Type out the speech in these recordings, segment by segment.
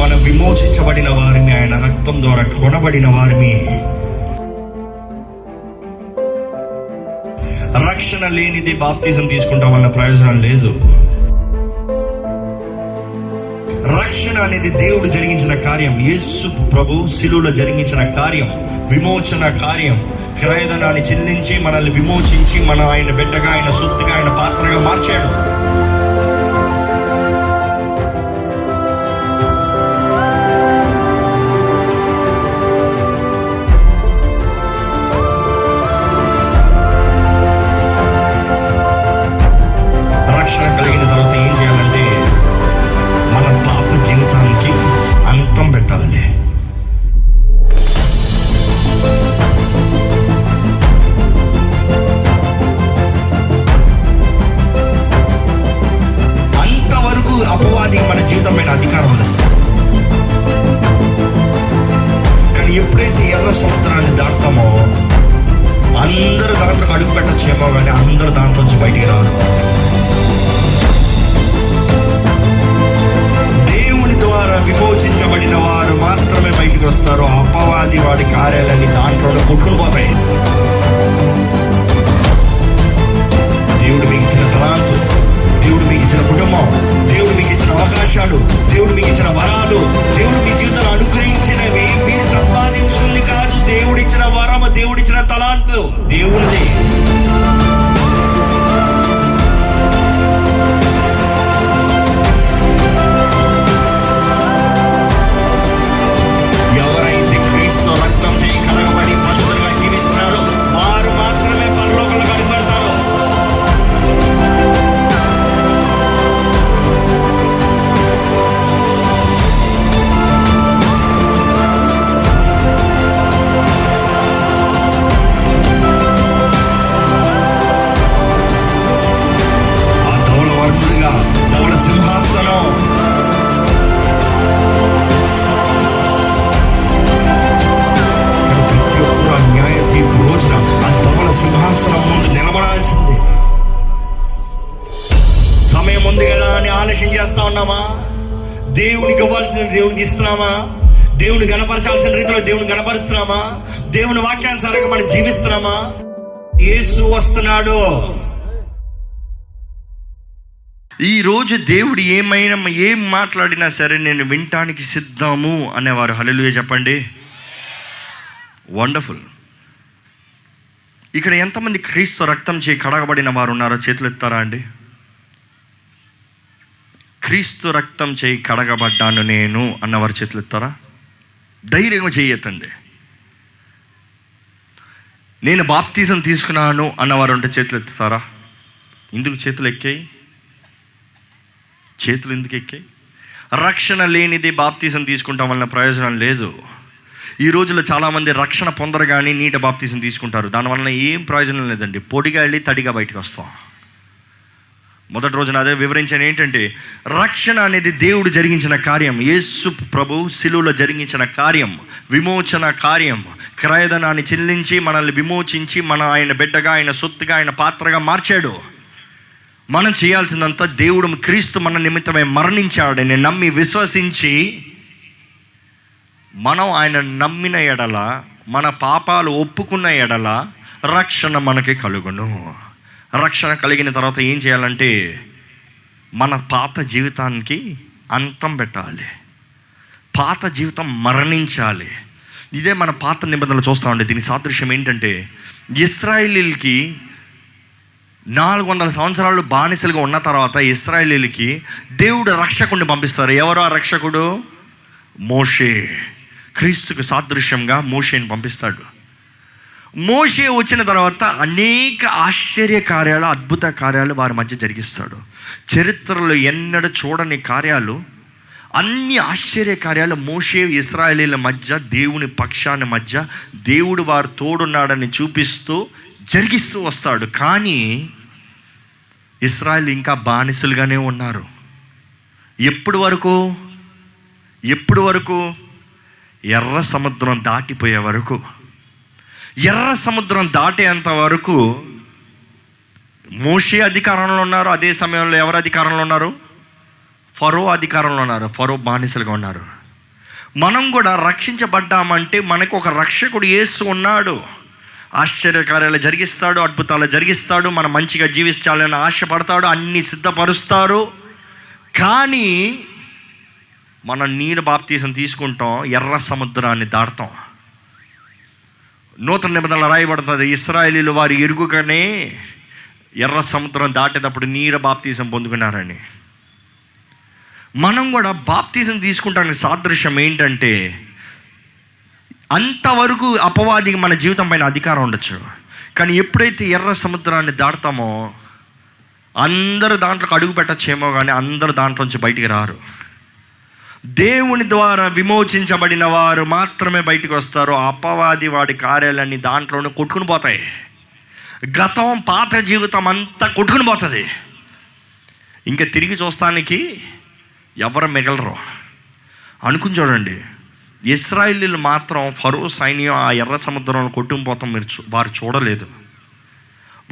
మనం విమోచించబడిన వారిని, ఆయన రక్తం ద్వారా కొనబడిన వారిని. రక్షణ లేనిది బాప్తిజం తీసుకుంటాం వల్ల ప్రయోజనం లేదు. రక్షణ అనేది దేవుడు జరిగించిన కార్యం, యేసు ప్రభు శిలువలో జరిగించిన కార్యం, విమోచన కార్యం. క్రయధనాన్ని చెల్లించి మనల్ని విమోచించి మన ఆయన బిడ్డగా, ఆయన సొత్తుగా, ఆయన పాత్రగా మార్చాడు. ఇస్తున్నామా? దేవుని గణపరచాల్సిన రీతిలో దేవుని గణపరుస్తున్నామా? దేవుని వాక్యానుసారంగా మనం జీవిస్తున్నామా? యేసు వస్తున్నాడు. ఈ రోజు దేవుడు ఏమైనా ఏం మాట్లాడినా సరే నేను వినటానికి సిద్ధము అనేవారు హల్లెలూయా చెప్పండి. వండర్ఫుల్. ఇక్కడ ఎంతమంది క్రీస్తు రక్తం చేయి కడగబడిన వారు ఉన్నారో చేతులు ఎత్తారా అండి? క్రీస్తు రక్తం చేయి కడగబడ్డాను నేను అన్నవారు చేతులు ఎత్తారా? ధైర్యంగా చేయెత్తండి. నేను బాప్తిజం తీసుకున్నాను అన్నవారు ఉంటే చేతులు ఎత్తుతారా? ఎందుకు చేతులు ఎక్కాయి? చేతులు ఎందుకు ఎక్కాయి? రక్షణ లేనిది బాప్తిజం తీసుకుంటాం వలన ప్రయోజనం లేదు. ఈ రోజుల్లో చాలామంది రక్షణ పొందరు కానీ నీట బాప్తిజం తీసుకుంటారు. దానివల్ల ఏం ప్రయోజనం లేదండి. పొడిగా వెళ్ళి తడిగా బయటకు వస్తాం. మొదటి రోజున అదే వివరించాను. ఏంటంటే రక్షణ అనేది దేవుడు జరిగించిన కార్యం, యేసు ప్రభు శిలువలో జరిగించిన కార్యం, విమోచన కార్యం. క్రయధనాన్ని చెల్లించి మనల్ని విమోచించి మన ఆయన బిడ్డగా, ఆయన సొత్తుగా, ఆయన పాత్రగా మార్చాడు. మనం చేయాల్సిందంతా దేవుడు క్రీస్తు మన నిమిత్తమే మరణించాడని నమ్మి విశ్వసించి మనం ఆయన నమ్మిన ఎడల, మన పాపాలు ఒప్పుకున్న ఎడల రక్షణ మనకి కలుగును. రక్షణ కలిగిన తర్వాత ఏం చేయాలంటే మన పాత జీవితానికి అంతం పెట్టాలి. పాత జీవితం మరణించాలి. ఇదే మన పాత నిబంధనలు చూస్తామండి. దీని సాదృశ్యం ఏంటంటే ఇశ్రాయేలీలకి 400 సంవత్సరాలు బానిసలుగా ఉన్న తర్వాత ఇశ్రాయేలీలకి దేవుడు రక్షకుడిని పంపిస్తారు. ఎవరు ఆ రక్షకుడు? మోషే. క్రీస్తుకు సాదృశ్యంగా మోషేని పంపిస్తాడు. మోషే వచ్చిన తర్వాత అనేక ఆశ్చర్య కార్యాలు, అద్భుత కార్యాలు వారి మధ్య జరిగిస్తాడు. చరిత్రలో ఎన్నడ చూడని కార్యాలు, అన్ని ఆశ్చర్య కార్యాలు మోషే ఇశ్రాయేలీల మధ్య, దేవుని పక్షాన మధ్య, దేవుడు వారు తోడున్నాడని చూపిస్తూ జరిగిస్తూ వస్తాడు. కానీ ఇశ్రాయేల్ ఇంకా బానిసలుగానే ఉన్నారు. ఎప్పుడు వరకు? ఎర్ర సముద్రం దాటిపోయే వరకు. ఎర్ర సముద్రం దాటేంత వరకు మోషే అధికారంలో ఉన్నారు. అదే సమయంలో ఎవరు అధికారంలో ఉన్నారు? ఫరో అధికారంలో ఉన్నారు. ఫరో బానిసలుగా ఉన్నారు. మనం కూడా రక్షించబడ్డామంటే మనకు ఒక రక్షకుడు యేసు ఉన్నాడు. ఆశ్చర్యకార్యాలు జరిగిస్తాడు, అద్భుతాలు జరిగిస్తాడు, మనం మంచిగా జీవించాలని ఆశపడతాడు, అన్నీ సిద్ధపరుస్తారు. కానీ మనం నీరు బాప్తీసం తీసుకుంటాం, ఎర్ర సముద్రాన్ని దాటుతాం. నూతన నిబంధనలు రాయబడుతుంది, ఇశ్రాయేలీయులు వారు ఎరుగుకనే ఎర్ర సముద్రం దాటేటప్పుడు నీరు బాప్తీసం పొందుకున్నారని. మనం కూడా బాప్తీసం తీసుకుంటానికి సాదృశ్యం ఏంటంటే, అంతవరకు అపవాదికి మన జీవితం పైన అధికారం ఉండొచ్చు, కానీ ఎప్పుడైతే ఎర్ర సముద్రాన్ని దాటుతామో అందరూ దాంట్లోకి అడుగు పెట్టచ్చేమో, కానీ అందరూ దాంట్లోంచి బయటికి రారు. దేవుని ద్వారా విమోచించబడిన వారు మాత్రమే బయటకు వస్తారు. అపవాది వాడి కార్యాలన్నీ దాంట్లోనే కొట్టుకుని పోతాయి. గతం, పాత జీవితం అంతా కొట్టుకుని పోతుంది. ఇంకా తిరిగి చూస్తానికి ఎవరు మిగలరు అనుకుని చూడండి. ఇశ్రాయేలీయులు మాత్రం ఫరో సైన్యం ఆ ఎర్ర సముద్రంలో కొట్టుకుపోతాం వారు చూడలేదు.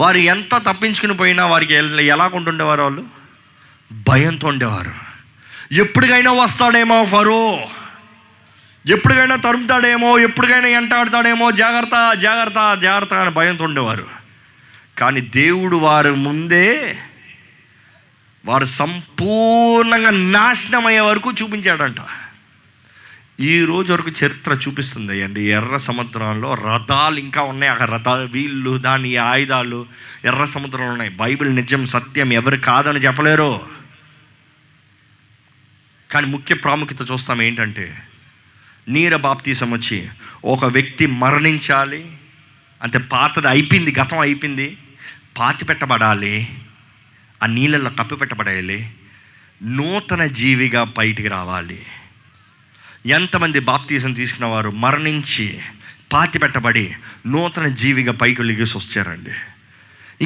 వారు ఎంత తప్పించుకుని పోయినా వారికి ఎలా ఉంటుండేవారు? వాళ్ళు భయంతో ఉండేవారు. ఎప్పటికైనా వస్తాడేమో ఫరో, ఎప్పటికైనా తరుముతాడేమో, ఎప్పటికైనా ఎంటాడతాడేమో, జాగ్రత్త జాగ్రత్త జాగ్రత్త అని భయంతో ఉండేవారు. కానీ దేవుడు వారి ముందే వారు సంపూర్ణంగా నాశనం అయ్యే వరకు చూపించాడంట. ఈ రోజు వరకు చరిత్ర చూపిస్తుంది అండి, ఎర్ర సముద్రంలో రథాలు ఇంకా ఉన్నాయి. ఆ రథాలు, వీళ్ళు, దాని ఆయుధాలు ఎర్ర సముద్రంలో ఉన్నాయి. బైబిల్ నిజం, సత్యం, ఎవరు కాదని చెప్పలేరు. కానీ ముఖ్య ప్రాముఖ్యత చూస్తాం ఏంటంటే, నీరు బాప్తీసం వచ్చి ఒక వ్యక్తి మరణించాలి అంటే పాతది అయిపోయింది, గతం అయిపోయింది, పాతి పెట్టబడాలి, ఆ నీళ్ళల్లో కప్పి పెట్టబడాలి, నూతన జీవిగా బయటికి రావాలి. ఎంతమంది బాప్తీసం తీసుకున్న వారు మరణించి పాతి పెట్టబడి నూతన జీవిగా పైకి లిగిసి వచ్చారండి.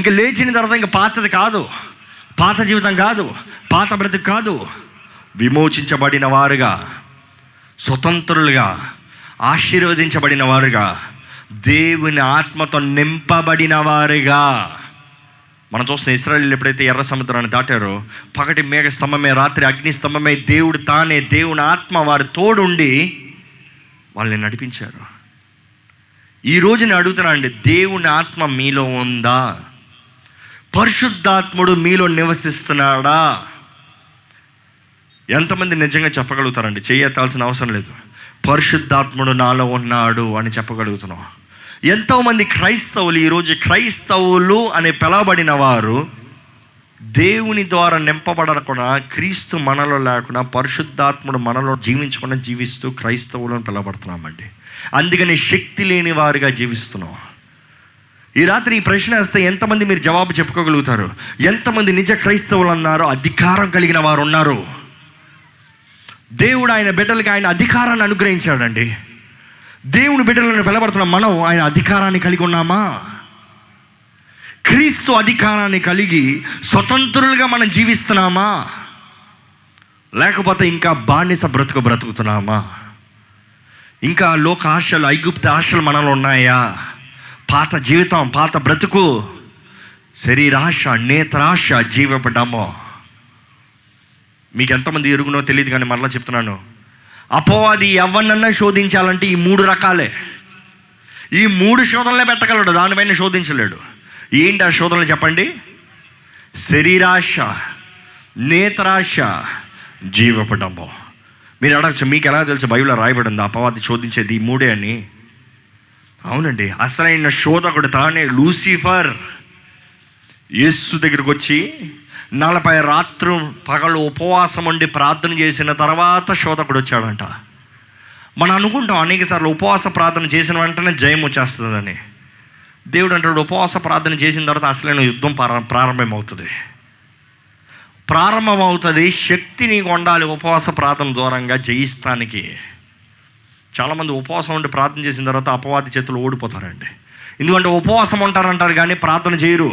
ఇంకా లేచిన తర్వాత ఇంకా పాతది కాదు, పాత జీవితం కాదు, పాత బ్రతుకు కాదు. విమోచించబడిన వారుగా, స్వతంత్రులుగా, ఆశీర్వదించబడిన వారుగా, దేవుని ఆత్మతో నింపబడిన వారుగా మనం చూస్తున్న ఇశ్రాయేలు ఎప్పుడైతే ఎర్ర సముద్రాన్ని దాటారో, పగటి మేఘ స్తంభమే, రాత్రి అగ్నిస్తంభమే, దేవుడు తానే, దేవుని ఆత్మ వారి తోడుండి వాళ్ళని నడిపించారు. ఈ రోజు నేను అడుగుతున్నానండి, దేవుని ఆత్మ మీలో ఉందా? పరిశుద్ధాత్ముడు మీలో నివసిస్తున్నాడా? ఎంతమంది నిజంగా చెప్పగలుగుతారండి? చేయెత్తాల్సిన అవసరం లేదు, పరిశుద్ధాత్ముడు నాలో ఉన్నాడు అని చెప్పగలుగుతున్నాం. ఎంతోమంది క్రైస్తవులు ఈరోజు క్రైస్తవులు అని పిలవబడిన వారు దేవుని ద్వారా నింపబడకుండా, క్రీస్తు మనలో లేకుండా, పరిశుద్ధాత్ముడు మనలో జీవించకుండా జీవిస్తూ క్రైస్తవులు అని పిలవబడుతున్నామండి. అందుకని శక్తి లేని వారుగా జీవిస్తున్నాం. ఈ రాత్రి ఈ ప్రశ్న వేస్తే ఎంతమంది మీరు జవాబు చెప్పుకోగలుగుతారు? ఎంతమంది నిజ క్రైస్తవులు అన్నారు? అధికారం కలిగిన వారు ఉన్నారు. దేవుడు ఆయన బిడ్డలకి ఆయన అధికారాన్ని అనుగ్రహించాడండి. దేవుని బిడ్డలను పిలబడుతున్న మనం ఆయన అధికారాన్ని కలిగి ఉన్నామా? క్రీస్తు అధికారాన్ని కలిగి స్వతంత్రులుగా మనం జీవిస్తున్నామా? లేకపోతే ఇంకా బానిస బ్రతుకుతున్నామా? ఇంకా లోక ఆశలు, ఐగుప్త ఆశలు మనలో ఉన్నాయా? పాత జీవితం, పాత బ్రతుకు, శరీరాశ, నేత్రాశ, జీవపడ్డామో. మీకు ఎంతమంది ఎరుగునో తెలియదు, కానీ మరలా చెప్తున్నాను, అపవాది ఎవరినన్నా శోధించాలంటే ఈ మూడు రకాలే. ఈ మూడు శోధనలే పెట్టగలడు, దానిపైన శోధించలేడు. ఏంటి ఆ శోధనలు చెప్పండి? శరీరాశ, నేత్రాశ, జీవపడంబం. మీరు అడగచ్చు, మీకు ఎలా తెలుసు బైబిల్లో రాయబడింది అపవాది శోధించేది ఈ మూడే అని? అవునండి, అసలైన శోధకుడు తానే. లూసిఫర్ యేసు దగ్గరికి వచ్చి 40 రాత్రి పగలు ఉపవాసం ఉండి ప్రార్థన చేసిన తర్వాత శోధకుడు వచ్చాడంట. మనం అనుకుంటాం అనేక సార్లు ఉపవాస ప్రార్థన చేసిన వెంటనే జయం వచ్చేస్తుందని. దేవుడు అంటాడు, ఉపవాస ప్రార్థన చేసిన తర్వాత అసలైన యుద్ధం ప్రారంభమవుతుంది. ప్రారంభమవుతుంది. శక్తి నీకు ఉండాలి ఉపవాస ప్రార్థన దూరంగా జయిస్తానికి. చాలామంది ఉపవాసం ఉండి ప్రార్థన చేసిన తర్వాత అపవాది చేతులు ఓడిపోతారండి. ఎందుకంటే ఉపవాసం ఉంటారంటారు కానీ ప్రార్థన చేయరు.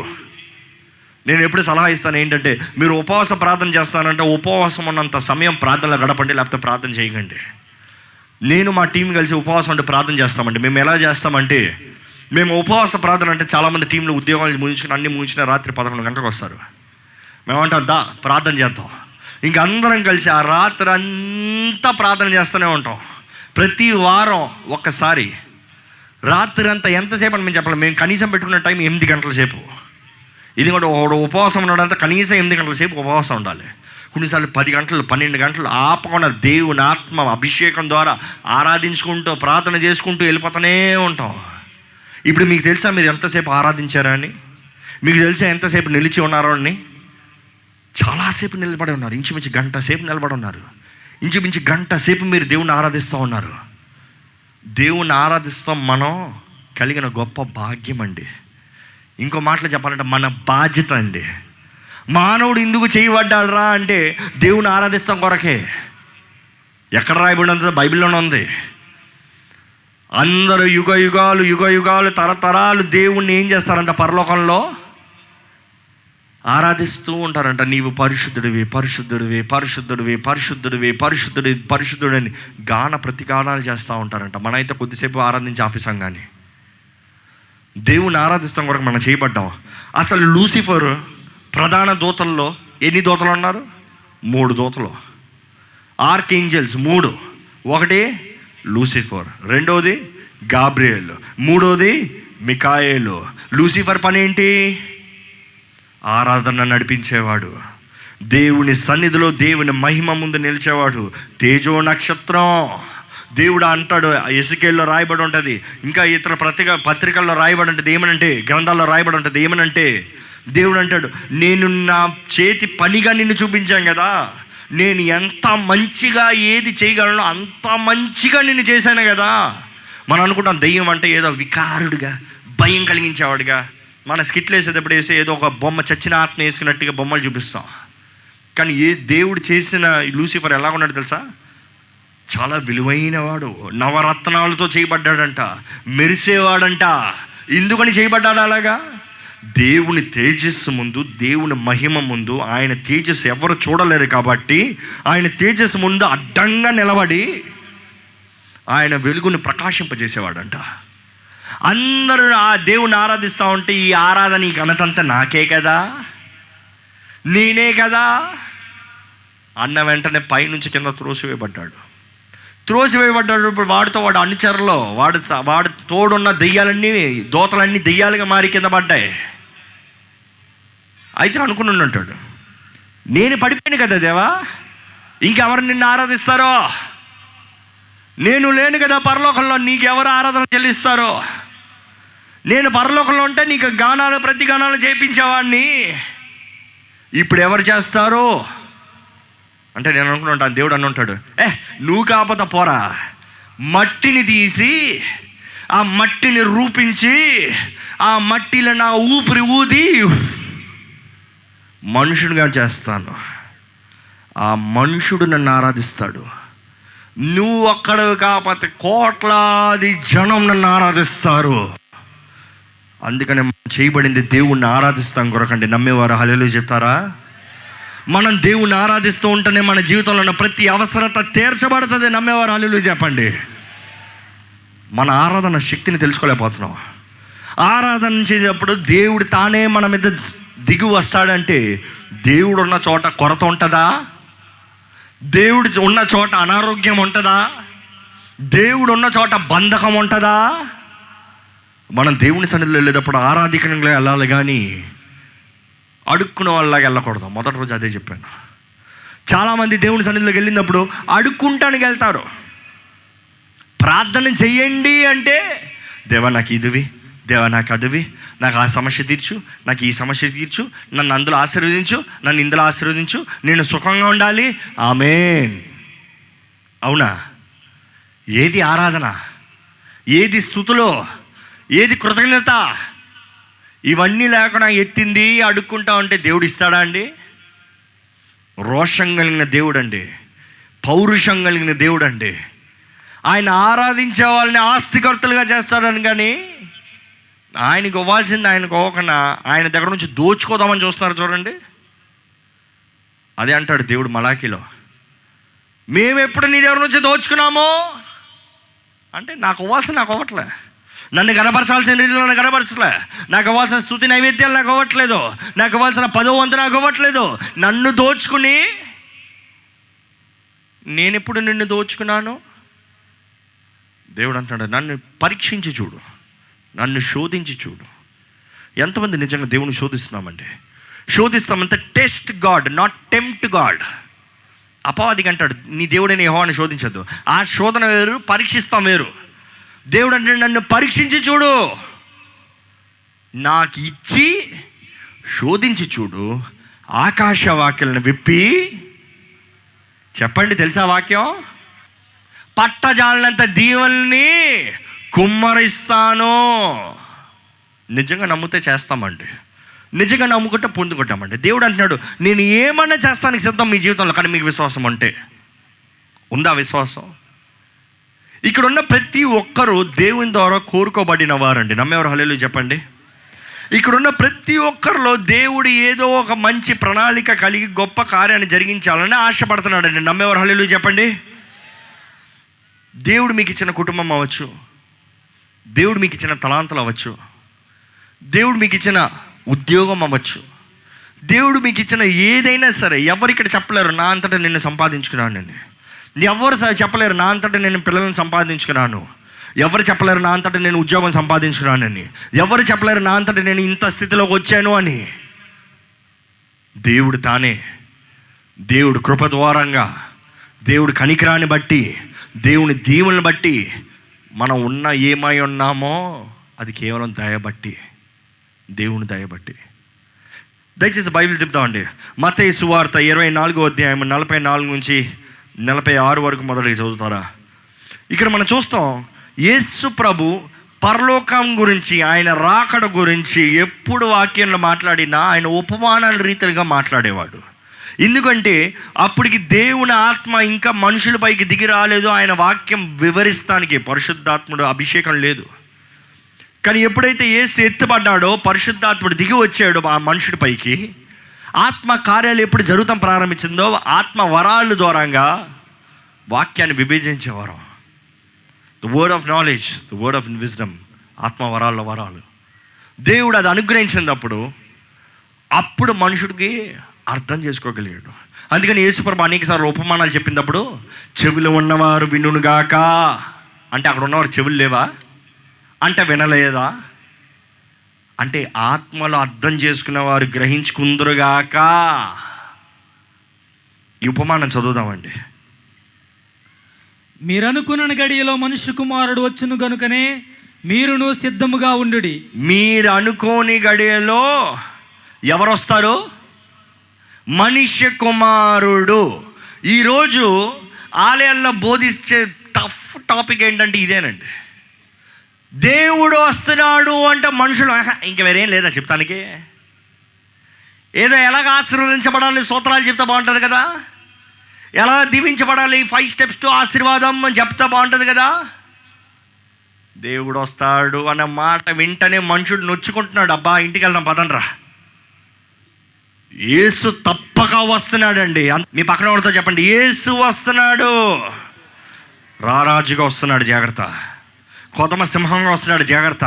నేను ఎప్పుడు సలహా ఇస్తాను ఏంటంటే, మీరు ఉపవాస ప్రార్థన చేస్తానంటే ఉపవాసం ఉన్నంత సమయం ప్రార్థనలో గడపండి, లేకపోతే ప్రార్థన చేయకండి. నేను మా టీం కలిసి ఉపవాసం అంటే ప్రార్థన చేస్తామండి. మేము ఎలా చేస్తామంటే, మేము ఉపవాస ప్రార్థన అంటే చాలామంది టీంలో ఉద్యోగాలు ముగించుకుని అన్ని ముగించిన రాత్రి 11 గంటలకు వస్తారు. మేమంటాం దా ప్రార్థన చేద్దాం. ఇంక అందరం కలిసి ఆ రాత్రి అంతా ప్రార్థన చేస్తూనే ఉంటాం. ప్రతి వారం ఒక్కసారి రాత్రి అంతా ఎంతసేపు అని మేము చెప్పాలి. మేము కనీసం పెట్టుకున్న టైం 8 గంటల సేపు. ఇది కూడా ఒకడు ఉపవాసం ఉన్నాడంతా కనీసం 8 గంటల సేపు ఉపవాసం ఉండాలి. కొన్నిసార్లు 10 గంటలు 12 గంటలు ఆపకుండా దేవుని ఆత్మ అభిషేకం ద్వారా ఆరాధించుకుంటూ ప్రార్థన చేసుకుంటూ వెళ్ళిపోతూనే ఉంటాం. ఇప్పుడు మీకు తెలుసా మీరు ఎంతసేపు ఆరాధించారా అని? మీకు తెలుసా ఎంతసేపు నిలిచి ఉన్నారో అని? చాలాసేపు నిలబడి ఉన్నారు. ఇంచుమించు గంట సేపు నిలబడి ఉన్నారు. ఇంచుమించు గంట సేపు మీరు దేవుణ్ణి ఆరాధిస్తూ ఉన్నారు. దేవుణ్ణి ఆరాధిస్తాం మనం కలిగిన గొప్ప భాగ్యం అండి. ఇంకో మాటలు చెప్పాలంటే మన బాధ్యత అండి. మానవుడు ఎందుకు చేయబడ్డాడు రా అంటే దేవుని ఆరాధిస్తాం కొరకే. ఎక్కడ రాయబడినంత బైబిల్లోనే ఉంది. అందరూ యుగ యుగాలు తరతరాలు దేవుణ్ణి ఏం చేస్తారంట? పరలోకంలో ఆరాధిస్తూ ఉంటారంట. నీవు పరిశుద్ధుడివి అని గాన ప్రతిగానాలు చేస్తూ ఉంటారంట. మనైతే కొద్దిసేపు ఆరాధించి ఆపేసాం. కానీ దేవుని ఆరాధిస్తాం కొరకు మనం చేయబడ్డాం. అసలు లూసిఫర్ ప్రధాన దూతల్లో ఎన్ని దూతలు ఉన్నారు? 3 దూతలు. Archangels 3. ఒకటి లూసిఫర్, 2వది గాబ్రియల్, 3వది మికాయేలు. లూసిఫర్ పని ఏంటి? ఆరాధన నడిపించేవాడు, దేవుని సన్నిధిలో దేవుని మహిమ ముందు నిలిచేవాడు. తేజో నక్షత్రం. దేవుడు అంటాడు, ఎస్కేల్లో రాయబడి ఉంటుంది, ఇంకా ఇతర పత్రికల్లో రాయబడి ఉంటుంది. ఏమనంటే గ్రంథాల్లో రాయబడి ఉంటుంది. ఏమనంటే దేవుడు అంటాడు, నేను నా చేతి పనిగా నిన్ను చూపించాను కదా, నేను ఎంత మంచిగా ఏది చేయగలను అంత మంచిగా నిన్ను చేశాను కదా. మనం అనుకుంటాం దెయ్యం అంటే ఏదో వికారుడుగా భయం కలిగించేవాడుగా. మన స్కిట్లు వేసేటప్పుడు వేసే ఏదో ఒక బొమ్మ చచ్చిన ఆత్మ వేసుకున్నట్టుగా బొమ్మలు చూపిస్తాం. కానీ ఏ దేవుడు చేసిన లూసిఫర్ ఎలా ఉన్నాడు తెలుసా? చాలా విలువైన వాడు, నవరత్నాలతో చేయబడ్డాడంట, మెరిసేవాడంట. ఎందుకని చేయబడ్డాడు అలాగా? దేవుని తేజస్సు ముందు, దేవుని మహిమ ముందు, ఆయన తేజస్సు ఎవరు చూడలేరు కాబట్టి ఆయన తేజస్సు ముందు అడ్డంగా నిలబడి ఆయన వెలుగును ప్రకాశింపజేసేవాడంట. అందరూ ఆ దేవుని ఆరాధిస్తూ ఉంటే ఈ ఆరాధన, ఈ ఘనతంతా నాకే కదా, నేనే కదా అన్న వెంటనే పైనుంచి కింద త్రోసివేయబడ్డాడు. త్రోసివేయబడ్డాడు. ఇప్పుడు వాడితో వాడు అనుచరులో వాడు తోడున్న దెయ్యాలన్నీ, దోతలన్నీ దెయ్యాలుగా మారి కింద పడ్డాయి. అయితే అనుకుని అంటాడు, నేను పడిపోయాను కదా దేవా, ఇంకెవరు నిన్ను ఆరాధిస్తారో, నేను లేను కదా పరలోకంలో, నీకెవరు ఆరాధన చెల్లిస్తారో, నేను పరలోకంలో ఉంటే నీకు గానాలు ప్రతిగానాలు చేయించేవాడిని, ఇప్పుడు ఎవరు చేస్తారో అంటే నేను అనుకుని ఉంటాను. దేవుడు అని ఉంటాడు, నువ్వు కాకపోతే పోరా, మట్టిని తీసి ఆ మట్టిని రూపించి ఆ మట్టిలో నా ఊపిరి ఊది మనుషుడిగా చేస్తాను, ఆ మనుషుడు నన్ను ఆరాధిస్తాడు. నువ్వు ఒక్కడు కాకపోతే కోట్లాది జనం నన్ను ఆరాధిస్తారు. అందుకని మనం చేయబడింది దేవుణ్ణి ఆరాధిస్తాం కొరకండి. నమ్మేవారు హల్లెలూయా చెప్తారా? మనం దేవుణ్ణి ఆరాధిస్తూ ఉంటేనే మన జీవితంలో ఉన్న ప్రతి అవసరత తీర్చబడుతుంది. నమ్మేవారు హల్లెలూయా చెప్పండి. మన ఆరాధన శక్తిని తెలుసుకోలేకపోతున్నాం. ఆరాధన చేసేటప్పుడు దేవుడు తానే మన మీద దిగి వస్తాడంటే దేవుడు ఉన్న చోట కొరత ఉంటుందా? దేవుడు ఉన్న చోట అనారోగ్యం ఉంటుందా? దేవుడు ఉన్న చోట బంధకం ఉంటుందా? మనం దేవుని సన్నిధిలో వెళ్ళేటప్పుడు ఆరాధికంగా వెళ్ళాలి, కానీ అడుక్కునే వాళ్ళలాగా వెళ్ళకూడదు. మొదటి రోజు అదే చెప్పాను. చాలామంది దేవుని సన్నిధిలోకి వెళ్ళినప్పుడు అడుక్కుంటానికి వెళ్తారు. ప్రార్థన చెయ్యండి అంటే దేవా నాకు ఇదివి, దేవా నాకు అదివి, నాకు ఆ సమస్య తీర్చు, నాకు ఈ సమస్య తీర్చు, నన్ను అందులో ఆశీర్వదించు, నన్ను ఇందులో ఆశీర్వదించు, నేను సుఖంగా ఉండాలి, ఆమేన్. అవునా? ఏది ఆరాధన? ఏది స్తుతులో? ఏది కృతజ్ఞత? ఇవన్నీ లేకుండా ఎత్తింది అడుక్కుంటా ఉంటే దేవుడు ఇస్తాడా అండి? రోషం కలిగిన దేవుడు అండి, పౌరుషం కలిగిన దేవుడు అండి. ఆయన ఆరాధించే వాళ్ళని ఆస్తికర్తలుగా చేస్తాడని, కానీ ఆయనకు ఇవ్వాల్సింది ఆయనకు ఇవ్వకుండా ఆయన దగ్గర నుంచి దోచుకోదామని చూస్తున్నారు చూడండి. అదే అంటాడు దేవుడు మలాకీలో, మేము ఎప్పుడు నీ దగ్గర నుంచి దోచుకున్నామో అంటే నాకు ఇవ్వాల్సింది నాకు ఇవ్వట్లే, నన్ను కనపరచాల్సిన రీతిలో నన్ను కనపరచలే, నాకు ఇవ్వాల్సిన స్తుతి నైవేద్యాలు నాకు ఇవ్వట్లేదు, నాకు ఇవ్వాల్సిన 10వ వంతు నాకు ఇవ్వట్లేదు. నన్ను దోచుకుని నేనెప్పుడు నిన్ను దోచుకున్నాను? దేవుడు అంటున్నాడు, నన్ను పరీక్షించి చూడు, నన్ను శోధించి చూడు. ఎంతమంది నిజంగా దేవుని శోధిస్తున్నామండి? శోధిస్తామంటే test God, not tempt God. అపవాదికి అంటాడు, నీ దేవుడైన యెహోవాను శోధించద్దు. ఆ శోధన వేరు, పరీక్షిస్తాం వేరు. దేవుడు అంటే నన్ను పరీక్షించి చూడు, నాకు ఇచ్చి శోధించి చూడు, ఆకాశ వాక్యాలను విప్పి చెప్పండి. తెలుసా వాక్యం? పట్టజాలనంత దీవెనల్ని కుమ్మరిస్తాను. నిజంగా నమ్మితే చేస్తామండి, నిజంగా నమ్ముకుంటే పొందుకుంటామండి. దేవుడు అంటున్నాడు, నేను ఏమన్నా చేస్తానికి సిద్ధం మీ జీవితంలో, కానీ మీకు విశ్వాసం అంటే ఉందా? విశ్వాసం. ఇక్కడ ఉన్న ప్రతి ఒక్కరూ దేవుని ద్వారా కోరుకోబడిన వారండి. నమ్మేవారు హల్లెలూయా చెప్పండి. ఇక్కడున్న ప్రతి ఒక్కరిలో దేవుడు ఏదో ఒక మంచి ప్రణాళిక కలిగి గొప్ప కార్యాన్ని జరిగించాలని ఆశపడుతున్నాడండి. నమ్మేవారు హల్లెలూయా చెప్పండి. దేవుడు మీకు ఇచ్చిన కుటుంబం అవ్వచ్చు, దేవుడు మీకు ఇచ్చిన తలాంతులు అవ్వచ్చు, దేవుడు మీకు ఇచ్చిన ఉద్యోగం అవ్వచ్చు, దేవుడు మీకు ఇచ్చిన ఏదైనా సరే. ఎవరు ఇక్కడ చెప్పలేరు నా అంతటా నేను సంపాదించుకున్నాను అని. ఎవరు చెప్పలేరు నా అంతటా నేను పిల్లలను సంపాదించుకున్నాను. ఎవరు చెప్పలేరు నా అంతటా నేను ఉద్యోగం సంపాదించుకున్నానని. ఎవరు చెప్పలేరు నా అంతటా నేను ఇంత స్థితిలోకి వచ్చాను అని. దేవుడు తానే, దేవుడు కృప ద్వారంగా, దేవుడు కనికరాన్ని బట్టి, దేవుని దీవులను బట్టి మనం ఉన్న ఏమై ఉన్నామో అది కేవలం దయబట్టి, దేవుని దయబట్టి. దయచేసి బైబిల్ చెప్తామండి. మత్తయి సువార్త 24:44-46 వరకు మొదటిగా చదువుతారా? ఇక్కడ మనం చూస్తాం, యేసు ప్రభు పరలోకం గురించి, ఆయన రాకడ గురించి ఎప్పుడు వాక్యంలో మాట్లాడినా ఆయన ఉపమానాల రీతిగా మాట్లాడేవాడు. ఎందుకంటే అప్పటికి దేవుని ఆత్మ ఇంకా మనుషులపైకి దిగి రాలేదు, ఆయన వాక్యం వివరిస్తానికి పరిశుద్ధాత్ముడు అభిషేకం లేదు. కానీ ఎప్పుడైతే యేసు ఎత్తుపడ్డాడో, పరిశుద్ధాత్ముడు దిగి వచ్చాడో ఆ మనుషుడిపైకి, ఆత్మ కార్యాలు ఎప్పుడు జరుగుతాం ప్రారంభించిందో, ఆత్మ వరాల ద్వారంగా వాక్యాన్ని విభజించేవారు. The word of knowledge, the word of wisdom, ఆత్మవరాల వరాలు దేవుడు అది అనుగ్రహించినప్పుడు అప్పుడు మనుషుడికి అర్థం చేసుకోగలిగాడు. అందుకని యేసుప్రభు అనేకసార్లు ఉపమానాలు చెప్పినప్పుడు చెవులు ఉన్నవారు వినుగాక అంటే, అక్కడ ఉన్నవారు చెవులు లేవా అంటే వినలేదా అంటే, ఆత్మలో అర్థం చేసుకున్నవారు గ్రహించుకుందరుగాక. ఈ ఉపమానం చదువుదామండి. మీరనుకున్న గడియలో మనుష్య కుమారుడు వచ్చును గనుకనే మీరును సిద్ధముగా ఉండుడి. మీరు అనుకోని గడియలో ఎవరొస్తారు? మనుష్య కుమారుడు. ఈరోజు ఆలయాల్లో బోధించే టఫ్ టాపిక్ ఏంటంటే ఇదేనండి. దేవుడు వస్తున్నాడు అంటే మనుషులు ఇంక వేరేం లేదా చెప్తానికి? ఏదో ఎలాగ ఆశీర్వదించబడాలి సూత్రాలు చెప్తా బాగుంటుంది కదా, ఎలా దీవించబడాలి 5 steps టు ఆశీర్వాదం అని చెప్తా బాగుంటుంది కదా. దేవుడు వస్తాడు అన్న మాట వెంటనే మనుషుడు నొచ్చుకుంటున్నాడు, అబ్బా ఇంటికి వెళ్దాం పదండ్రా, యేసు తప్పక వస్తున్నాడండి. మీ పక్కన వాడితో చెప్పండి, యేసు వస్తున్నాడు, రారాజుగా వస్తున్నాడు జాగ్రత్త, కొదమ సింహంగా వస్తున్నాడు జాగ్రత్త,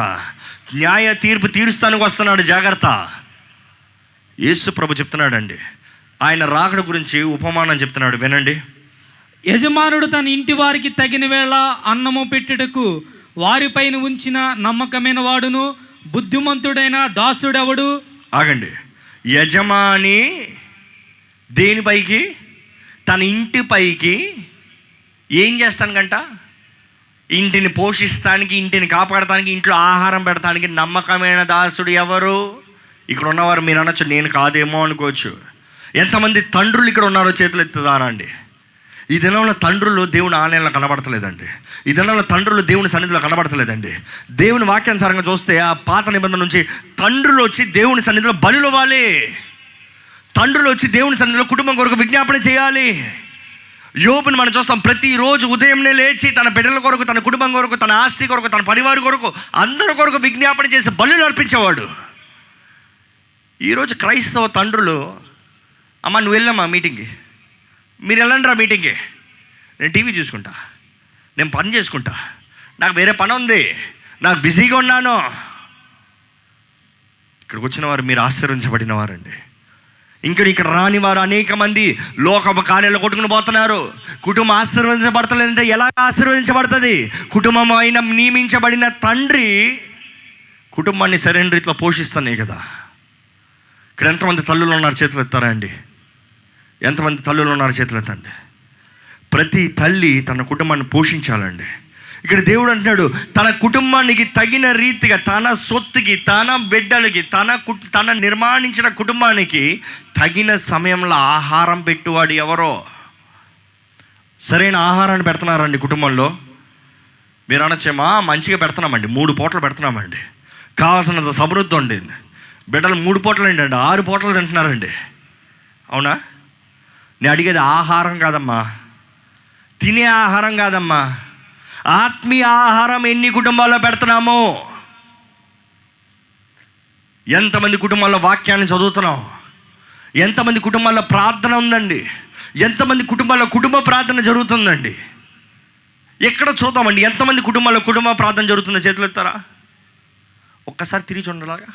న్యాయ తీర్పు తీరుస్తానికి వస్తున్నాడు జాగ్రత్త. యేసు ప్రభు చెప్తున్నాడండి, ఆయన రాకడ గురించి ఉపమానం చెప్తున్నాడు వినండి. యజమానుడు తన ఇంటి వారికి తగిన వేళ అన్నము పెట్టుటకు వారిపైన ఉంచిన నమ్మకమైన వాడును బుద్ధిమంతుడైన దాసుడెవడు? ఆగండి. యజమాని దేనిపైకి? తన ఇంటిపైకి ఏం చేస్తానికంట? ఇంటిని పోషిస్తానికి, ఇంటిని కాపాడటానికి, ఇంట్లో ఆహారం పెడతానికి నమ్మకమైన దాసుడు ఎవరు? ఇక్కడ ఉన్నవారు మీరు అనొచ్చు, నేను కాదేమో అనుకోవచ్చు. ఎంతమంది తండ్రులు ఇక్కడ ఉన్నారో చేతులు ఎత్తుతారా అండి? ఈ దినంలో తండ్రులు దేవుని ఆలయంలో కనబడతలేదండి. ఈ దినంలో తండ్రులు దేవుని సన్నిధిలో కనబడతలేదండి. దేవుని వాక్యానుసారంగా చూస్తే ఆ పాత నిబంధన నుంచి తండ్రులు వచ్చి దేవుని సన్నిధిలో బలులు ఇవ్వాలి, తండ్రులు వచ్చి దేవుని సన్నిధిలో కుటుంబం కొరకు విజ్ఞాపన చేయాలి. యోబుని మనం చూస్తాం, ప్రతిరోజు ఉదయంనే లేచి తన బిడ్డల కొరకు, తన కుటుంబం కొరకు, తన ఆస్తి కొరకు, తన పరివారం కొరకు, అందరి కొరకు విజ్ఞాపన చేసి బలులు అర్పించేవాడు. ఈరోజు క్రైస్తవ తండ్రులు, అమ్మ నువ్వు వెళ్ళమ్మా మీటింగ్కి, మీరు వెళ్ళండి రా మీటింగ్కి, నేను టీవీ చూసుకుంటా, నేను పని చేసుకుంటా, నాకు వేరే పని ఉంది, నాకు బిజీగా ఉన్నాను. ఇక్కడికి వచ్చిన వారు మీరు ఆశీర్వదించబడిన వారండి. ఇంకా ఇక్కడ రాని వారు అనేక మంది లోకపు కార్యాలు కొట్టుకుని పోతున్నారు. కుటుంబం ఆశీర్వదించబడతలేదంటే ఎలా ఆశీర్వదించబడుతుంది? కుటుంబం అయిన నియమించబడిన తండ్రి కుటుంబాన్ని సరైన రీతిలో పోషిస్తున్నాయి కదా. ఇక్కడ ఎంతమంది తల్లులు ఉన్నారు చేతులు ఎత్తారా అండి? ఎంతమంది తల్లులు ఉన్నారు చేతులు ఎత్తండి. ప్రతి తల్లి తన కుటుంబాన్ని పోషించాలండి. ఇక్కడ దేవుడు అంటున్నాడు తన కుటుంబానికి తగిన రీతిగా తన సొత్తుకి తన బిడ్డలకి తన నిర్మాణించిన కుటుంబానికి తగిన సమయంలో ఆహారం పెట్టువాడు ఎవరో. సరైన ఆహారాన్ని పెడుతున్నారండి కుటుంబంలో? మీరు అనొచ్చేమా మంచిగా పెడుతున్నామండి, 3 పూటలు పెడుతున్నామండి, కావాల్సినంత సమృద్ధి ఉంది. బిడ్డలు 3 పూటలు ఏంటండి 6 పూటలు తింటున్నారండి. అవునా? నేను అడిగేది ఆహారం కాదమ్మా, తినే ఆహారం కాదమ్మా, ఆత్మీయ ఆహారం ఎన్ని కుటుంబాల్లో పెడుతున్నాము? ఎంతమంది కుటుంబాల్లో వాక్యాన్ని చదువుతున్నాం? ఎంతమంది కుటుంబాల్లో ప్రార్థన ఉందండి? ఎంతమంది కుటుంబాల్లో కుటుంబ ప్రార్థన జరుగుతుందండి? ఎక్కడ చూద్దామండి ఎంతమంది కుటుంబాల్లో కుటుంబ ప్రార్థన జరుగుతుందో? చేతులు ఎత్తారా? ఒక్కసారి తిరిగి చూడండి,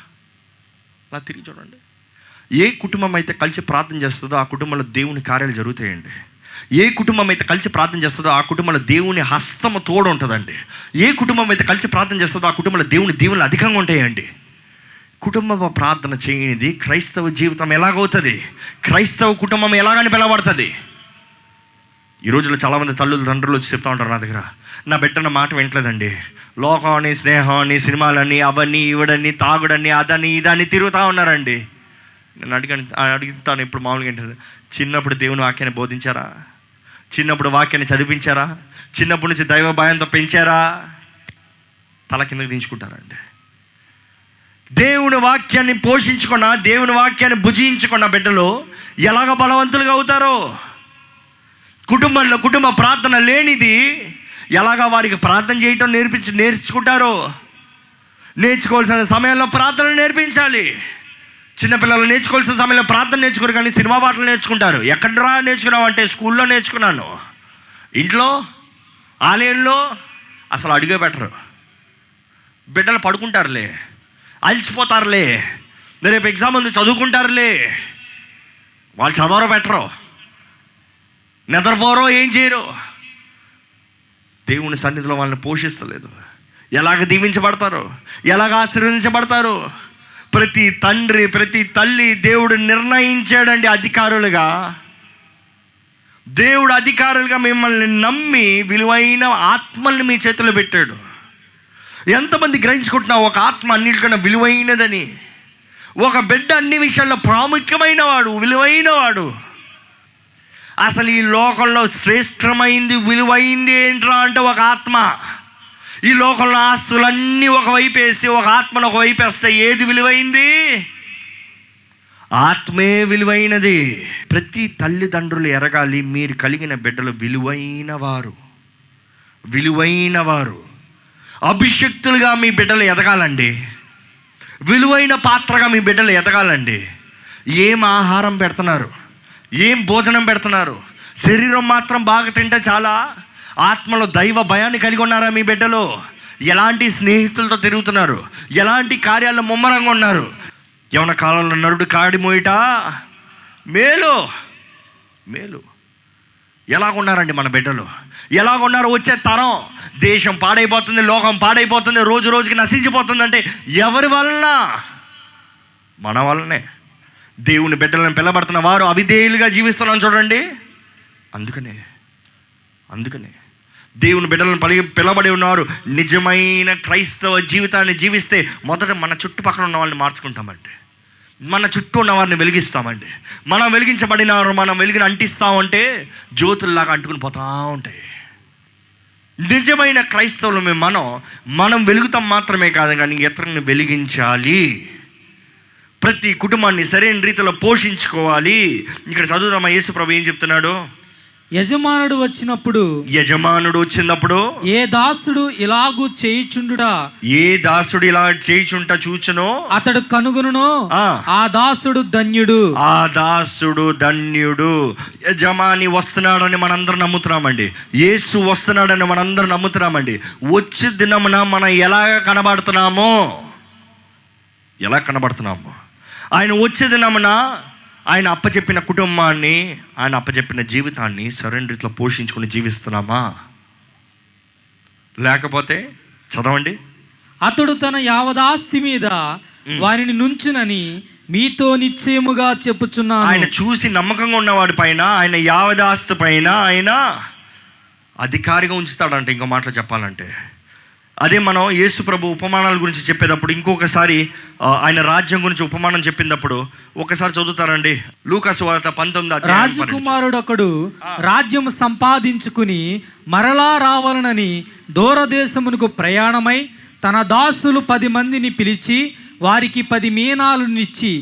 అలా తిరిగి చూడండి. ఏ కుటుంబం అయితే కలిసి ప్రార్థన చేస్తుందో ఆ కుటుంబంలో దేవుని కార్యాలు జరుగుతాయండి. ఏ కుటుంబం అయితే కలిసి ప్రార్థన చేస్తుందో ఆ కుటుంబంలో దేవుని హస్తము తోడు ఉంటుందండి. ఏ కుటుంబం అయితే కలిసి ప్రార్థన చేస్తుందో ఆ కుటుంబంలో దేవుని దేవుళ్ళు అధికంగా ఉంటాయండి. కుటుంబ ప్రార్థన చేయనిది క్రైస్తవ జీవితం ఎలాగవుతుంది? క్రైస్తవ కుటుంబం ఎలాగని పిలవబడుతుంది? ఈ రోజుల్లో చాలామంది తల్లులు తండ్రులు వచ్చి చెప్తా ఉంటారు, నా దగ్గర నా బిడ్డ నా మాట వింటలేదండి, లోకం అని స్నేహం అని సినిమాలని అవన్నీ ఇవడని తాగుడని అదని ఇదని తిరుగుతూ ఉన్నారండి. నేను అడుగుతాను ఇప్పుడు మామూలుగా ఏంటంటే, చిన్నప్పుడు దేవుని వాక్యాన్ని బోధించారా? చిన్నప్పుడు వాక్యాన్ని చదివించారా? చిన్నప్పటి నుంచి దైవ భయంతో పెంచారా? తల కిందకి దించుకుంటారండి. దేవుని వాక్యాన్ని పోషించుకున్న, దేవుని వాక్యాన్ని భుజించుకున్న బిడ్డలు ఎలాగ బలవంతులుగా అవుతారో. కుటుంబంలో కుటుంబ ప్రార్థన లేనిది ఎలాగ వారికి ప్రార్థన చేయటం నేర్చుకుంటారో. నేర్చుకోవాల్సిన సమయంలో ప్రార్థన నేర్పించాలి. చిన్నపిల్లలు నేర్చుకోవాల్సిన సమయంలో ప్రార్థన నేర్చుకోరు, కానీ సినిమా పాటలు నేర్చుకుంటారు. ఎక్కడరా నేర్చుకున్నావు అంటే స్కూల్లో నేర్చుకున్నాను, ఇంట్లో ఆలయంలో అసలు అడుగే పెట్టరు. బిడ్డలు పడుకుంటారులే, అలసిపోతారులే, రేపు ఎగ్జామ్ ఉంది చదువుకుంటారులే. వాళ్ళు చదవరో పెట్టరు, నిద్రపోరో, ఏం చేయరు. దేవుని సన్నిధిలో వాళ్ళని పోషిస్తలేదు. ఎలాగ దీవించబడతారు, ఎలాగ ఆశీర్వదించబడతారు? ప్రతి తండ్రి ప్రతి తల్లి దేవుడు నిర్ణయించాడండి అధికారులుగా. దేవుడు అధికారులుగా మిమ్మల్ని నమ్మి విలువైన ఆత్మల్ని మీ చేతిలో పెట్టాడు. ఎంతమంది గ్రహించుకుంటున్నావు ఒక ఆత్మ అన్నిటికన్నా విలువైనదని? ఒక బిడ్డ అన్ని విషయాల్లో ప్రాముఖ్యమైన వాడు, విలువైన వాడు. అసలు ఈ లోకంలో శ్రేష్టమైంది విలువైంది ఏంట్రా అంటే ఒక ఆత్మ. ఈ లోకంలో ఆస్తులన్నీ ఒకవైపు వేసి ఒక ఆత్మను ఒకవైపు వేస్తే ఏది విలువైంది? ఆత్మే విలువైనది. ప్రతి తల్లిదండ్రులు ఎరగాలి, మీరు కలిగిన బిడ్డలు విలువైన వారు, విలువైన వారు. అభిషక్తులుగా మీ బిడ్డలు ఎదగాలండి, విలువైన పాత్రగా మీ బిడ్డలు ఎదగాలండి. ఏం ఆహారం పెడుతున్నారు, ఏం భోజనం పెడుతున్నారు? శరీరం మాత్రం బాగా తింటే చాలా? ఆత్మలో దైవ భయాన్ని కలిగి ఉన్నారా మీ బిడ్డలో? ఎలాంటి స్నేహితులతో తిరుగుతున్నారు? ఎలాంటి కార్యాల్లో ముమ్మరంగా ఉన్నారు? యవన కాలంలో నరుడు కాడి మోయట మేలు, మేలు. ఎలాగున్నారండి మన బిడ్డలు? ఎలాగున్నారు? వచ్చే తరం దేశం పాడైపోతుంది, లోకం పాడైపోతుంది, రోజు రోజుకి నశించిపోతుంది. అంటే ఎవరి వలన? మన వలనే. దేవుని బిడ్డలను పిలబడుతున్న వారు అవిధేయులుగా జీవిస్తున్నాను చూడండి. అందుకనే దేవుని బిడ్డలను పిలబడి ఉన్నవారు నిజమైన క్రైస్తవ జీవితాన్ని జీవిస్తే మొదట మన చుట్టుపక్కల ఉన్న వాళ్ళని మార్చుకుంటామండి, మన చుట్టూ ఉన్న వారిని వెలిగిస్తామండి. మనం వెలిగించబడిన వారు మనం వెలిగిన అంటిస్తామంటే జ్యోతుల్లాగా అంటుకుని పోతా ఉంటాయి. నిజమైన క్రైస్తవులు మేము మనం వెలుగుతాం మాత్రమే కాదు, కానీ ఇతరులను వెలిగించాలి. ప్రతి కుటుంబాన్ని సరైన రీతిలో పోషించుకోవాలి. ఇక్కడ చదువుతామా యేసు ప్రభు ఏం చెప్తున్నాడు? యజమానుడు వచ్చినప్పుడు ఏ దాసుడు ఇలా చేయుచుంట చూచునో అతడు కనుగొనునో ఆ దాసుడు ధన్యుడు, ఆ దాసుడు ధన్యుడు. యజమాని వస్తున్నాడని మనందరూ నమ్ముతున్నామండి, యేసు వస్తున్నాడని మనందరూ నమ్ముతున్నామండి. వచ్చే దినమున మనం ఎలా కనబడుతున్నాము? ఆయన వచ్చే దినమున ఆయన అప్పచెప్పిన కుటుంబాన్ని, ఆయన అప్పచెప్పిన జీవితాన్ని సరైన రీతిలో పోషించుకుని జీవిస్తున్నామా? లేకపోతే చదవండి, అతడు తన యావదాస్తి మీద వారిని నుంచునని మీతో నిశ్చయముగా చెప్పుచున్నాను. ఆయన చూసి నమ్మకంగా ఉన్నవాడి పైన, ఆయన యావదాస్తి పైన ఆయన అధికారిగా ఉంచుతాడంటే. ఇంకో మాటలో చెప్పాలంటే, అదే మనం యేసు ప్రభు ఉపమానాల గురించి చెప్పేటప్పుడు ఇంకొకసారి ఆయన రాజ్యం గురించి ఉపమానం చెప్పినప్పుడు ఒకసారి చదువుతారండి. లూకాసువార్త 19. రాజకుమారుడు ఒకడు రాజ్యం సంపాదించుకుని మరలా రావాలనని దూరదేశమునకు ప్రయాణమై తన దాసులు 10 మందిని పిలిచి వారికి 10 మీనాలు ఇచ్చి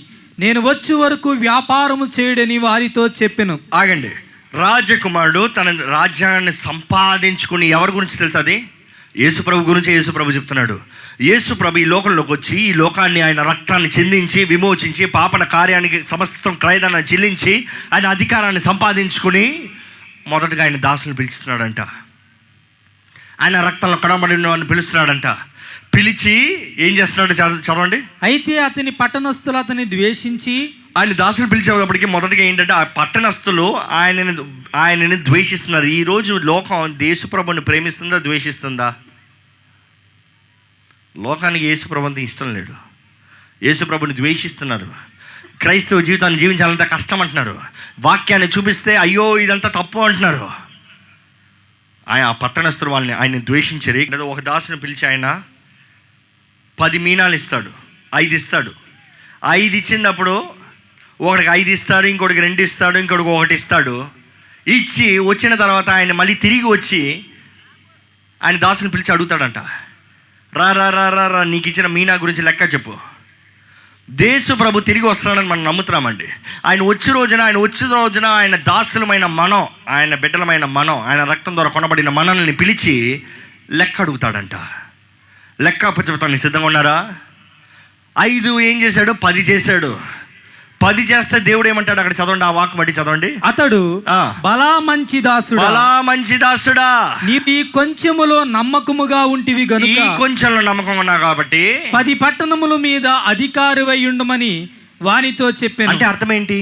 నేను వచ్చే వరకు వ్యాపారము చేయడని వారితో చెప్పెను. ఆగండి, రాజకుమారుడు తన రాజ్యాన్ని సంపాదించుకుని ఎవరి గురించి తెలుసు? అది యేసుప్రభు గురించి. యేసుప్రభు చెప్తున్నాడు, యేసుప్రభు ఈ లోకంలోకి వచ్చి ఈ లోకాన్ని ఆయన రక్తాన్ని చెందించి విమోచించి పాపన కార్యానికి సమస్తం క్రయధన చెల్లించి ఆయన అధికారాన్ని సంపాదించుకుని మొదటగా ఆయన దాసులను పిలుస్తున్నాడంట. ఆయన రక్తంలో కడబడిన వాడిని పిలుస్తున్నాడంట. పిలిచి ఏం చేస్తున్నాడు చదవండి. అయితే అతని పట్టణస్తులు అతన్ని ద్వేషించి, ఆయన దాసులు పిలిచేటప్పటికి మొదటిగా ఏంటంటే ఆ పట్టణస్తులు ఆయనని ద్వేషిస్తున్నారు. ఈరోజు లోకం యేసుప్రభుని ప్రేమిస్తుందా ద్వేషిస్తుందా? లోకానికి యేసుప్రభు అంత ఇష్టం లేడు. యేసుప్రభుని ద్వేషిస్తున్నారు. క్రైస్తవ జీవితాన్ని జీవించాలంటే కష్టం అంటున్నారు. వాక్యాన్ని చూపిస్తే అయ్యో ఇదంతా తప్పు అంటున్నారు. ఆయన ఆ పట్టణస్తులు వాళ్ళని ఆయన ద్వేషించరు. లేదా ఒక దాసుని పిలిచి ఆయన 10 మీనాలు ఇస్తాడు. 5 ఇచ్చినప్పుడు ఒకడికి 5 ఇస్తాడు, ఇంకొకటికి 2 ఇస్తాడు, ఇంకొకటికి 1 ఇస్తాడు. ఇచ్చి వచ్చిన తర్వాత ఆయన మళ్ళీ తిరిగి వచ్చి ఆయన దాసుని పిలిచి అడుగుతాడంట, రా రా రా రా నీకు ఇచ్చిన మీనా గురించి లెక్క చెప్పు. యేసుప్రభు తిరిగి వస్తాడని మనం నమ్ముతున్నామండి. ఆయన వచ్చిన రోజున ఆయన దాసులమైన మనం, ఆయన బిడ్డలమైన మనం, ఆయన రక్తం ద్వారా కొనబడిన మనల్ని పిలిచి లెక్క అడుగుతాడంట. లెక్క అప్పచెప్తాను, సిద్ధంగా ఉన్నారా? 5 ఏం చేశాడు? 10 చేశాడు. 10 చేస్తే దేవుడు ఏమంటాడు అక్కడ చదవండి. ఆ వాక్యం బట్టి చదవండి. అతడు బలా మంచి దాసుడా, బలా మంచి దాసుడా, నీవు ఈ కొంచెములో నమ్మకముగా ఉంటివి గనుక, ఈ కొంచెంలో నమ్మకం ఉన్నా కాబట్టి 10 పట్టణముల మీద అధికారివై ఉండమని వానితో చెప్పాను. అంటే అర్థం ఏంటి?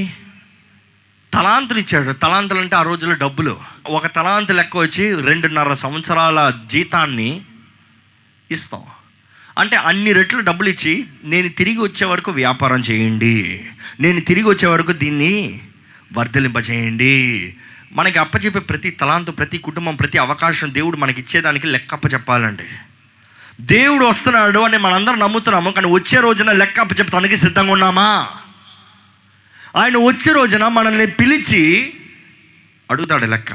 తలాంతులు ఇచ్చాడు. తలాంతులు అంటే ఆ రోజుల్లో డబ్బులు. ఒక తలాంతు లెక్క వచ్చి 2.5 సంవత్సరాల జీతాన్ని ఇస్తాం. అంటే అన్ని రెట్లు డబ్బులు ఇచ్చి నేను తిరిగి వచ్చే వరకు వ్యాపారం చేయండి, నేను తిరిగి వచ్చే వరకు దీన్ని వర్ధలింపజేయండి. మనకి అప్పచెప్పే ప్రతి తలాంతు, ప్రతి కుటుంబం, ప్రతి అవకాశం దేవుడు మనకి ఇచ్చేదానికి లెక్క అప్పచెప్పాలండి. దేవుడు వస్తున్నాడు అని మనందరం నమ్ముతున్నాము. కానీ వచ్చే రోజున లెక్క అప్పచెప్పడానికి సిద్ధంగా ఉన్నామా? ఆయన వచ్చే రోజున మనల్ని పిలిచి అడుగుతాడు లెక్క.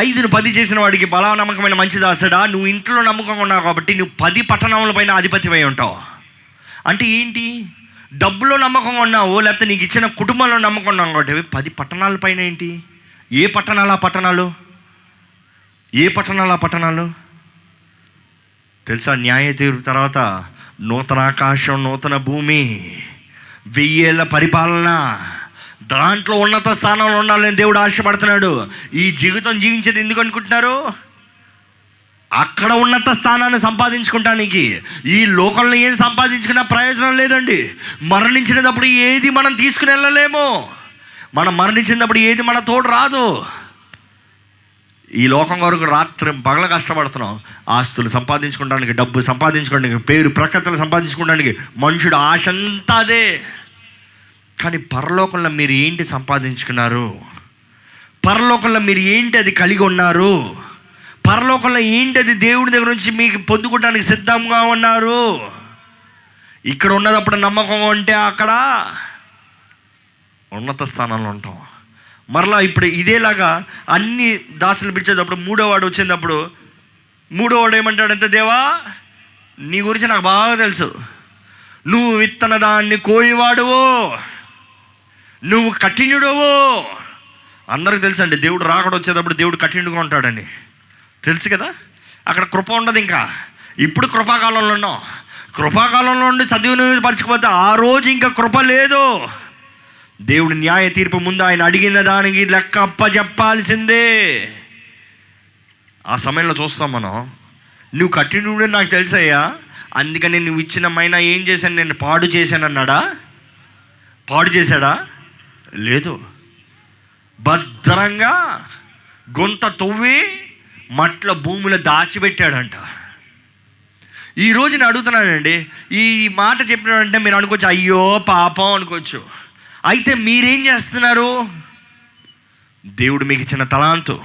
5 10 చేసిన వాడికి బలా నమ్మకమైన మంచి దాసుడా, నువ్వు ఇంట్లో నమ్మకంగా ఉన్నావు కాబట్టి నువ్వు 10 పట్టణముల పైన అధిపతివై ఉంటావు. అంటే ఏంటి? డబ్బులో నమ్మకంగా ఉన్నావు, లేకపోతే నీకు ఇచ్చిన కుటుంబంలో నమ్మకం ఉన్నావు కాబట్టి 10 పట్టణాల పైన. ఏంటి? ఏ పట్టణాలు తెలుసా? న్యాయ తీర్పు తర్వాత నూతన ఆకాశం, నూతన భూమి, 1000 ఏళ్ళ పరిపాలన, దాంట్లో ఉన్నత స్థానంలో ఉండాలని దేవుడు ఆశపడుతున్నాడు. ఈ జీవితం జీవించేది ఎందుకు అనుకుంటున్నారు? అక్కడ ఉన్నత స్థానాన్ని సంపాదించుకుంటానికి. ఈ లోకంలో ఏం సంపాదించుకున్నా ప్రయోజనం లేదండి. మరణించినప్పుడు ఏది మనం తీసుకుని వెళ్ళలేము. మనం మరణించినప్పుడు ఏది మన తోడు రాదు. ఈ లోకం వరకు రాత్రి పగల కష్టపడుతున్నాం. ఆస్తులు సంపాదించుకోవడానికి, డబ్బు సంపాదించుకోవడానికి, పేరు ప్రఖ్యాతలు సంపాదించుకోవడానికి మనుషుడు ఆశ అంతా అదే. కానీ పరలోకంలో మీరు ఏంటి సంపాదించుకున్నారు? పరలోకంలో మీరు ఏంటి అది కలిగి ఉన్నారు? పరలోకంలో ఏంటి అది దేవుడి దగ్గర నుంచి మీకు పొందుకోవడానికి సిద్ధంగా ఉన్నారు? ఇక్కడ ఉన్నదప్పుడు నమ్మకం ఉంటే అక్కడ ఉన్నత స్థానంలో ఉంటాం. మరలా ఇప్పుడు ఇదేలాగా అన్ని దాసులు పిలిచేటప్పుడు మూడోవాడు వచ్చినప్పుడు మూడోవాడు ఏమంటాడంటే, దేవా నీ గురించి నాకు బాగా తెలుసు, నువ్వు విత్తన దాన్ని కోయివాడువో, నువ్వు కఠినుడవో. అందరికి తెలుసు అండి, దేవుడు రాకడ వచ్చేటప్పుడు దేవుడు కఠినుడుగా ఉంటాడని తెలుసు కదా. అక్కడ కృప ఉండదు. ఇంకా ఇప్పుడు కృపాకాలంలో ఉన్నాం. కృపాకాలంలో ఉండి చదివిని పరిచిపోతే ఆ రోజు ఇంకా కృప లేదు. దేవుడు న్యాయ తీర్పు ముందు ఆయన అడిగిన దానికి లెక్క అప్పచెప్పాల్సిందే. ఆ సమయంలో చూస్తాం మనం, నువ్వు కఠినుడు నాకు తెలుసయ్యా, అందుకని నువ్వు ఇచ్చిన మైనా ఏం చేశాను, నేను పాడు చేశాను అన్నాడా? పాడు చేశాడా? లేదు. భద్రంగా గొంత తొవ్వి మట్ల భూమిలో దాచిపెట్టాడంట. ఈ రోజు నేను అడుగుతున్నానండి, ఈ మాట చెప్పినాడంటే మీరు అనుకోవచ్చు అయ్యో పాపం అనుకోవచ్చు. అయితే మీరేం చేస్తున్నారు? దేవుడు మీకు ఇచ్చిన తలాంతు,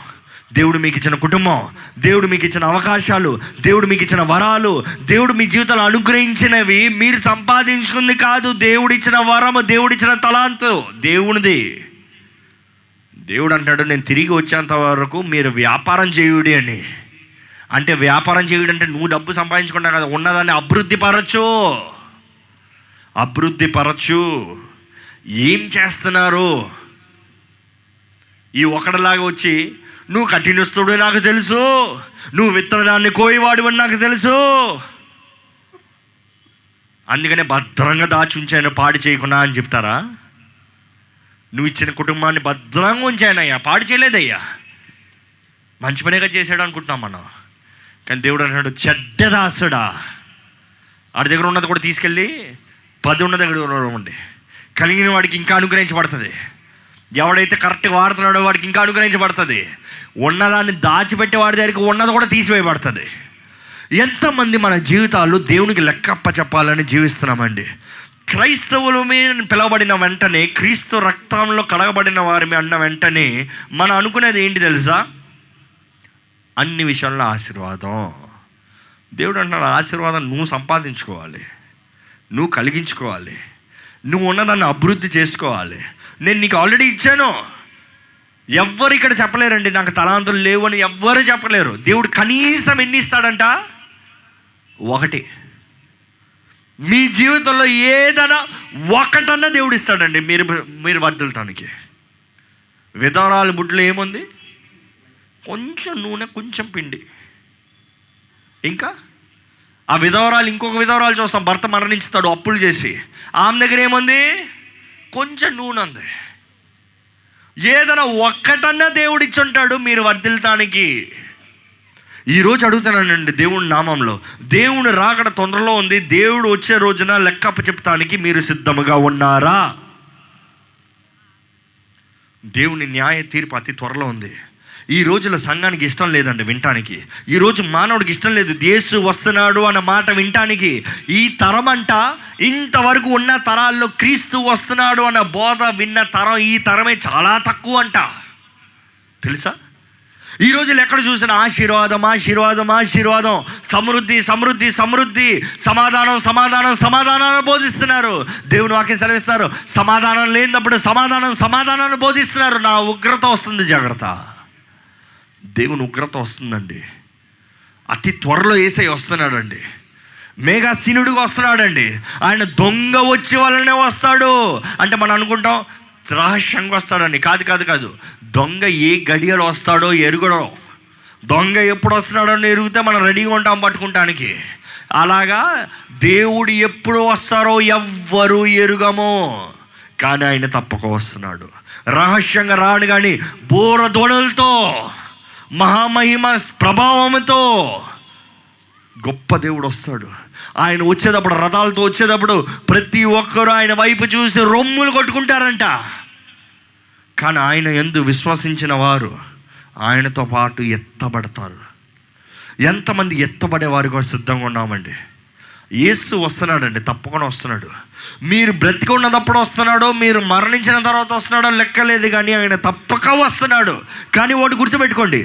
దేవుడు మీకు ఇచ్చిన కుటుంబం, దేవుడు మీకు ఇచ్చిన అవకాశాలు, దేవుడు మీకు ఇచ్చిన వరాలు, దేవుడు మీ జీవితంలో అనుగ్రహించినవి మీరు సంపాదించుకుంది కాదు. దేవుడిచ్చిన వరము, దేవుడిచ్చిన తలాంతు దేవునిది. దేవుడు అంటాడు నేను తిరిగి వచ్చేంత వరకు మీరు వ్యాపారం చేయుడి అని. అంటే వ్యాపారం చేయుడు అంటే నువ్వు డబ్బు సంపాదించుకున్నా కదా, ఉన్నదాన్ని అభివృద్ధి పరచు. ఏం చేస్తున్నారు? ఈ ఒకటిలాగా వచ్చి నువ్వు కఠినస్తుడు నాకు తెలుసు, నువ్వు విత్తనాన్ని కోయివాడు అని నాకు తెలుసు, అందుకనే భద్రంగా దాచి ఉంచాను పాడు చేయకుండా అని చెప్తారా? నువ్వు ఇచ్చిన కుటుంబాన్ని భద్రంగా ఉంచానయ్యా, పాడు చేయలేదయ్యా, మంచి పనిగా చేశాడు అనుకుంటున్నాం మనం. కానీ దేవుడు అంటాడు చెడ్డ దాసుడా, వాడి దగ్గర ఉన్నది కూడా తీసుకెళ్ళి 10 ఉన్న దగ్గర ఉండి కలిగిన వాడికి ఇంకా అనుగ్రహించబడుతుంది. ఎవడైతే కరెక్ట్గా వాడుతున్నాడో వాడికి ఇంకా అనుగ్రహించబడుతుంది. ఉన్నదాన్ని దాచిపెట్టే వాడి దగ్గరికి ఉన్నది కూడా తీసివేయబడుతుంది. ఎంతమంది మన జీవితాలు దేవునికి లెక్కప్ప చెప్పాలని జీవిస్తున్నామండి. క్రైస్తవులమే పిలవబడిన వెంటనే, క్రీస్తు రక్తంలో కడగబడిన వారిని అన్న వెంటనే మనం అనుకునేది ఏంటి తెలుసా? అన్ని విషయాల్లో ఆశీర్వాదం. దేవుడు అంటున్నాడు ఆశీర్వాదం నువ్వు సంపాదించుకోవాలి, నువ్వు కలిగించుకోవాలి, నువ్వు ఉన్నదాన్ని అభివృద్ధి చేసుకోవాలి. నేను నీకు ఆల్రెడీ ఇచ్చాను. ఎవ్వరు ఇక్కడ చెప్పలేరండి నాకు తలాంతులు లేవు అని ఎవ్వరు చెప్పలేరు. దేవుడు కనీసం ఎన్ని ఇస్తాడంట? 1. మీ జీవితంలో ఏదైనా 1 దేవుడు ఇస్తాడండి మీరు వర్ధిల్లటానికి. విధవరాలు బుడ్లు ఏముంది? కొంచెం నూనె, కొంచెం పిండి. ఇంకా ఆ విధవరాలు, ఇంకొక విధవరాలు చూస్తాం, భర్త మరణిస్తాడు అప్పులు చేసి, ఆమె దగ్గర ఏముంది? కొంచెం నూనె ఉంది. ఏదైనా 1 దేవుడిచ్చుంటాడు మీరు వర్ధిల్లటానికి. ఈరోజు అడుగుతానండి దేవుని నామంలో, దేవుని రాకడ తొందరలో ఉంది. దేవుడు వచ్చే రోజున లెక్కప్ప చెప్తానికి మీరు సిద్ధముగా ఉన్నారా? దేవుని న్యాయ తీర్పు అతి త్వరలో ఉంది. ఈ రోజుల సంఘానికి ఇష్టం లేదండి వినటానికి. ఈరోజు మానవుడికి ఇష్టం లేదు యేసు వస్తున్నాడు అన్న మాట వినటానికి. ఈ తరం అంట ఇంతవరకు ఉన్న తరాల్లో క్రీస్తు వస్తున్నాడు అన్న బోధ విన్న తరం ఈ తరమే చాలా తక్కువ అంట తెలుసా? ఈ రోజులు ఎక్కడ చూసిన ఆశీర్వాదం ఆశీర్వాదం ఆశీర్వాదం, సమృద్ధి సమృద్ధి సమృద్ధి, సమాధానం సమాధానం సమాధానాన్ని బోధిస్తున్నారు. దేవుని వాక్యం సెలవిస్తున్నారు సమాధానం లేనప్పుడు సమాధానం సమాధానాన్ని బోధిస్తున్నారు. నా ఉగ్రత వస్తుంది, జాగ్రత్త. దేవుని ఉగ్రత వస్తుందండి. అతి త్వరలో యేసయ్య వస్తున్నాడండి. మేఘాసీనుడిగా వస్తున్నాడండి. ఆయన దొంగ వచ్చే వల్లనే వస్తాడు అంటే మనం అనుకుంటాం రహస్యంగా వస్తాడని. కాదు, దొంగ ఏ గడియలో వస్తాడో ఎరుగడం. దొంగ ఎప్పుడు వస్తున్నాడో ఎరిగితే మనం రెడీగా ఉంటాం పట్టుకుంటానికి. అలాగా దేవుడు ఎప్పుడు వస్తారో ఎవ్వరూ ఎరుగము, కానీ ఆయన తప్పక వస్తున్నాడు. రహస్యంగా రాడు, కానీ బోర దొడలతో, మహామహిమ ప్రభావంతో గొప్ప దేవుడు వస్తాడు. ఆయన వచ్చేటప్పుడు, రథాలతో వచ్చేటప్పుడు ప్రతి ఒక్కరూ ఆయన వైపు చూసి రొమ్ములు కొట్టుకుంటారంట. కానీ ఆయన యందు విశ్వసించిన వారు ఆయనతో పాటు ఎత్తబడతారు. ఎంతమంది ఎత్తబడేవారు కూడా సిద్ధంగా ఉన్నామండి. యేసు వస్తున్నాడండి, తప్పకుండా వస్తున్నాడు. మీరు బ్రతికి ఉన్నప్పుడు వస్తున్నాడో, మీరు మరణించిన తర్వాత వస్తున్నాడో లెక్కలేదు, కానీ ఆయన తప్పక వస్తున్నాడు. కానీ ఒకటి గుర్తుపెట్టుకోండి,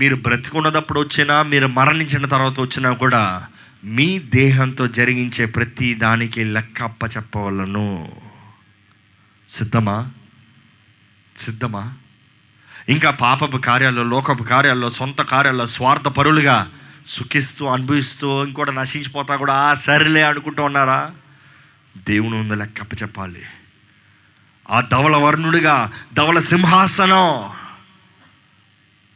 మీరు బ్రతికి ఉన్నప్పుడు వచ్చినా, మీరు మరణించిన తర్వాత వచ్చినా కూడా మీ దేహంతో జరిగించే ప్రతి దానికి లెక్క అప్పచెప్పవలను. సిద్ధమా? ఇంకా పాపపు కార్యాల్లో, లోకపు కార్యాల్లో, సొంత కార్యాల్లో స్వార్థ పరులుగా సుఖిస్తూ అనుభవిస్తూ ఇంకోటి నశించిపోతా కూడా సరేలే అనుకుంటూ ఉన్నారా? దేవుని ఉంది లెక్క అప్పచెప్పాలి. ఆ ధవల వర్ణుడిగా, ధవల సింహాసనం.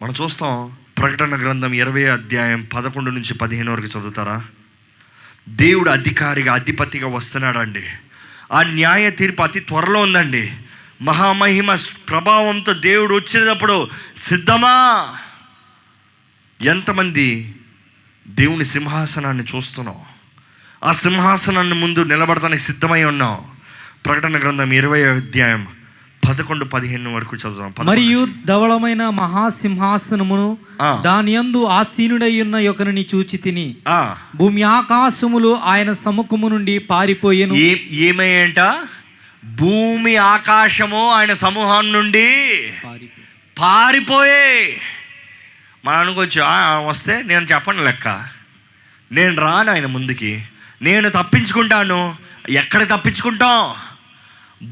మనం చూస్తాం ప్రకటన గ్రంథం 20:11-15 వరకు చదువుతారా? దేవుడు అధికారిగా, అధిపతిగా వస్తున్నాడండి. ఆ న్యాయ తీర్పు అతి త్వరలో ఉందండి. మహామహిమ ప్రభావంతో దేవుడు వచ్చేటప్పుడు సిద్ధమా? ఎంతమంది దేవుని సింహాసనాన్ని చూస్తున్నాం? ఆ సింహాసనాన్ని ముందు నిలబడటానికి సిద్ధమై ఉన్నాం. ప్రకటన గ్రంథం 20వ అధ్యాయం 11-15 వరకు చదువుతాం. మరియు ధవళమైన మహాసింహాసనమును దాని యందు ఆసీనుడై ఉన్న యొక్కని చూచి తిని భూమి ఆకాశములు ఆయన సముఖము నుండి పారిపోయెను. ఏమయ్యంట? భూమి ఆకాశము ఆయన సమూహం నుండి పారిపోయే. మనం అనుకోవచ్చు వస్తే నేను చెప్పను లెక్క, నేను రాను ఆయన ముందుకి, నేను తప్పించుకుంటాను. ఎక్కడ తప్పించుకుంటాం?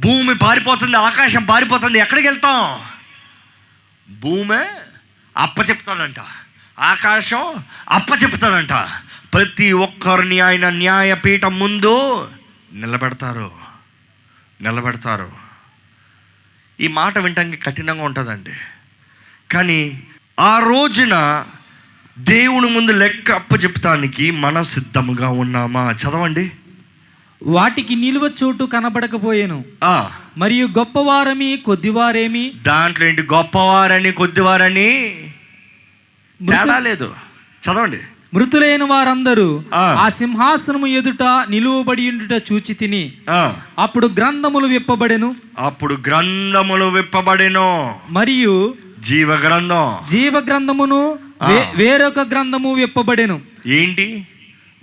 భూమి పారిపోతుంది, ఆకాశం పారిపోతుంది, ఎక్కడికి వెళ్తాం? భూమి అప్పచెప్తాడంట, ఆకాశం అప్పచెప్తాడంట. ప్రతి ఒక్కరిని ఆయన న్యాయపీఠం ముందు నిలబెడతారు. ఈ మాట వినటానికి కఠినంగా ఉంటుందండి, కానీ ఆ రోజున దేవుని ముందు లెక్క అప్పచెప్తానికి మనం సిద్ధముగా ఉన్నామా? చదవండి. వాటికి నిలువ చోటు కనబడకపోయేను, మరియు గొప్పవారమి కొద్దివారేమి. దాంట్లో ఏంటి? గొప్పవారని కొద్దివారని తేడా లేదు. చదవండి. మృతులైన వారందరూ ఆ సింహాసనము ఎదుట నిలువబడి ఉండుట చూచి తిని అప్పుడు గ్రంథములు విప్పబడెను. మరియు జీవ గ్రంథమును వేరొక గ్రంథము విప్పబడెను. ఏంటి?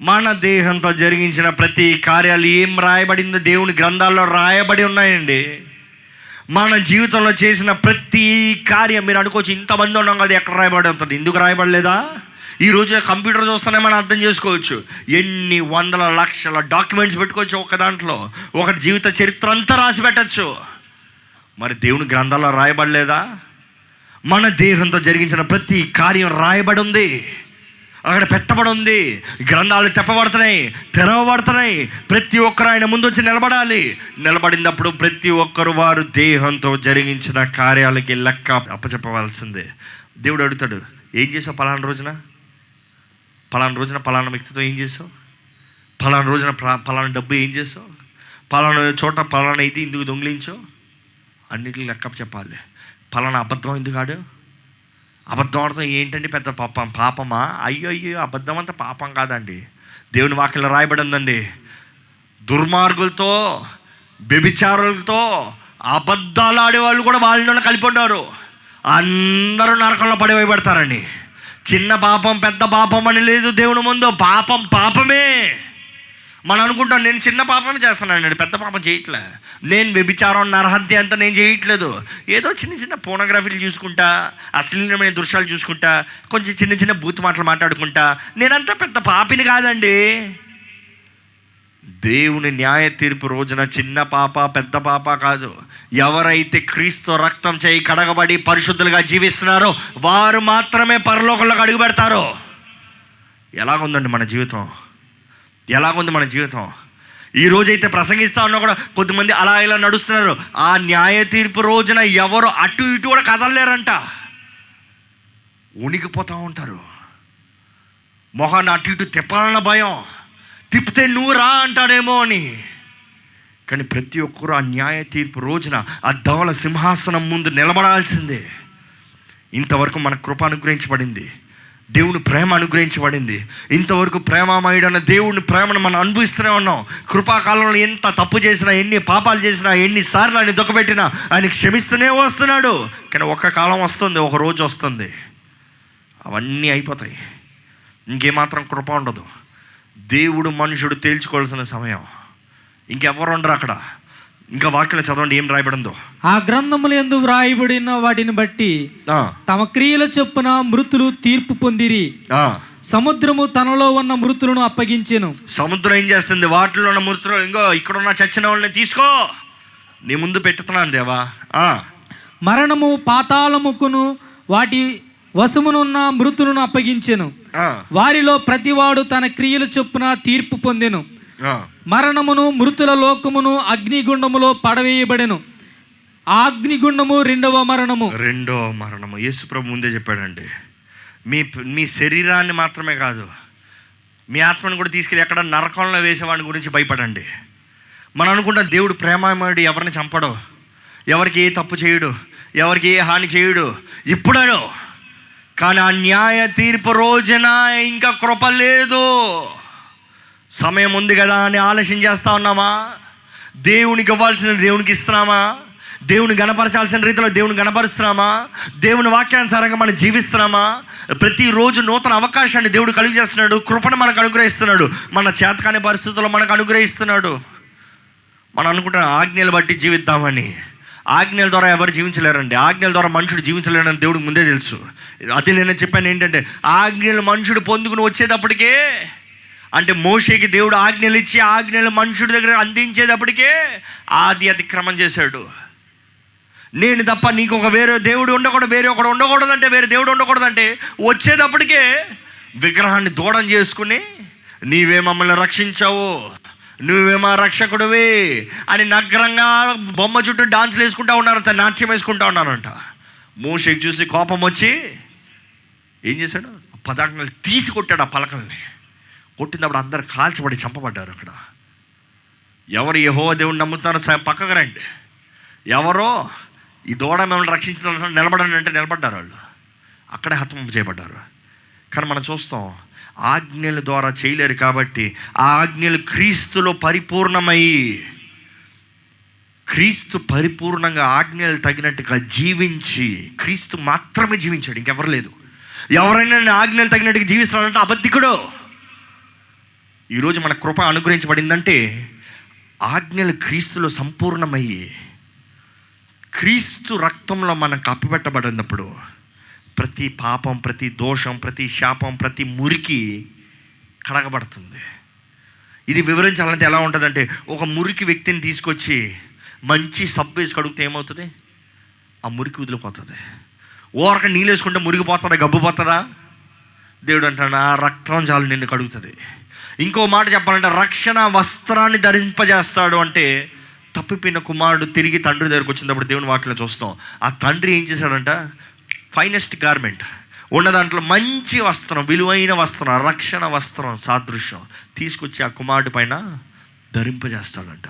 మన దేహంతో జరిగించిన ప్రతి కార్యాలు ఏం రాయబడిందో దేవుని గ్రంథాల్లో రాయబడి ఉన్నాయండి. మన జీవితంలో చేసిన ప్రతి కార్యం, మీరు అనుకోవచ్చు ఇంతమంది ఉన్నాం కదా ఎక్కడ రాయబడి ఉంటుంది, ఎందుకు రాయబడలేదా? ఈ రోజు కంప్యూటర్ చూస్తేనే మనం అర్థం చేసుకోవచ్చు, ఎన్ని వందల లక్షల డాక్యుమెంట్స్ పెట్టుకోవచ్చు, ఒక దాంట్లో ఒక జీవిత చరిత్ర అంతా రాసి పెట్టచ్చు. మరి దేవుని గ్రంథాల్లో రాయబడలేదా? మన దేహంతో జరిగించిన ప్రతి కార్యం రాయబడి ఉంది, అక్కడ పెట్టబడి ఉంది. గ్రంథాలు తెరవబడుతున్నాయి. ప్రతి ఒక్కరు ఆయన ముందు వచ్చి నిలబడాలి. నిలబడినప్పుడు ప్రతి ఒక్కరు వారు దేహంతో జరిగించిన కార్యాలకి లెక్క అప్పచెప్పవలసిందే. దేవుడు అడుగుతాడు, ఏం చేసావు పలానా రోజున పలానా వ్యక్తితో ఏం చేసావు, పలానా రోజున పలానా డబ్బు ఏం చేసావు, పలానా చోట పలానా ఇది ఇందుకు దొంగిలించావు, అన్నిటిని లెక్క చెప్పాలి. పలానా అబద్ధం ఎందుకు ఆడావు? అబద్ధం ఆడతాం ఏంటండి పెద్ద పాపమా? అయ్యో అబద్ధం అంతా పాపం కాదండి, దేవుని వాక్యంలో రాయబడి ఉందండి. దుర్మార్గులతో, వ్యభిచారులతో, అబద్ధాలు ఆడేవాళ్ళు కూడా వాళ్ళలో కలిపి ఉన్నారు, అందరూ నరకంలో పడివేయబడతారని. చిన్న పాపం పెద్ద పాపం అని లేదు దేవుని ముందు. పాపం పాపమే. మనం అనుకుంటాం నేను చిన్న పాపమే చేస్తున్నానండి, పెద్ద పాపం చేయట్లే. నేను వ్యభిచారం, నరహత్య అంతా నేను చేయట్లేదు. ఏదో చిన్న పోర్నోగ్రఫీలు చూసుకుంటా, అశ్లీలమైన దృశ్యాలు చూసుకుంటా, కొంచెం చిన్న బూత్ మాటలు మాట్లాడుకుంటా, నేనంతా పెద్ద పాపిని కాదండి. దేవుని న్యాయ తీర్పు రోజున చిన్న పాప పెద్ద పాప కాదు. ఎవరైతే క్రీస్తు రక్తం చేయి కడగబడి పరిశుద్ధులుగా జీవిస్తున్నారో వారు మాత్రమే పరలోకంలోకి అడుగు పెడతారు. ఎలాగుందండి మన జీవితం? ఈ రోజైతే ప్రసంగిస్తా ఉన్నా కూడా కొద్దిమంది అలా ఇలా నడుస్తున్నారు. ఆ న్యాయ తీర్పు రోజున ఎవరు అటు ఇటు కూడా కదలలేరంట, ఉనికిపోతూ ఉంటారు. మొహాన్ని అటు ఇటు తిప్పాలన్న భయం, తిప్పితే నువ్వు రా అంటాడేమో అని. కానీ ప్రతి ఒక్కరూ ఆ న్యాయ తీర్పు రోజున ఆ ధవళ సింహాసనం ముందు నిలబడాల్సిందే. ఇంతవరకు మన కృప అనుగ్రహించబడింది, దేవుని ప్రేమ అనుగ్రహించబడింది. ఇంతవరకు ప్రేమమయుడైన దేవుని ప్రేమను మనం అనుభవిస్తూనే ఉన్నాం. కృపాకాలంలో ఎంత తప్పు చేసినా, ఎన్ని పాపాలు చేసినా, ఎన్నిసార్లు ఆయన దుఃఖపెట్టినా ఆయన క్షమిస్తూనే వస్తున్నాడు. కానీ ఒక్క కాలం వస్తుంది, ఒక రోజు వస్తుంది, అవన్నీ అయిపోతాయి, ఇంకేమాత్రం కృప ఉండదు. దేవుడు మనుషుడు తేల్చుకోవాల్సిన సమయం. ఇంకెవరు ఉండరు అక్కడ. ఇంకా వాక్యం చదవండి, ఏం రాయబడిందో. ఆ గ్రంథములు యందు వ్రాయబడిన వాటిని బట్టి తమ క్రియల చొప్పున మృతులు తీర్పు పొందిరి. సముద్రము తనలో ఉన్న మృతులను అప్పగించెను. సముద్రం ఏం చేస్తుంది? వాటిలో ఉన్న మృతులు, ఇంకో ఇక్కడున్న చచ్చిన వాళ్ళని తీసుకో, నీ ముందు పెట్టుతున్నాను దేవా. మరణము పాతాళముకును వాటి వశమునున్న మృతులను అప్పగించెను. వారిలో ప్రతివాడు తన క్రియల చొప్పున తీర్పు పొందెను. మరణమును మృతుల లోకమును అగ్నిగుండములో పడవేయబడెను. ఆ అగ్నిగుండము రెండవ మరణము. యేసుప్రభు ముందే చెప్పాడండి, మీ శరీరాన్ని మాత్రమే కాదు మీ ఆత్మను కూడా తీసుకెళ్ళి ఎక్కడ నరకంలో వేసేవాడిని గురించి భయపడండి. మనం అనుకుంటాం దేవుడు ప్రేమమయుడు, ఎవరిని చంపడు, ఎవరికి ఏ తప్పు చేయడు, ఎవరికి ఏ హాని చేయడు ఇప్పుడనో. కానీ ఆ న్యాయ తీర్పు రోజున ఇంకా కృప లేదు. సమయం ఉంది కదా అని ఆలస్యం చేస్తూ ఉన్నామా? దేవునికి ఇవ్వాల్సిన దేవునికి ఇస్తున్నామా? దేవుని గణపరచాల్సిన రీతిలో దేవుని గణపరుస్తున్నామా? దేవుని వాక్యానుసారంగా మనం జీవిస్తున్నామా? ప్రతిరోజు నూతన అవకాశాన్ని దేవుడు కలుగజేస్తున్నాడు, కృపను మనకు అనుగ్రహిస్తున్నాడు, మన చేతకాని పరిస్థితుల్లో మనకు అనుగ్రహిస్తున్నాడు. మనం అనుకుంటున్న ఆజ్ఞలు బట్టి జీవిద్దామని, ఆజ్ఞల ద్వారా ఎవరు జీవించలేరండి, ఆజ్ఞల ద్వారా మనుషుడు జీవించలేరని దేవుడికి ముందే తెలుసు. అది నేను చెప్పాను ఏంటంటే, ఆజ్ఞలు మనుషుడు పొందుకుని వచ్చేటప్పటికే, అంటే మోషేకి దేవుడు ఆజ్ఞలు ఇచ్చి ఆజ్ఞలు మనుషుడి దగ్గర అందించేటప్పటికే ఆది అతిక్రమం చేశాడు. నేను తప్ప నీకొక వేరే దేవుడు ఉండకూడదు, వేరే ఒకడు ఉండకూడదంటే, వేరే దేవుడు ఉండకూడదంటే వచ్చేటప్పటికే విగ్రహాన్ని దూడం చేసుకుని, నీవే మమ్మల్ని రక్షించావు, నువ్వేమో రక్షకుడివి అని నగ్నంగా బొమ్మ చుట్టూ డాన్సులు వేసుకుంటా ఉన్నారంట, నాట్యం వేసుకుంటా ఉన్నారంట. మోషేకి చూసి కోపం వచ్చి ఏం చేశాడు, పతాకం తీసి కొట్టాడు. ఆ పలకల్ని కొట్టినప్పుడు అందరు కాల్చబడి చంపబడ్డారు. అక్కడ ఎవరు యెహోవా దేవుని నమ్ముతున్నారో పక్కకు రండి, ఎవరో ఈ దూడ మిమ్మల్ని రక్షించిన నిలబడండి అంటే నిలబడ్డారు. వాళ్ళు అక్కడే హతం చేయబడ్డారు. కానీ మనం చూస్తాం ఆజ్ఞల ద్వారా చేయలేరు కాబట్టి, ఆ ఆజ్ఞలు క్రీస్తులో పరిపూర్ణమయ్యి, క్రీస్తు పరిపూర్ణంగా ఆజ్ఞలు తగినట్టుగా జీవించి, క్రీస్తు మాత్రమే జీవించాడు, ఇంకెవరు లేదు. ఎవరైనా ఆజ్ఞలు తగినట్టుగా జీవిస్తున్నాడంటే అబద్ధికుడు. ఈరోజు మన కృప అనుగ్రహించబడిందంటే ఆజ్ఞలు క్రీస్తులో సంపూర్ణమయ్యి, క్రీస్తు రక్తంలో మనకు అప్పిపెట్టబడినప్పుడు ప్రతి పాపం, ప్రతి దోషం, ప్రతి శాపం, ప్రతి మురికి కడగబడుతుంది. ఇది వివరించాలంటే ఎలా ఉంటుందంటే, ఒక మురికి వ్యక్తిని తీసుకొచ్చి మంచి సబ్బు వేసి కడుగుతే ఏమవుతుంది? ఆ మురికి వదిలిపోతుంది. ఓరక నీళ్ళు వేసుకుంటే మురిగిపోతుందా, గబ్బుపోతుందా? దేవుడు అంటాడు ఆ రక్తం చాలు నిన్ను కడుగుతుంది. ఇంకో మాట చెప్పాలంటే రక్షణ వస్త్రాన్ని ధరింపజేస్తాడు. అంటే తప్పిపోయిన కుమారుడు తిరిగి తండ్రి దగ్గరకు వచ్చినప్పుడు దేవుని వాక్యం చూస్తాం, ఆ తండ్రి ఏం చేశాడంట, ఫైనెస్ట్ గార్మెంట్ ఉన్న దాంట్లో మంచి వస్త్రం, విలువైన వస్త్రం, రక్షణ వస్త్రం సాదృశ్యం తీసుకొచ్చి ఆ కుమారుడి పైన ధరింపజేస్తాడంట.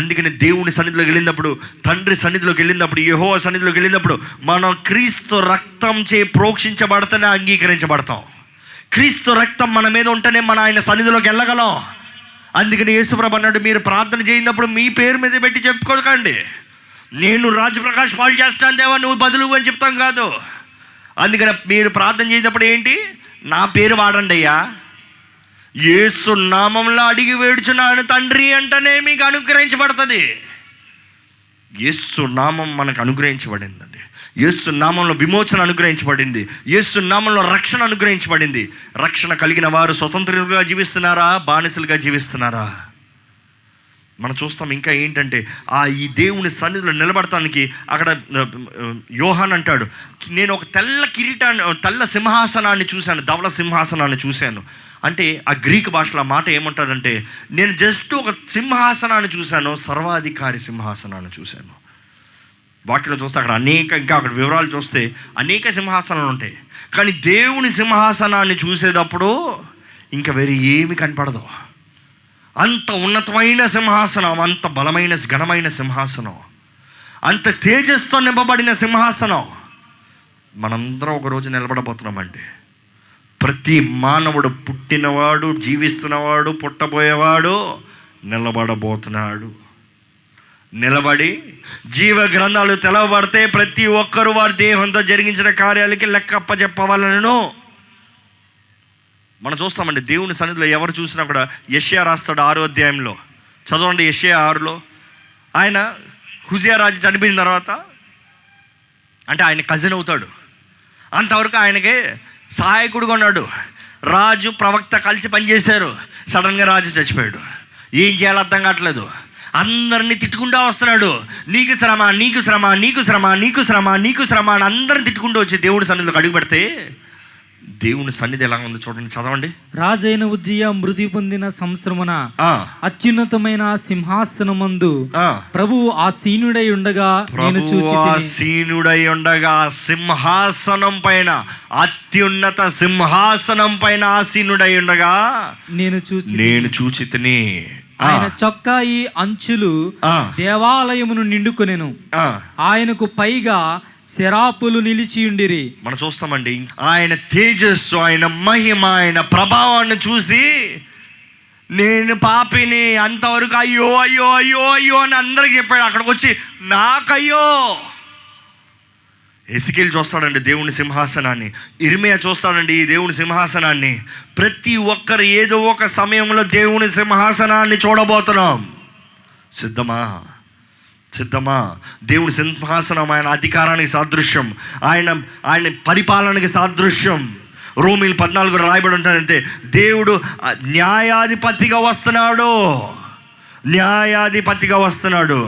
అందుకని దేవుని సన్నిధిలోకి వెళ్ళినప్పుడు, తండ్రి సన్నిధిలోకి వెళ్ళినప్పుడు, యెహోవా సన్నిధిలోకి వెళ్ళినప్పుడు మనం క్రీస్తు రక్తం చే ప్రోక్షించబడతానే అంగీకరించబడతాం. క్రీస్తు రక్తం మన మీద ఉంటేనే మనం ఆయన సన్నిధిలోకి వెళ్ళగలం. అందుకని యేసుప్రభు అన్నాడు, మీరు ప్రార్థన చేయనప్పుడు మీ పేరు మీద పెట్టి చెప్పుకోకండి, నేను రాజప్రకాష్ పాలు చేస్తాను దేవా నువ్వు బదులు అని చెప్తాం కాదు. అందుకని మీరు ప్రార్థన చేసేటప్పుడు ఏంటి, నా పేరు వాడండి అయ్యా, యేసు నామంలో అడిగి వేడుచున్నాను తండ్రి అంటేనే మీకు అనుగ్రహించబడుతుంది. యేసు నామం మనకు అనుగ్రహించబడిందండి, యేసు నామంలో విమోచన అనుగ్రహించబడింది, యేసు నామంలో రక్షణ అనుగ్రహించబడింది. రక్షణ కలిగిన వారు స్వతంత్రులుగా జీవిస్తున్నారా, బానిసలుగా జీవిస్తున్నారా? మనం చూస్తాం. ఇంకా ఏంటంటే ఈ దేవుని సన్నిధిలో నిలబడటానికి అక్కడ యోహాన్ అంటాడు, నేను ఒక తెల్ల కిరీటాన్ని, తెల్ల సింహాసనాన్ని చూశాను, ధవల సింహాసనాన్ని చూశాను. అంటే ఆ గ్రీక్ భాషలో మాట ఏమంటుందంటే, నేను జస్ట్ ఒక సింహాసనాన్ని చూశాను, సర్వాధికారి సింహాసనాన్ని చూశాను. వాటిలో చూస్తే అక్కడ అనేక, ఇంకా అక్కడ వివరాలు చూస్తే అనేక సింహాసనాలు ఉంటాయి. కానీ దేవుని సింహాసనాన్ని చూసేటప్పుడు ఇంకా వేరే ఏమి కనపడదు. అంత ఉన్నతమైన సింహాసనం, అంత బలమైన ఘనమైన సింహాసనం, అంత తేజస్తో నింపబడిన సింహాసనం. మనందరం ఒకరోజు నిలబడబోతున్నామండి. ప్రతి మానవుడు, పుట్టినవాడు, జీవిస్తున్నవాడు, పుట్టబోయేవాడు నిలబడబోతున్నాడు. నిలబడి జీవ గ్రంథాలు తెలవబడితే ప్రతి ఒక్కరూ వారి దేహంతో జరిగించిన కార్యాలకి లెక్కప్ప చెప్పవాలను మనం చూస్తామండి. దేవుని సన్నిధిలో ఎవరు చూసినా కూడా యెషయా రాస్తాడు 6వ అధ్యాయంలో చదవండి. యెషయా 6లో ఆయన హుజియా రాజు చనిపోయిన తర్వాత, అంటే ఆయన కజిన్ అవుతాడు, అంతవరకు ఆయనకి సహాయకుడుగా ఉన్నాడు. రాజు ప్రవక్త కలిసి పనిచేశారు. సడన్గా రాజు చచ్చిపోయాడు. ఏం చేయాలో అర్థం కావట్లేదు. అందరినీ తిట్టుకుంటూ వస్తున్నాడు, నీకు శ్రమ, నీకు శ్రమ, నీకు శ్రమ, నీకు శ్రమ, నీకు శ్రమ అని అందరిని తిట్టుకుంటూ వచ్చి దేవుని సన్నిధిలోకి అడుగు పెడితే దేవుని సన్నిధి ఎలా ఉందో చూడండి, చదవండి. రాజైన ఉజ్జియా మృతి పొందిన సంవత్సరమున అత్యున్నతమైన సింహాసనమందు ప్రభువు ఆసీనుడై ఉండగా నేను చూచితిని. ఆసీనుడై ఉండగా, సింహాసనం పైన, అత్యున్నత సింహాసనం పైన ఆసీనుడై ఉండగా నేను చూచితిని. ఆయన చొక్కా ఈ అంచులు దేవాలయమును నిండుకొనెను, ఆయనకు పైగా శరాపులు నిలిచియుండిరి. మనం చూస్తామండి, ఆయన తేజస్సు, ఆయన మహిమ, ఆయన ప్రభావాన్ని చూసి నేను పాపిని అంతవరకు అయ్యో అయ్యో అయ్యో అయ్యో అని అందరికి చెప్పాడు. అక్కడికి వచ్చి నాకయ్యో. ఎసికేలు చూస్తాడండి దేవుని సింహాసనాన్ని, ఇర్మియా చూస్తాడండి ఈ దేవుని సింహాసనాన్ని. ప్రతి ఒక్కరు ఏదో ఒక సమయంలో దేవుని సింహాసనాన్ని చూడబోతున్నాం. సిద్ధమా? సిద్ధమా? దేవుని సింహాసనం ఆయన అధికారానికి సాదృశ్యం, ఆయన పరిపాలనకి సాదృశ్యం. రోమీలు 14 రాయబడి ఉంటాడంటే దేవుడు న్యాయాధిపతిగా వస్తున్నాడు, న్యాయాధిపతిగా వస్తున్నాడు.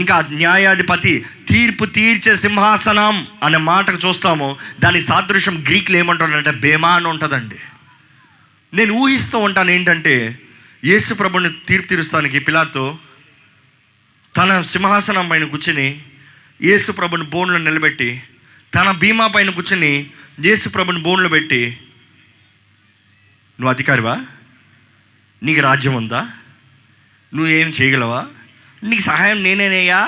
ఇంకా న్యాయాధిపతి తీర్పు తీర్చే సింహాసనం అనే మాటకు చూస్తాము. దాని సాదృశ్యం గ్రీకులు ఏమంటాడంటే బేమా అని ఉంటుందండి. నేను ఊహిస్తూ ఉంటాను ఏంటంటే యేసు ప్రభుని తీర్పు తీరుస్తానికి పిలాతు తన సింహాసనం పైన కూర్చుని యేసు ప్రభుని బోన్లో నిలబెట్టి, తన బీమా పైన కూర్చుని యేసు ప్రభుని బోన్లో పెట్టి, నువ్వు అధికారివా, నీకు రాజ్యం ఉందా, నువ్వేం చేయగలవా, నీకు సహాయం నేనేనేయా,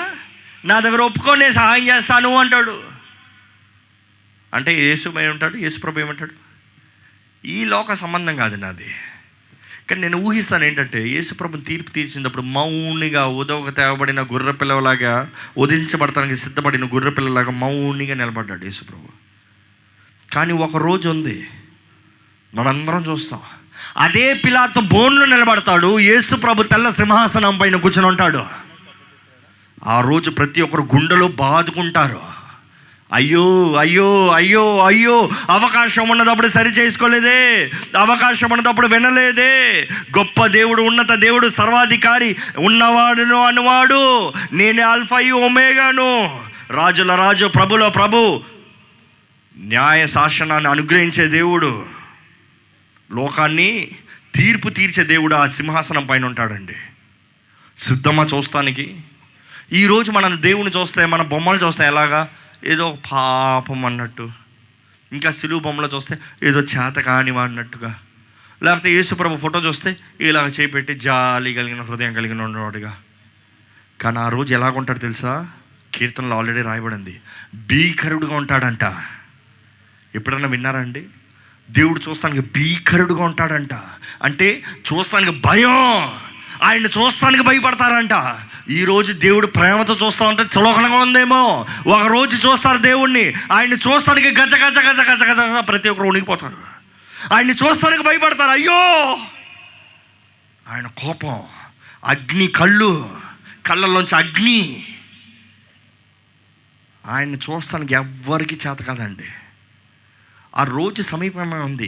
నా దగ్గర ఒప్పుకొని నేను సహాయం చేస్తాను అంటాడు. అంటే యేసు ప్రభు ఏమంటాడు, ఈ లోక సంబంధం కాదు నాది. కానీ నేను ఊహిస్తాను ఏంటంటే యేసు ప్రభుని తీర్పు తీర్చినప్పుడు మౌనిగా ఉదవకు తేవబడిన గుర్ర పిల్లలాగా, ఉదించబడతానికి సిద్ధపడిన గుర్ర పిల్లలాగా మౌనిగా నిలబడ్డాడు యేసు ప్రభు. కానీ ఒకరోజు ఉంది మనందరం చూస్తాం, అదే పిలాతు బోన్లో నిలబడతాడు, యేసు ప్రభు తెల్ల సింహాసనం పైన కూర్చొని ఉంటాడు. ఆ రోజు ప్రతి ఒక్కరు గుండెలో బాదుకుంటారు, అయ్యో అయ్యో అయ్యో అయ్యో, అవకాశం ఉన్నప్పుడు సరి చేసుకోలేదే, అవకాశం ఉన్నప్పుడు వినలేదే. గొప్ప దేవుడు, ఉన్నత దేవుడు, సర్వాధికారి, ఉన్నవాడును అనువాడు, నేనే ఆల్ఫాయు ఒమేగాను, రాజుల రాజు, ప్రభుల ప్రభు, న్యాయ శాసనాన్ని అనుగ్రహించే దేవుడు, లోకాన్ని తీర్పు తీర్చే దేవుడు ఆ సింహాసనం పైన ఉంటాడండి. సిద్ధమా చూస్తానికి? ఈరోజు మనం దేవుని చూస్తే, మన బొమ్మలు చూస్తే ఎలాగా ఏదో పాపం అన్నట్టు, ఇంకా సిలువ బొమ్మలు చూస్తే ఏదో చేత కానివా అన్నట్టుగా, లేకపోతే యేసుప్రభు ఫోటో చూస్తే ఇలాగ చేపెట్టి జాలి కలిగిన హృదయం కలిగిన ఉన్నవాడుగా. కానీ ఆ రోజు ఎలాగుంటాడు తెలుసా? కీర్తనలో ఆల్రెడీ రాయబడింది, భీకరుడుగా ఉంటాడంట. ఎప్పుడన్నా విన్నారా అండి? దేవుడు చూస్తానికి భీకరుడుగా ఉంటాడంట. అంటే చూస్తానికి భయం, ఆయన చూస్తానికి భయపడతారంట. ఈరోజు దేవుడు ప్రేమతో చూస్తూ ఉంటే చులకనగా ఉందేమో, ఒకరోజు చూస్తారు దేవుణ్ణి, ఆయన్ని చూస్తానికి గజ గజ గజ గజ గజ ప్రతి ఒక్కరు ఉనికిపోతారు. ఆయన్ని చూస్తానికి భయపడతారు, అయ్యో. ఆయన కోపం, అగ్ని, కళ్ళల్లోంచి అగ్ని. ఆయన్ని చూస్తానికి ఎవ్వరికీ చేత కాదండి. ఆ రోజు సమీపమే ఉంది.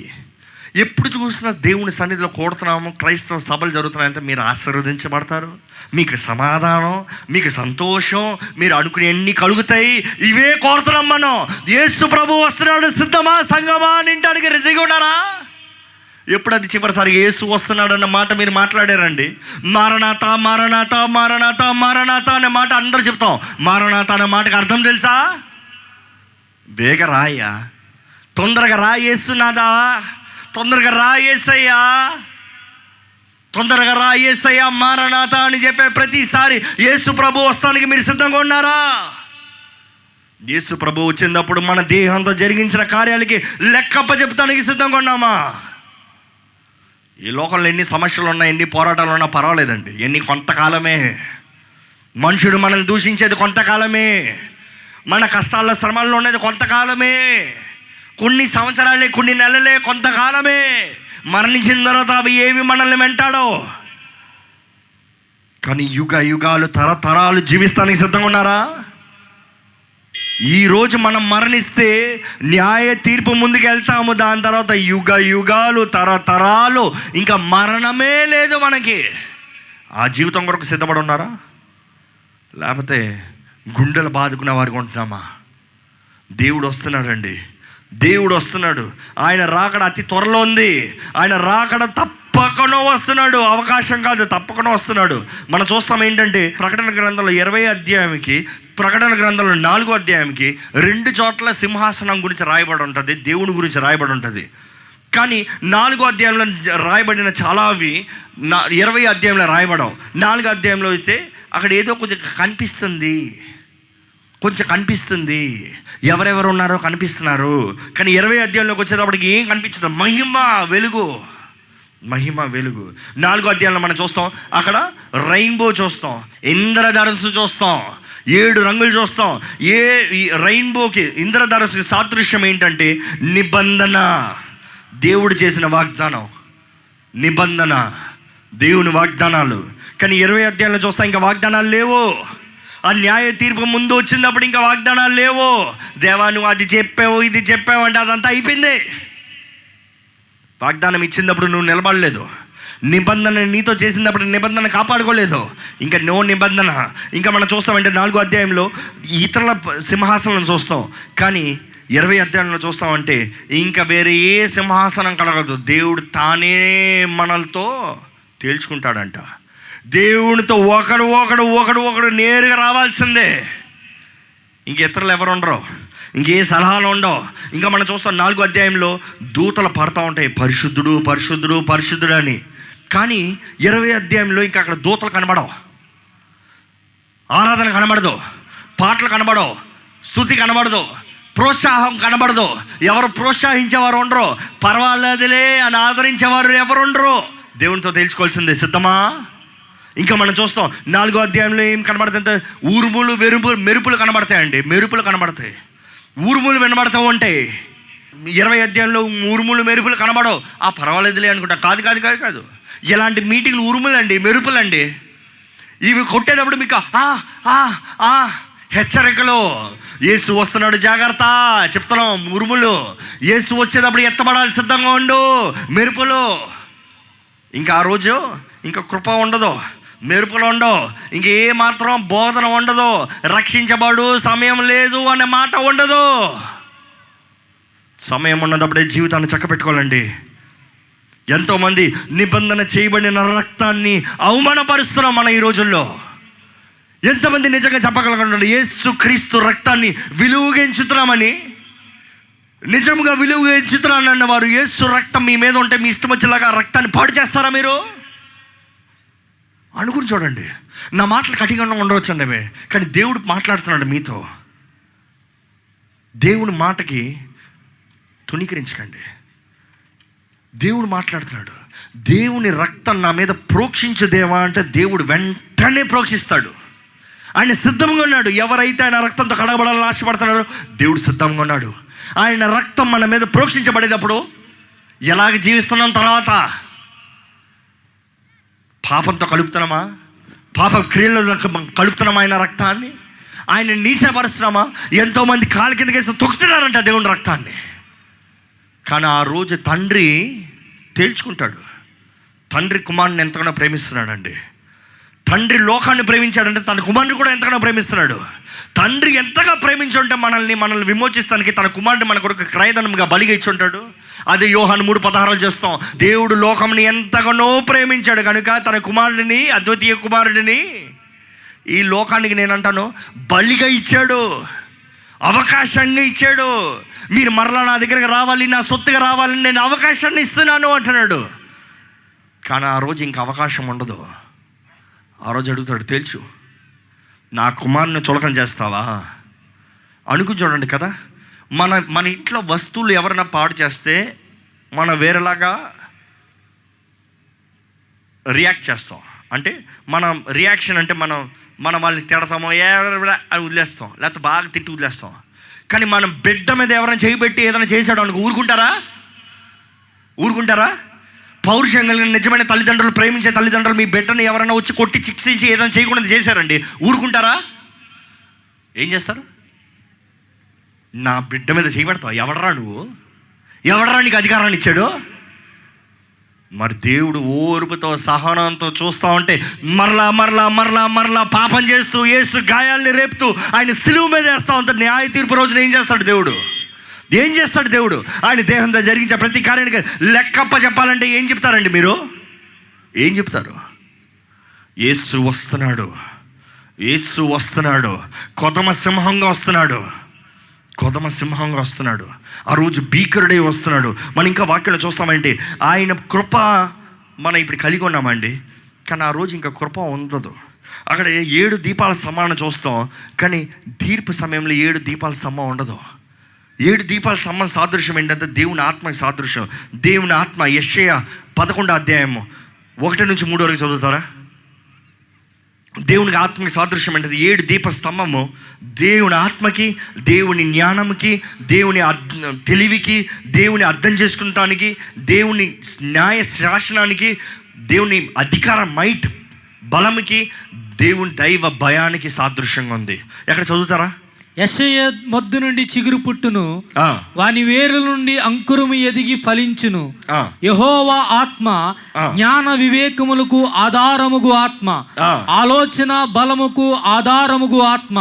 ఎప్పుడు చూసినా దేవుని సన్నిధిలో కోరుతున్నాము, క్రైస్తవ సభలు జరుగుతున్నాయంటే మీరు ఆశీర్వదించబడతారు, మీకు సమాధానం, మీకు సంతోషం, మీరు అనుకునే అన్ని కలుగుతాయి. ఇవే కోరుతున్నాం మనం. యేసు ప్రభు వస్తున్నాడు, సిద్ధమా సంగమా అని ఇంటానికి రెడీగా ఉన్నారా? ఎప్పుడు అది చివరిసారిగా యేసు వస్తున్నాడు అన్న మాట మీరు మాట్లాడారండి? మారనాథ మారనాథ మారనాథ మారనాథ అనే మాట అందరూ చెప్తాం. మారనాథ అనే మాటకు అర్థం తెలుసా? వేగ రాయ్యా, తొందరగా రా యేసునాథా, తొందరగా రా యేసయ్యా, తొందరగా రా యేసయ్యా, మారనాథ అని చెప్పే ప్రతిసారి యేసు ప్రభు వస్తానికి మీరు సిద్ధంగా ఉన్నారా? యేసు ప్రభు వచ్చినప్పుడు మన దేహంతో జరిగించిన కార్యాలకి లెక్కప్ప చెప్తానికి సిద్ధంగా ఉన్నామా? ఈ లోకంలో ఎన్ని సమస్యలు ఉన్నా, ఎన్ని పోరాటాలు ఉన్నా పర్వాలేదండి, ఎన్ని కొంతకాలమే. మనుషుడు మనల్ని దూషించేది కొంతకాలమే, మన కష్టాల్లో శ్రమల్లో ఉన్నది కొంతకాలమే, కొన్ని సంవత్సరాలే, కొన్ని నెలలే, కొంతకాలమే. మరణించిన తర్వాత అవి ఏవి మనల్ని వెంటాడో. కానీ యుగ యుగాలు, తరతరాలు జీవిస్తానికి సిద్ధంగా ఉన్నారా? ఈరోజు మనం మరణిస్తే న్యాయ తీర్పు ముందుకు వెళ్తాము, దాని తర్వాత యుగ యుగాలు, తరతరాలు, ఇంకా మరణమే లేదు మనకి. ఆ జీవితం కొరకు సిద్ధపడి ఉన్నారా? లేకపోతే గుండెలు బాదుకునే వారికి ఉంటున్నామా? దేవుడు వస్తున్నాడండి, దేవుడు వస్తున్నాడు. ఆయన రాకడ అతి త్వరలో ఉంది. ఆయన రాకడ తప్పకుండా వస్తున్నాడు, అవకాశం కాదు, తప్పకుండా వస్తున్నాడు. మనం చూస్తాం ఏంటంటే ప్రకటన గ్రంథంలో 20వ అధ్యాయంకి 4వ అధ్యాయంకి 2 చోట్ల సింహాసనం గురించి రాయబడి ఉంటుంది, దేవుని గురించి రాయబడి ఉంటుంది. కానీ 4వ అధ్యాయంలో రాయబడిన చాలావి 20వ అధ్యాయంలో రాయబడవు. 4వ అధ్యాయంలో అయితే అక్కడ ఏదో కొంచెం కనిపిస్తుంది, ఎవరెవరు ఉన్నారో కనిపిస్తున్నారు. కానీ 20వ అధ్యాయంలోకి వచ్చేటప్పటికి ఏం కనిపించదు? మహిమ, వెలుగు, మహిమ వెలుగు. 4వ అధ్యాయంలో మనం చూస్తాం, అక్కడ రెయిన్బో చూస్తాం, ఇంద్రధనస్సు చూస్తాం, 7 రంగులు చూస్తాం. ఏ రెయిన్బోకి ఇంద్రధనస్సుకి సాదృశ్యం ఏంటంటే నిబంధన, దేవుడు చేసిన వాగ్దానం, నిబంధన, దేవుని వాగ్దానాలు. కానీ 20వ అధ్యాయంలో చూస్తాం ఇంకా వాగ్దానాలు లేవు. ఆ న్యాయ తీర్పు ముందు వచ్చినప్పుడు ఇంకా వాగ్దానాలు లేవు. దేవా నువ్వు అది చెప్పావు ఇది చెప్పావు అంటే అదంతా అయిపోయింది. వాగ్దానం ఇచ్చినప్పుడు నువ్వు నిలబడలేదు, నిబంధన నీతో చేసినప్పుడు నిబంధన కాపాడుకోలేదు, ఇంకా నో నిబంధన. ఇంకా మనం చూస్తామంటే 4వ అధ్యాయంలో ఇతరుల సింహాసనం చూస్తాం. కానీ 20వ అధ్యాయంలో చూస్తామంటే ఇంకా వేరే ఏ సింహాసనం కలగదు. దేవుడు తానే మనలతో తేల్చుకుంటాడంట. దేవునితో ఒకడు ఒకడు ఒకడు ఒకడు నేరుగా రావాల్సిందే. ఇంక ఇతరులు ఎవరు ఉండరు, ఇంకే సలహాలు ఉండవు. ఇంకా మనం చూస్తాం 4వ అధ్యాయంలో దూతలు పడతా ఉంటాయి, పరిశుద్ధుడు పరిశుద్ధుడు పరిశుద్ధుడు అని. కానీ 20వ అధ్యాయంలో ఇంకా అక్కడ దూతలు కనబడవు, ఆరాధన కనబడదు, పాటలు కనబడవు, స్తుతి కనబడదు, ప్రోత్సాహం కనబడదు. ఎవరు ప్రోత్సహించేవారు ఉండరు, పర్వాలేదులే అని ఆదరించేవారు ఎవరు ఉండరు. దేవునితో తెలుసుకోవాల్సిందే, సిద్ధమా? ఇంకా మనం చూస్తాం 4వ అధ్యాయంలో ఏం కనబడతాయంటే ఉరుములు మెరుపులు కనబడతాయండి, మెరుపులు కనబడతాయి, ఉరుములు వినబడతా ఉంటాయి. 20వ అధ్యాయంలో ఉరుములు మెరుపులు కనబడవు. ఆ పర్వాలేదులే అనుకుంటా. కాదు కాదు కాదు కాదు ఇలాంటి మీటింగ్లు ఉరుములండి, మెరుపులండి. ఇవి కొట్టేటప్పుడు మీకు హెచ్చరికలు, యేసు వస్తున్నాడు జాగ్రత్త చెప్తున్నాం, ఉరుములు. యేసు వచ్చేటప్పుడు ఎత్తబడాలి, సిద్ధంగా ఉండు, మెరుపులు. ఇంకా ఆ రోజు ఇంకా కృప ఉండదు, మెరుపులు ఉండవు, ఇంకే మాత్రం బోధన ఉండదు, రక్షించబడు సమయం లేదు అనే మాట ఉండదు. సమయం ఉన్నప్పుడే జీవితాన్ని చక్కబెట్టుకోవాలండి. ఎంతోమంది నిబంధన చేయబడిన రక్తాన్ని అవమానపరుస్తున్నాం మనం ఈ రోజుల్లో. ఎంతమంది నిజంగా చెప్పగలుగుతున్నారు యేసు క్రీస్తు రక్తాన్ని విలువగా ఎంచుతున్నామని? నిజంగా విలువగా ఎంచుతున్నానన్న వారు యేసు రక్తం మీ మీద ఉంటే మీ ఇష్టం వచ్చేలాగా రక్తాన్ని పాడు చేస్తారా మీరు? అనుకుని చూడండి. నా మాటలు కఠినంగా ఉండవచ్చండి అవి, కానీ దేవుడు మాట్లాడుతున్నాడు మీతో. దేవుని మాటకి తుణీకరించకండి. దేవుడు మాట్లాడుతున్నాడు. దేవుని రక్తం నా మీద ప్రోక్షించు దేవా అంటే దేవుడు వెంటనే ప్రోక్షిస్తాడు. ఆయన సిద్ధంగా ఉన్నాడు. ఎవరైతే ఆయన రక్తంతో కడగబడాలని ఆశపడుతున్నాడో దేవుడు సిద్ధంగా ఉన్నాడు. ఆయన రక్తం మన మీద ప్రోక్షించబడేటప్పుడు ఎలాగ జీవిస్తున్నాం? తర్వాత పాపంతో కలుపుతున్నామా? పాప క్రియల్లో కలుపుతున్నామా? ఆయన రక్తాన్ని ఆయన నీచపరుస్తున్నామా? ఎంతోమంది కాలు కిందకేసి తొక్కుతున్నారంట దేవుని రక్తాన్ని. కానీ ఆ రోజు తండ్రి తేల్చుకుంటాడు. తండ్రి కుమారుని ఎంతగానో ప్రేమిస్తున్నాడండి. తండ్రి లోకాన్ని ప్రేమించాడంటే తన కుమారుని కూడా ఎంతగానో ప్రేమిస్తున్నాడు. తండ్రి ఎంతగా ప్రేమించుంటే మనల్ని విమోచిస్తానికి తన కుమారుని మన కొరకు క్రయధనంగా బలిగా ఇచ్చి ఉంటాడు. అదే యోహాను 3:16 చేస్తాం. దేవుడు లోకంని ఎంతగానో ప్రేమించాడు కనుక తన కుమారుడిని, అద్వితీయ కుమారుడిని ఈ లోకానికి నేనంటాను బలిగా ఇచ్చాడు, అవకాశంగా ఇచ్చాడు. మీరు మరలా నా దగ్గరికి రావాలి, నా సొత్తుగా రావాలని నేను అవకాశాన్ని ఇస్తున్నాను అంటున్నాడు. కానీ ఆ రోజు ఇంకా అవకాశం ఉండదు. ఆ రోజు అడుగుతాడు, తేల్చు, నా కుమారుని చులకన చేస్తావా? అనుకుని చూడండి కదా, మన ఇంట్లో వస్తువులు ఎవరైనా పాడు చేస్తే మనం వేరేలాగా రియాక్ట్ చేస్తాం. అంటే మనం రియాక్షన్ అంటే మనం వాళ్ళని తిడతామో అని వదిలేస్తాం, లేకపోతే బాగా తిట్టి వదిలేస్తాం. కానీ మనం బిడ్డ మీద ఎవరైనా చేయబెట్టి ఏదైనా చేశాడు అనుకో, ఊరుకుంటారా? పౌరుషం కలిగిన నిజమైన తల్లిదండ్రులు, ప్రేమించే తల్లిదండ్రులు మీ బిడ్డను ఎవరైనా వచ్చి కొట్టి శిక్షించి ఏదైనా చేయకుండా చేశారండి, ఊరుకుంటారా? ఏం చేస్తారు? నా బిడ్డ మీద చేయబడతావు, ఎవడరా నీకు అధికారాన్ని ఇచ్చాడు? మరి దేవుడు ఓర్పుతో సహనంతో చూస్తూ ఉంటే మరలా మరలా మరలా మరలా పాపం చేస్తూ, యేసు గాయాల్ని రేపుతూ, ఆయన సిలువు మీద వేస్తూ ఉంటే న్యాయ తీర్పు రోజున ఏం చేస్తాడు దేవుడు? ఆయన దేహంతో జరిగించే ప్రతి కార్యానికి లెక్కప్ప చెప్పాలంటే ఏం చెప్తారండి మీరు? ఏం చెప్తారు? యేసు వస్తున్నాడు, కొదమ సింహంగా వస్తున్నాడు. ఆ రోజు భీకరుడే వస్తున్నాడు. మనం ఇంకా వాక్యంలో చూస్తామంటే ఆయన కృప మనం ఇప్పుడు కలిగి ఉన్నామండి. కానీ ఆ రోజు ఇంకా కృప ఉండదు. అక్కడ 7 దీపాల సమానం చూస్తాం. కానీ తీర్పు సమయంలో 7 దీపాల సమ ఉండదు. 7 దీపాల సమాన సాదృశ్యం ఏంటంటే దేవుని ఆత్మకి సాదృశ్యం. దేవుని ఆత్మ యెషయా 11వ అధ్యాయం 1-3 వరకు చదువుతారా? దేవునికి ఆత్మకి సాదృశ్యం అంటే 7 దీపస్తంభము దేవుని ఆత్మకి, దేవుని జ్ఞానంకి, దేవుని తెలివికి, దేవుని అర్థం చేసుకుంటానికి, దేవుని న్యాయ శాసనానికి, దేవుని అధికార మైట్ బలంకి, దేవుని దైవ భయానికి సాదృశ్యంగా ఉంది. ఎక్కడ చదువుతారా? యెషయ మొద్దు నుండి చిగురు పుట్టును, వాని వేరు నుండి అంకురము ఎదిగి ఫలించును. యెహోవా ఆత్మ జ్ఞాన వివేకములకు ఆధారముగు ఆత్మ, ఆలోచన బలముకు ఆధారముగు ఆత్మ,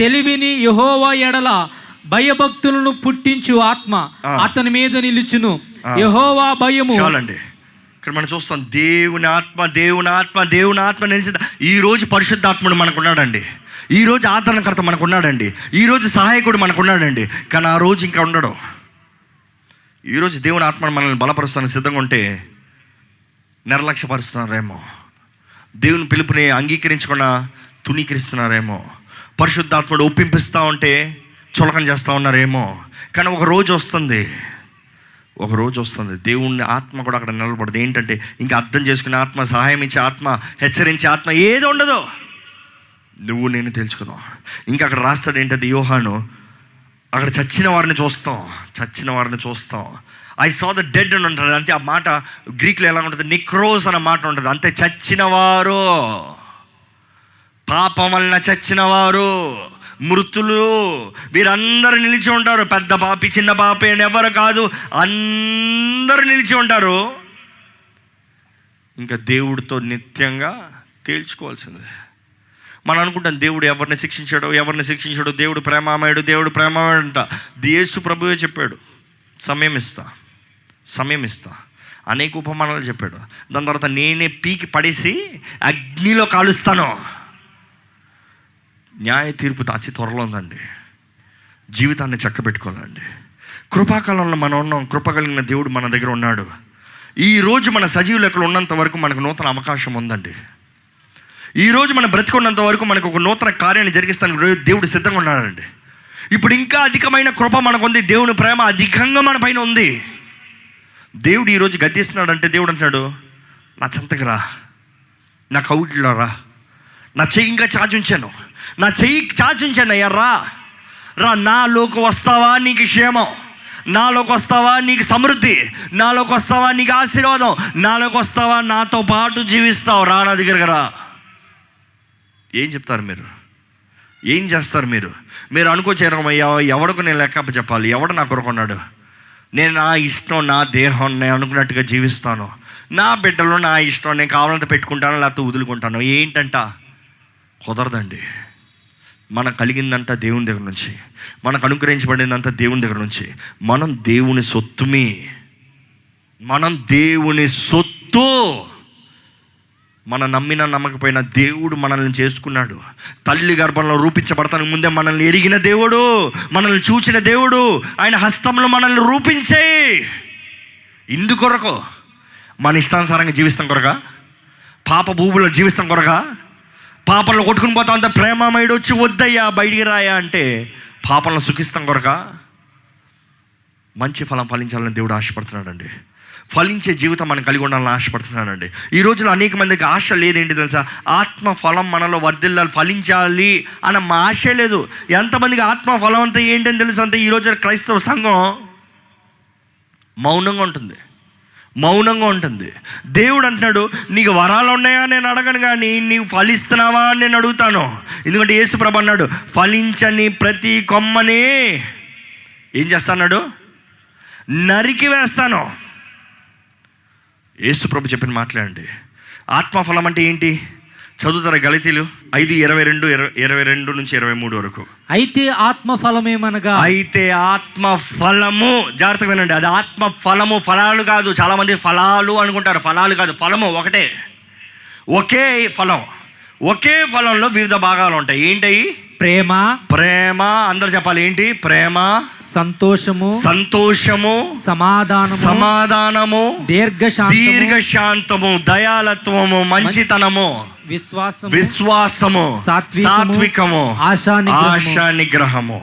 తెలివిని యెహోవా ఎడల భయభక్తులను పుట్టించు ఆత్మ అతని మీద నిలుచును. యెహోవా భయము. చాలండి, ఇక్కడ మనం చూస్తాం దేవుని ఆత్మ, దేవుని ఆత్మ, దేవుని ఆత్మ నిలిచింది. ఈరోజు పరిశుద్ధాత్ముడు మనకున్నాడండి, ఈరోజు ఆదరణకర్త మనకున్నాడండి, ఈరోజు సహాయకుడు మనకున్నాడండి. కానీ ఆ రోజు ఇంకా ఉండడు. ఈరోజు దేవుని ఆత్మను మనల్ని బలపరుస్తానికి సిద్ధంగా ఉంటే నిర్లక్ష్యపరుస్తున్నారేమో, దేవుని పిలుపుని అంగీకరించకుండా తుణీకరిస్తున్నారేమో, పరిశుద్ధాత్ముడు ఒప్పింపిస్తూ ఉంటే చులకన చేస్తూ ఉన్నారేమో. కానీ ఒక రోజు వస్తుంది దేవుని ఆత్మ కూడా అక్కడ నిలబడదు. ఏంటంటే ఇంకా అర్థం చేసుకునే ఆత్మ, సహాయం ఇచ్చే ఆత్మ, హెచ్చరించే ఆత్మ ఏదో ఉండదు. నువ్వు నేను తెలుసుకున్నావు. ఇంకా అక్కడ రాస్తాడు ఏంటది యోహాను, అక్కడ చచ్చిన వారిని చూస్తాం. ఐ సా ద డెడ్ అని ఉంటుంది. అంటే ఆ మాట గ్రీక్లో ఎలా ఉంటుంది? నిక్రోస్ అనే మాట ఉంటుంది. అంతే, చచ్చినవారు, పాపం వలన చచ్చినవారు, మృతులు, వీరందరూ నిలిచి ఉంటారు. పెద్ద పాపి, చిన్న పాపి అని ఎవరు కాదు, అందరూ నిలిచి ఉంటారు. ఇంకా దేవుడితో నిత్యంగా తేల్చుకోవాల్సిందే. మనం అనుకుంటాం దేవుడు ఎవరిని శిక్షించాడో, దేవుడు ప్రేమమయుడు అంట. యేసు ప్రభువే చెప్పాడు, సమయం ఇస్తా అనేక ఉపమానాలు చెప్పాడు. దాని తర్వాత నేనే పీకి పడేసి అగ్నిలో కాలుస్తాను. న్యాయ తీర్పు అతి త్వరలో ఉందండి. జీవితాన్ని చక్కబెట్టుకోవాలండి. కృపాకాలంలో మనం ఉన్నాం. కృప కలిగిన దేవుడు మన దగ్గర ఉన్నాడు. ఈరోజు మన సజీవ లెక్కలు ఉన్నంత వరకు మనకు నూతన అవకాశం ఉందండి. ఈరోజు మనం బ్రతికున్నంత వరకు మనకు ఒక నూతన కార్యాన్ని జరిగిస్తాను దేవుడు సిద్ధంగా ఉన్నాడండి. ఇప్పుడు ఇంకా అధికమైన కృప మనకుంది, దేవుని ప్రేమ అధికంగా మన పైన ఉంది. దేవుడు ఈరోజు గద్దిస్తున్నాడు అంటే దేవుడు అంటున్నాడు, నా చెంతకు రా, నా కౌగిలిలో రా, నా చెయ్యి చాచుంచాను, రా, నాలోకి వస్తావా నీకు క్షేమం, నాలోకి వస్తావా నీకు సమృద్ధి, నాలోకి వస్తావా నీకు ఆశీర్వాదం, నాలోకి వస్తావా నాతో పాటు జీవిస్తావు, రా నా దగ్గరకు రా. ఏం చెప్తారు మీరు? ఏం చేస్తారు మీరు? మీరు అనుకోచేరమయ్యా, ఎవడకు నేను లెక్కప్ప చెప్పాలి, ఎవడు నా కొరకున్నాడు, నేను నా ఇష్టం, నా దేహం, నేను అనుకున్నట్టుగా జీవిస్తాను, నా బిడ్డలు నా ఇష్టం, నేను కావాలంత పెట్టుకుంటాను, లేకపోతే వదులుకుంటాను. ఏంటంట? కుదరదండి. మనకు కలిగిందంట దేవుని దగ్గర నుంచి, మనకు అనుగ్రహించబడిందంతా దేవుని దగ్గర నుంచి. మనం దేవుని సొత్తు. మనం నమ్మినా నమ్మకపోయినా దేవుడు మనల్ని చేసుకున్నాడు. తల్లి గర్భంలో రూపించబడతానికి ముందే మనల్ని ఎరిగిన దేవుడు, మనల్ని చూచిన దేవుడు, ఆయన హస్తంలో మనల్ని రూపించే. ఇందుకొరకు మన ఇష్టానుసారంగా జీవిస్తాం కొరక, పాప భూములో జీవిస్తాం కొరక, పాపలను కొట్టుకుని పోతా అంత ప్రేమమయుడు వచ్చి వద్దయ్యా బయటికి రాయా అంటే పాపలను సుఖిస్తాం కొరక. మంచి ఫలం ఫలించాలని దేవుడు ఆశపడుతున్నాడు అండి. ఫలించే జీవితం మనం కలిగి ఉండాలని ఆశపడుతున్నానండి. ఈ రోజుల్లో అనేక మందికి ఆశ లేదేంటి తెలుసా? ఆత్మఫలం మనలో వర్ధిల్లాలి, ఫలించాలి అన్న మా ఆశే లేదు. ఎంతమందికి ఆత్మఫలం అంతా ఏంటని తెలుసు? అంటే ఈ రోజు క్రైస్తవ సంఘం మౌనంగా ఉంటుంది. దేవుడు అంటున్నాడు, నీకు వరాలు ఉన్నాయా నేను అడగను, కానీ నీవు ఫలిస్తున్నావా అని నేను అడుగుతాను. ఎందుకంటే యేసు ప్రభు అన్నాడు, ఫలించని ప్రతి కొమ్మని ఏం చేస్తాడు? నరికి వేస్తాను. యేసుప్రభు చెప్పిన మాట్లాడండి. ఆత్మఫలం అంటే ఏంటి? చదువుతారా? గలతీలు 5:22 నుంచి 23 వరకు. అయితే ఆత్మఫలము జాగ్రత్తగా వినండి. అది ఆత్మఫలము, ఫలాలు కాదు. చాలామంది ఫలాలు అనుకుంటారు, ఫలాలు కాదు, ఫలము ఒకటే. ఒకే ఫలంలో వివిధ భాగాలు ఉంటాయి. ఏంటవి? ప్రేమ. అందరూ చెప్పాలి. ఏంటి? ప్రేమ, సంతోషము, సమాధానము, దీర్ఘశాంతము, దయాళత్వము, మంచితనము, విశ్వాసము, సాత్వికము, ఆశానిగ్రహము.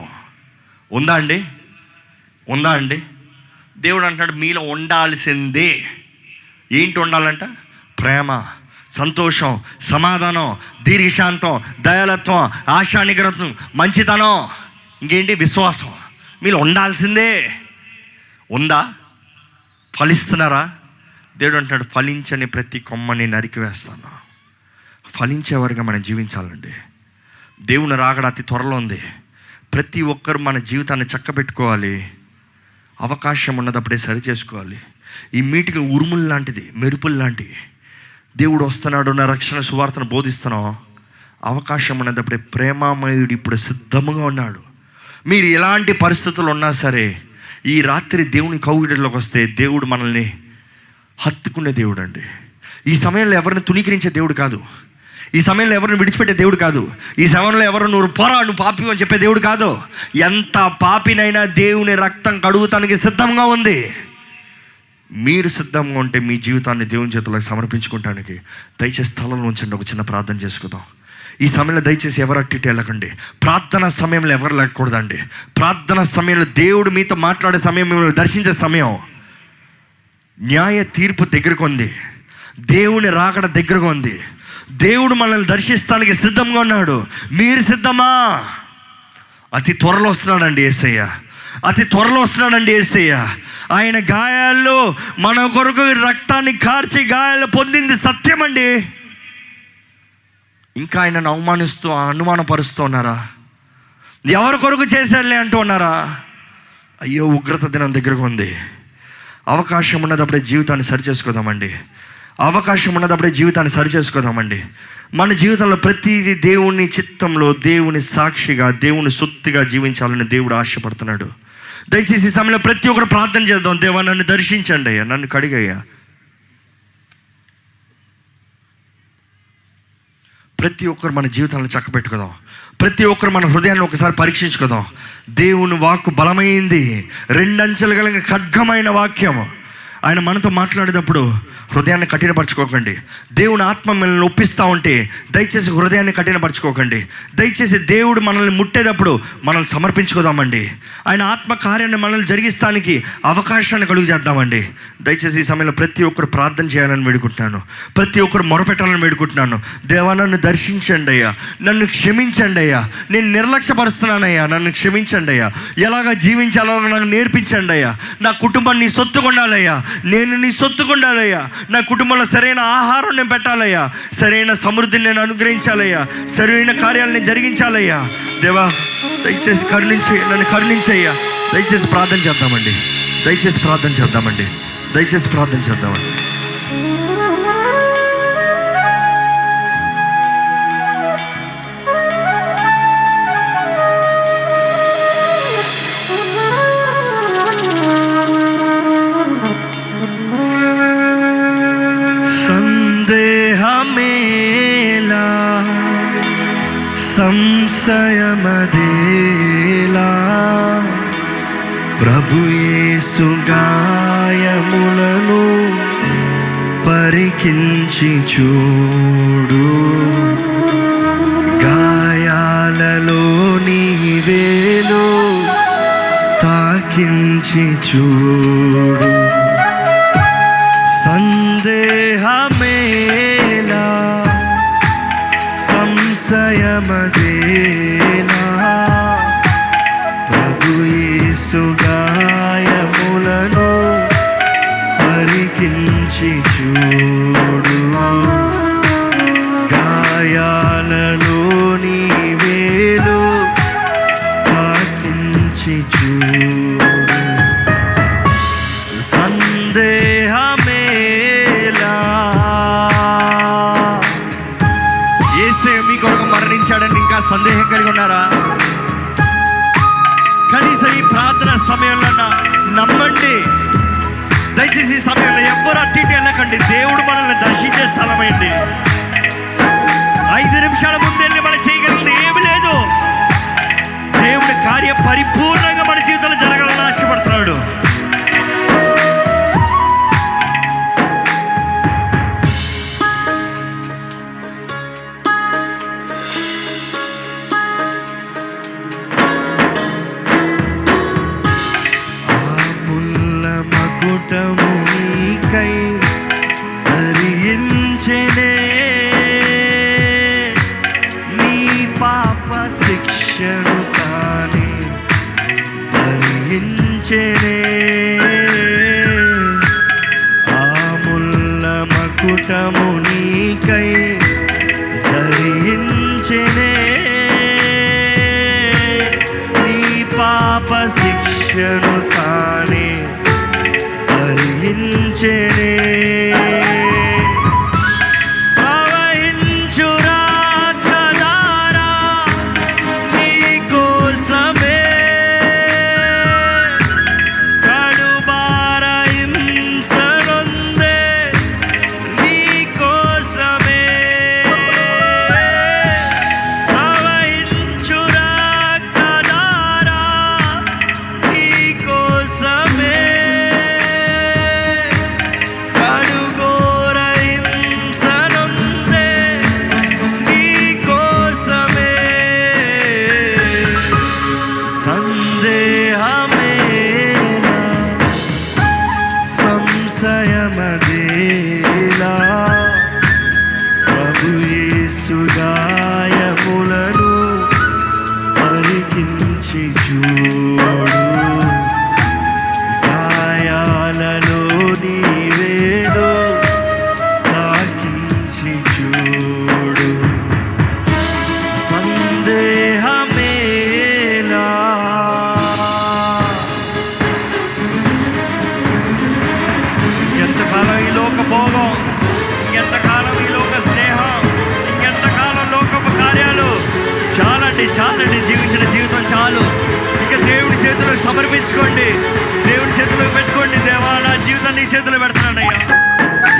ఉందా అండి? దేవుడు అంటున్నాడు మీలో ఉండాల్సిందే. ఏంటి ఉండాలంట? ప్రేమ, సంతోషం, సమాధానం, దీర్ఘశాంతం, దయాలత్వం, ఆశానిగ్రహం, మంచితనం, ఇంకేంటి? విశ్వాసం. వీళ్ళు ఉండాల్సిందే. ఉందా? ఫలిస్తున్నారా? దేవుడు అంటున్నాడు, ఫలించని ప్రతి కొమ్మని నరికివేస్తాను. ఫలించేవారిగా మనం జీవించాలండి. దేవుని రాకడ అతి త్వరలో ఉంది. ప్రతి ఒక్కరు మన జీవితాన్ని చక్కబెట్టుకోవాలి. అవకాశం ఉన్నదప్పుడే సరి చేసుకోవాలి. ఈ మీటింగ్ ఉరుములు లాంటిది, మెరుపులు లాంటివి. దేవుడు వస్తున్నాడు, నా రక్షణ సువార్తను బోధిస్తున్నాం. అవకాశం ఉన్నదప్పుడే ప్రేమామయుడు ఇప్పుడు సిద్ధముగా ఉన్నాడు. మీరు ఎలాంటి పరిస్థితులు ఉన్నా సరే ఈ రాత్రి దేవుని కౌగిటలోకి వస్తే దేవుడు మనల్ని హత్తుకునే దేవుడు అండి. ఈ సమయంలో ఎవరిని తునీకరించే దేవుడు కాదు. ఈ సమయంలో ఎవరిని విడిచిపెట్టే దేవుడు కాదు. ఈ సమయంలో ఎవరు నువ్వు పోరా నువ్వు పాపి అని చెప్పే దేవుడు కాదు. ఎంత పాపినైనా దేవుని రక్తం కడుగుతానికి సిద్ధంగా ఉంది. మీరు సిద్ధంగా ఉంటే మీ జీవితాన్ని దేవుని చేతులకు సమర్పించుకోవటానికి దయచేసి స్థలంలో ఉంచండి. ఒక చిన్న ప్రార్థన చేసుకుందాం. ఈ సమయంలో దయచేసి ఎవరు అట్టి వెళ్ళకండి. ప్రార్థనా సమయంలో ఎవరు లేకూడదండి. ప్రార్థనా సమయంలో దేవుడు మీతో మాట్లాడే సమయం, మిమ్మల్ని దర్శించే సమయం. న్యాయ తీర్పు దగ్గరకు ఉంది. దేవుని రాకడ దగ్గరగా ఉంది. దేవుడు మనల్ని దర్శిస్తానికి సిద్ధంగా ఉన్నాడు. మీరు సిద్ధమా? అతి త్వరలో వస్తున్నాడండి యేసయ్య. అతి త్వరలో వస్తున్నాడండి యేసయ్య. ఆయన గాయాల్లో మన కొరకు రక్తాన్ని కార్చి గాయాలు పొందింది సత్యమండి. ఇంకా ఆయనను అవమానిస్తూ అనుమానపరుస్తూ ఉన్నారా? ఎవరి కొరకు చేశారులే అంటూ ఉన్నారా? అయ్యో, ఉగ్రత దినం దగ్గరకు ఉంది. అవకాశం ఉన్నదప్పుడే జీవితాన్ని సరిచేసుకోదామండి. అవకాశం ఉన్నదప్పుడే జీవితాన్ని సరిచేసుకోదామండి. మన జీవితంలో ప్రతిదీ దేవుని చిత్తంలో, దేవుని సాక్షిగా, దేవుని సొత్తుగా జీవించాలని దేవుడు ఆశపడుతున్నాడు. దయచేసి ఈ సమయంలో ప్రతి ఒక్కరు ప్రార్థన చేద్దాం. దేవా, నన్ను దర్శించండి అయ్యా, నన్ను కడిగయ్యా. ప్రతి ఒక్కరు మన జీవితాలను చక్కబెట్టుకుందాం. ప్రతి ఒక్కరు మన హృదయాన్ని ఒకసారి పరీక్షించుకుందాం. దేవుని వాక్కు బలమైంది, రెండంచెలు కలిగిన ఖడ్గమైన వాక్యం. ఆయన మనతో మాట్లాడేటప్పుడు హృదయాన్ని కఠినపరచుకోకండి. దేవుని ఆత్మ మనల్ని ఒప్పిస్తూ ఉంటే దయచేసి హృదయాన్ని కఠినపరచుకోకండి. దయచేసి దేవుడు మనల్ని ముట్టేటప్పుడు మనల్ని సమర్పించుకోదామండి. ఆయన ఆత్మ కార్యాన్ని మనల్ని జరిగిస్తానికి అవకాశాన్ని కలుగు చేద్దామండి. దయచేసి ఈ సమయంలో ప్రతి ఒక్కరు ప్రార్థన చేయాలని వేడుకుంటున్నాను. ప్రతి ఒక్కరు మొరపెట్టాలని వేడుకుంటున్నాను. దేవా, నన్ను దర్శించండి అయ్యా, నన్ను క్షమించండి అయ్యా, నేను నిర్లక్ష్యపరుస్తున్నానయ్యా, నన్ను క్షమించండి అయ్యా, ఎలాగ జీవించాలో నాకు నేర్పించండి అయ్యా, నా కుటుంబాన్ని నీ సొత్తుకుండాలయ్యా, నేను నీ సొత్తుకుండాలయ్యా, నా కుటుంబంలో సరైన ఆహారం నేను పెట్టాలయ్యా, సరైన సమృద్ధిని నేను అనుగ్రహించాలయ్యా, సరైన కార్యాలను జరిగించాలయ్యా. దేవా, దయచేసి కరుణించి నన్ను కరుణించయ్యా. దయచేసి ప్రార్థన చేద్దామండి. దయచేసి ప్రార్థన చేద్దామండి. దయచేసి ప్రార్థన చేద్దామండి. సంశయమదేలా ప్రభుయేసు గాయములను పరికించి చూడు, గాయాలలో నీ వేలు తాకించి చూడు. సందేహమేలా సంశయమదేలా ప్రభు యేసు గాయములను పరికించి చూడు, గాయాలలో నీ వేలు తాకించి చూడు. ఇంకా సందేహం కలిగి ఉన్నారా? కనీసం ఈ ప్రార్థన సమయంలో నమ్మండి. దయచేసి ఈ సమయంలో ఎవ్వరు అట్టి వెళ్ళకండి. దేవుడు మనల్ని దర్శించే స్థలమైంది. 5 నిమిషాల ముందెళ్ళి మనం చేయగలిగింది ఏమి లేదు. దేవుడి కార్యం పరిపూర్ణంగా మన జీవితంలో జరగాలని ఆశపడుతున్నాడు. ముకుటము నీకై ధరించెనే, నీ పాప శిక్షను తానే భరించెనే. చాలండి, జీవించిన జీవితం చాలు. ఇక దేవుడి చేతిలో సమర్పించుకోండి, దేవుడి చేతిలో పెట్టుకోండి. దేవా, నా జీవితాన్ని నీ చేతిలో పెడుతున్నానయ్యా.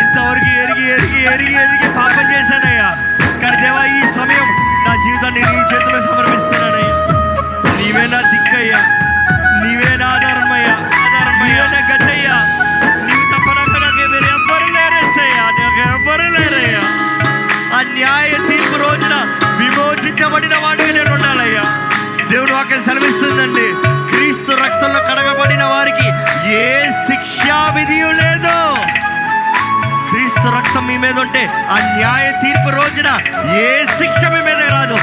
ఇంతవరకు ఎరిగి ఎరిగి ఎరిగి ఎరిగి పాపం చేశానయ్యా, కానీ దేవా ఈ సమయం నా జీవితాన్ని నీ చేతిలో సమర్పిస్తున్నానయ్యా. నీవే నా దిక్కయ్యా, నీవే నా ఆధారమయ్యా, ఆధారమయ్యా నా గట్టయ్యా. నీవు తప్ప నాకు మీరు ఎవ్వరూ లేరేసయ్యా, నాకు ఎవ్వరూ లేరయ్యా. ఆ న్యాయ తీర్పు రోజున విమోచించబడిన వాడిగా నేను ఉండాలయ్యా. దేవుడు వాక్యం సెలవిస్తుందండి, క్రీస్తు రక్తంలో కడగబడిన వారికి ఏ శిక్షా విధియు లేదు. క్రీస్తు రక్తం మీ మీద ఉంటే ఆ న్యాయ తీర్పు రోజున ఏ శిక్ష మీ మీద రాదు.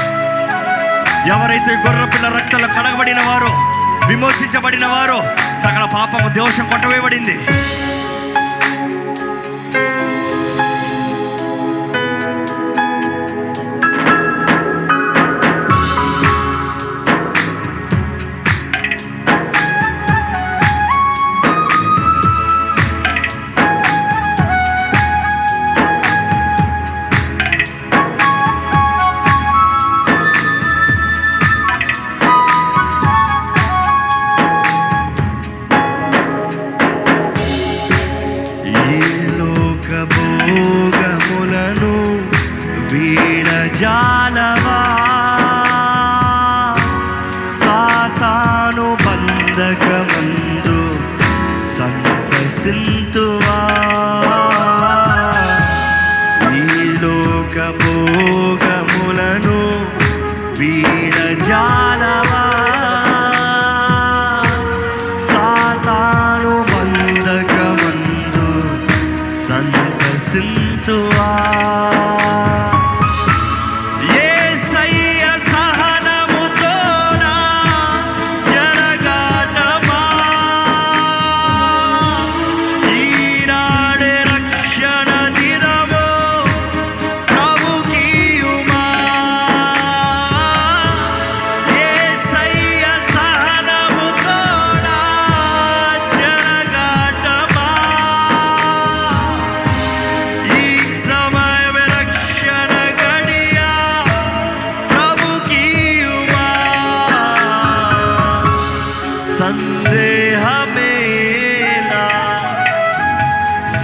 ఎవరైతే గొర్రెపిల్ల రక్తంలో కడగబడిన వారు, విమోచించబడిన వారు, సకల పాపము దోషం కొట్టవేయబడింది.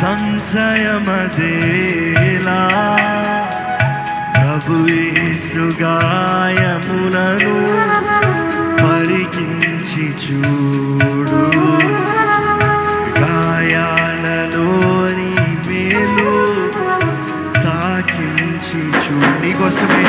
సంశయమదేలా ప్రభు యేసు గాయములను పరికించి చూడు, గాయాలలోని మేలు తాకించి చూడు. నీకోసమే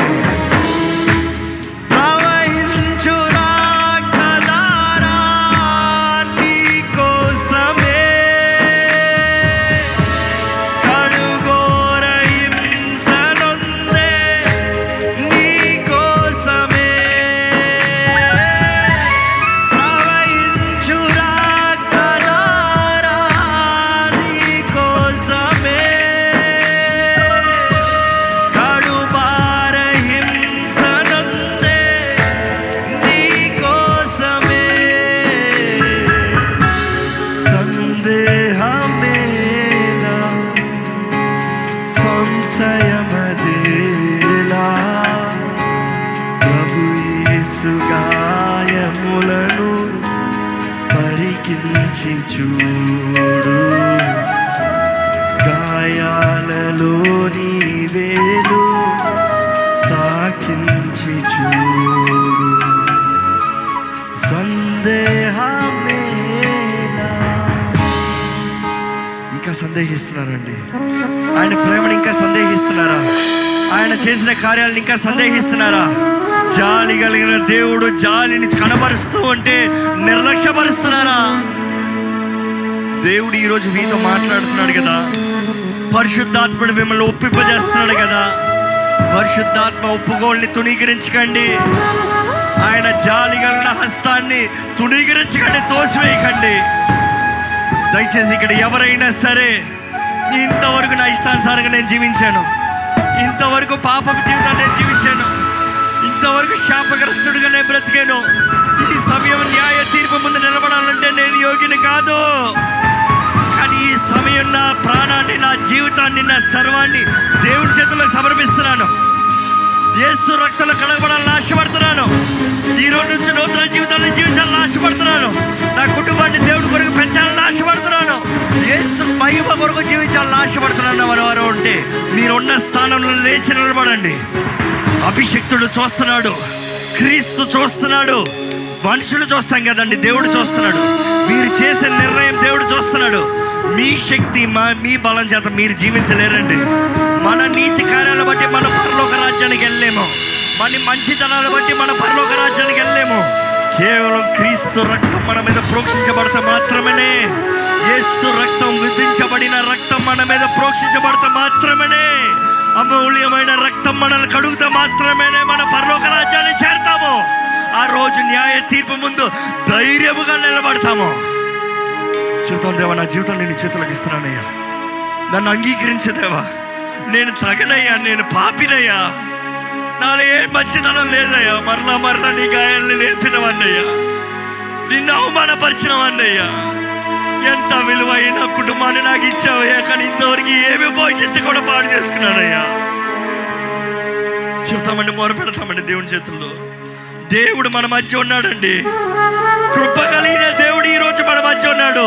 చూసి చూడు, గాయాలలో నీ వేలు తాకించి చూడు. సందేహమేనా? ఇంకా సందేహిస్తున్నారండి ఆయన ప్రేమను? ఇంకా సందేహిస్తున్నారా? ఆయన చేసిన కార్యాలను ఇంకా సందేహిస్తున్నారా? జాలి కలిగిన దేవుడు జాలిని కనబరుస్తూ ఉంటే నిర్లక్ష్యపరుస్తున్నారా? దేవుడు ఈరోజు మీతో మాట్లాడుతున్నాడు కదా, పరిశుద్ధాత్మను మిమ్మల్ని ఒప్పింపజేస్తున్నాడు కదా. పరిశుద్ధాత్మ ఒప్పుకోళ్ళని తుణీకరించకండి, ఆయన జాలి కలిగిన హస్తాన్ని తుణీకరించకండి, తోసివేయకండి. దయచేసి ఇక్కడ ఎవరైనా సరే, ఇంతవరకు నా ఇష్టానుసారంగా నేను జీవించాను, ఇంతవరకు పాపపు జీవితాన్ని నేను జీవించాను, ఇంతవరకు శాపగ్రస్తుడిగా నేను బ్రతికాను, ఈ సమయం న్యాయ తీర్పు ముందు నిలబడాలంటే నేను యోగిని కాదు, కానీ ఈ సమయం నా ప్రాణాన్ని, నా జీవితాన్ని, నా సర్వాన్ని దేవుడి చేతుల్లో సమర్పిస్తున్నాను, యేసు రక్తంలో కడగబడాలని ఆశపడుతున్నాను, ఈ రోజు నుంచి నూతన జీవితాన్ని జీవించాలని ఆశపడుతున్నాను, నా కుటుంబాన్ని దేవుడి కొరకు పెంచాలని ఆశపడుతున్నాను, యేసు మహిమ కొరకు జీవించాలని ఆశపడుతున్నాను. వారు ఉంటే మీరున్న స్థానంలో లేచి నిలబడండి. అభిషిక్తుడు చూస్తున్నాడు, క్రీస్తు చూస్తున్నాడు. మనుషులు చూస్తాం కదండి, దేవుడు చూస్తున్నాడు. మీరు చేసే నిర్ణయం దేవుడు చూస్తున్నాడు. మీ శక్తి, మీ బలం చేత మీరు జీవించలేరండి. మన నీతి కార్యాలను బట్టి మన పరలోక రాజ్యానికి వెళ్ళలేము, మన మంచితనాలు బట్టి మన పరలోక రాజ్యానికి వెళ్ళలేము. కేవలం క్రీస్తు రక్తం మన మీద ప్రోక్షించబడితే మాత్రమే, యేసు రక్తం, విధించబడిన రక్తం మన మీద ప్రోక్షించబడితే మాత్రమే, అమూల్యమైన రక్తం మనల్ని కడుగుతా మాత్రమే మన పరలోక రాజ్యాన్ని చేరతాము. ఆ రోజు న్యాయ తీర్పు ముందు ధైర్యముగా నిలబడతాము. జీవితం దేవా, నా జీవితం నేను చేతులకు ఇస్తున్నానయ్యా, నన్ను అంగీకరించేదేవా, నేను తగనయ్యా, నేను పాపినయ్యా, నాలో ఏం మంచితనం లేదయ్యా, మరలా మరలా నీ గాయాల్ని నేర్పినవాడినయ్యా, నిన్ను అవమానపరిచినవాడినయ్యా, ఎంత విలువైన కుటుంబాన్ని నాకు ఇచ్చావయ్యా, కానీ ఇంతవరకు ఏమి పోషించి కూడా పాడు చేసుకున్నానయ్యా. చెప్తామండి, మొరపెడతామండి దేవుని చేతుల్లో. దేవుడు మన మధ్య ఉన్నాడండి. కృప కలిగిన దేవుడు ఈరోజు మన మధ్య ఉన్నాడు.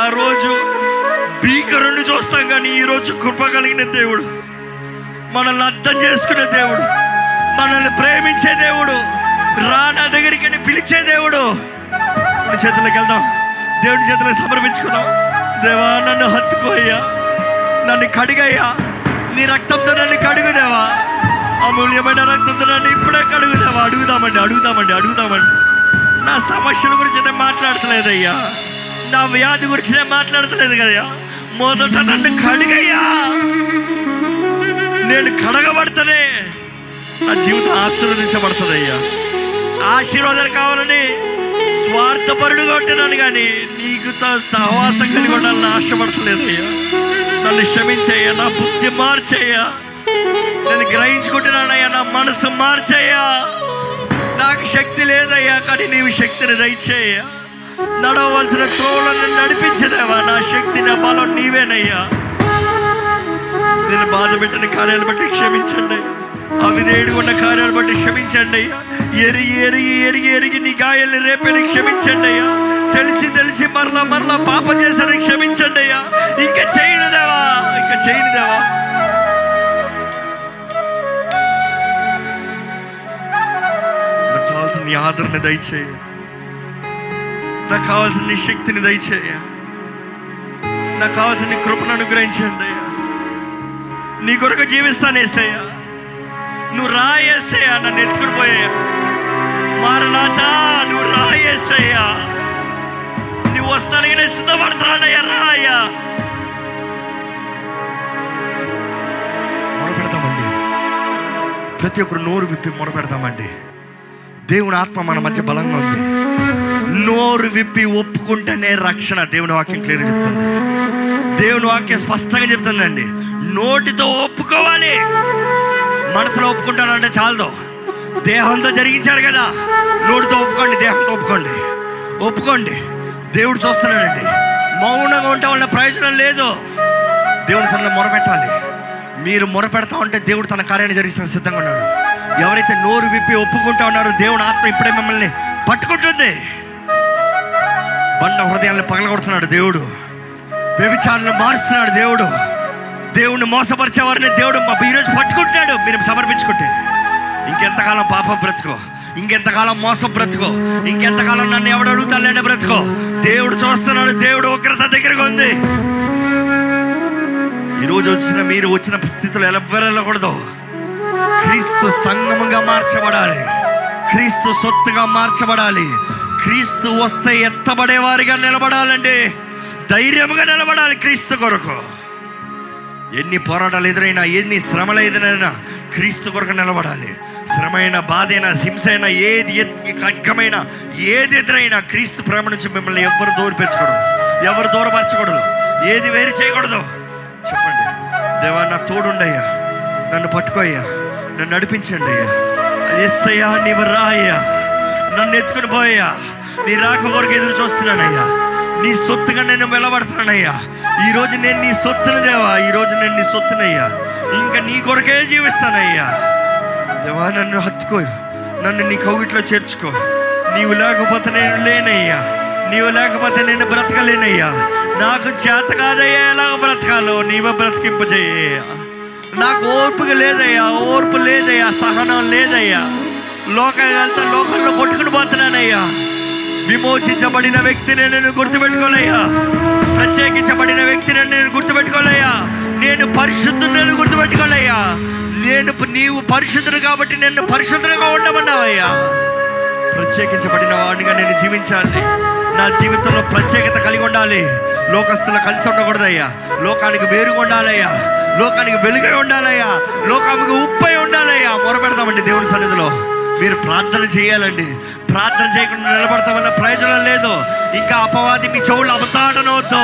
ఆ రోజు భీకరుణ్ణి చూస్తాం, కానీ ఈరోజు కృప కలిగిన దేవుడు, మనల్ని అర్థం చేసుకునే దేవుడు, మనల్ని ప్రేమించే దేవుడు, రానా దగ్గరికి పిలిచే దేవుడు. దేవుడి చేతులకు వెళ్దాం, దేవుడి చేతులకు సమర్పించుకుందాం. దేవా, నన్ను హత్తుకోయ్యా, నన్ను కడిగయ్యా, నీ రక్తంతో నన్ను కడుగుదేవా, అమూల్యమైన రక్తంతో నన్ను ఇప్పుడే కడుగుదేవా. అడుగుదామండి. నా సమస్యల గురించి నేను మాట్లాడతలేదయ్యా, నా వ్యాధి గురించి నేను మాట్లాడతలేదు కదయ్యా, మొదట నన్ను కడిగయ్యా. నేను కడగబడితేనే నా జీవితం ఆశీర్వదించబడుతుందయ్యా. ఆశీర్వాదాలు కావాలని స్వార్థపరుడుగా ఉంటున్నాను, కానీ నీకుతో సహవాసం కలిగి ఉండాలని ఆశపడతలేదయ్యా. నన్ను క్షమించయ్యా, నా బుద్ధి మార్చయ్యా, నేను గ్రహించుకుంటున్నానయ్యా, నా మనసు మార్చయ్యా. నాకు శక్తి లేదయ్యా, కానీ నీవు శక్తిని దయచేయ్యా. నడవలసిన త్రోవలను నడిపించదేవా, నా శక్తి, నా బలం నీవేనయ్యా. నేను బాధ పెట్టిన కార్యాలు బట్టి క్షమించండి, అవిధేయుడు ఉన్న కార్యాలు బట్టి క్షమించండి, ఎరిగి నీ గాయాల్ని రేపని క్షమించండి అయ్యా, తెలిసి మరలా పాపం చేశారని క్షమించండి అయ్యా. ఇంకా చేయనిదేవా. నాకు కావాల్సిన నీ ఆదరణ దయచేయ, నాకు కావాల్సిన నీ శక్తిని దయచేయ, నాకు కావాల్సిన నీ కృపను అనుగ్రహించండి అయ్యా. నీ కొరకు జీవిస్తానేసయ్యా, నువ్వు రాయేసయ్యా, నన్ను ఎత్తుకుని పోయా. మారనాథ, నువ్వు రాయేసయ్యా, నువ్వు వస్తాను నేను సిద్ధపడుతున్నానయ్యా, రాయ్యా. మొరపెడతామండి, ప్రతి ఒక్కరు నోరు విప్పి మొరపెడతామండి. దేవుని ఆత్మ మన మధ్య బలంగా ఉంది. నోరు విప్పి ఒప్పుకుంటేనే రక్షణ. దేవుని వాక్యం క్లియర్గా చెప్తుంది, దేవుని వాక్యం స్పష్టంగా చెప్తుందండి. నోటితో ఒప్పుకోవాలి, మనసులో ఒప్పుకుంటానంటే చాలదు. దేహంతో జరిగించారు కదా, నోటితో ఒప్పుకోండి, దేహంతో ఒప్పుకోండి. దేవుడు చూస్తున్నాడండి. మౌనంగా ఉంటే వాళ్ళ ప్రయోజనం లేదు. దేవుని సన్నిధిలో మొరపెట్టాలి. మీరు మొరపెడతా ఉంటే దేవుడు తన కార్యాన్ని జరిగిస్తాను సిద్ధంగా ఉన్నాడు. ఎవరైతే నోరు విప్పి ఒప్పుకుంటా ఉన్నారో దేవుని ఆత్మ ఇప్పుడే మిమ్మల్ని పట్టుకుంటుంది. బండ హృదయాలను పగలగొడుతున్నాడు దేవుడు, వ్యభిచారాలను మారుస్తున్నాడు దేవుడు, దేవుడిని మోసపరిచేవారిని దేవుడు మా ఈరోజు పట్టుకుంటున్నాడు. మీరు సమర్పించుకుంటే ఇంకెంతకాలం పాపం బ్రతుకో, ఇంకెంతకాలం మోసం బ్రతుకో, ఇంకెంతకాలం నన్ను ఎవడు అడుగుతాను బ్రతుకో. దేవుడు చూస్తున్నాడు, దేవుడు ఉగ్రత దగ్గరకు ఉంది. ఈరోజు వచ్చిన మీరు వచ్చిన స్థితిలో ఎవరు వెళ్ళకూడదు. క్రీస్తు సంగముగా మార్చబడాలి, క్రీస్తు సొత్తుగా మార్చబడాలి, క్రీస్తు వస్తే ఎత్తబడేవారిగా నిలబడాలండి, ధైర్యంగా నిలబడాలి క్రీస్తు కొరకు. ఎన్ని పోరాటాలు ఎదురైనా, ఎన్ని శ్రమలు ఎదురైనా క్రీస్తు కొరకు నిలబడాలి. శ్రమైన, బాధైనా, హింస అయినా, ఏది కగ్గమైన ఏది ఎదురైనా క్రీస్తు ప్రేమ నుంచి మిమ్మల్ని ఎవరు దూరపరచకూడదు, ఎవరు దూరపరచకూడదు, ఏది వేరు చేయకూడదు. చెప్పండి, దేవా నా తోడుండయ్యా, నన్ను పట్టుకోయ్యా, నన్ను నడిపించండి అయ్యా, ఎస్సయ్యా నీవు రాయ్యా, నన్ను ఎత్తుకుని పోయ్యా, నీ రాక కొరకు ఎదురు చూస్తున్నానయ్యా, నీ సొత్తుగా నేను వెలబడుతున్నానయ్యా. ఈరోజు నేను నీ సొత్తును దేవా, ఈరోజు నేను నీ సొత్తునయ్యా, ఇంకా నీ కొరకే జీవిస్తానయ్యా. దేవా నన్ను హత్తుకో, నన్ను నీ కౌగిట్లో చేర్చుకో. నీవు లేకపోతే నేను లేనయ్యా, నీవు లేకపోతే నేను బ్రతకలేనయ్యా. నాకు చేత కాదయ్యా ఎలాగ బ్రతకాలో, నీవే బ్రతికింపజేయ్యా. నాకు ఓర్పుగా లేదయ్యా, ఓర్పు లేదయ్యా, సహనం లేదయ్యా, లోకంతా లోకంలో కొట్టుకుని పోతున్నానయ్యా. విమోచించబడిన వ్యక్తిని నేను గుర్తుపెట్టుకోలేయ్యా, ప్రత్యేకించబడిన వ్యక్తిని నేను గుర్తుపెట్టుకోలేయ్యా, నేను పరిశుద్ధుని గుర్తుపెట్టుకోలేయ్యా. నీవు పరిశుద్ధుడు కాబట్టి నేను పరిశుద్ధుడిగా ఉండమన్నావయ్యా. ప్రత్యేకించబడిన వాడిగా నేను జీవించాలి, నా జీవితంలో ప్రత్యేకత కలిగి ఉండాలి, లోకస్తులు కలిసి ఉండకూడదయ్యా, లోకానికి వేరుగా ఉండాలయ్యా, లోకానికి వెలుగై ఉండాలయ్యా, లోకానికి ఉప్పై ఉండాలయ్యా. మొరపెడతామండి దేవుని సన్నిధిలో. మీరు ప్రార్థన చేయాలండి, ప్రార్థన చేయకుండా నిలబడతామన్న ప్రయోజనం లేదు. ఇంకా అపవాది మీ చెవులు అబద్ధాడనవద్దు,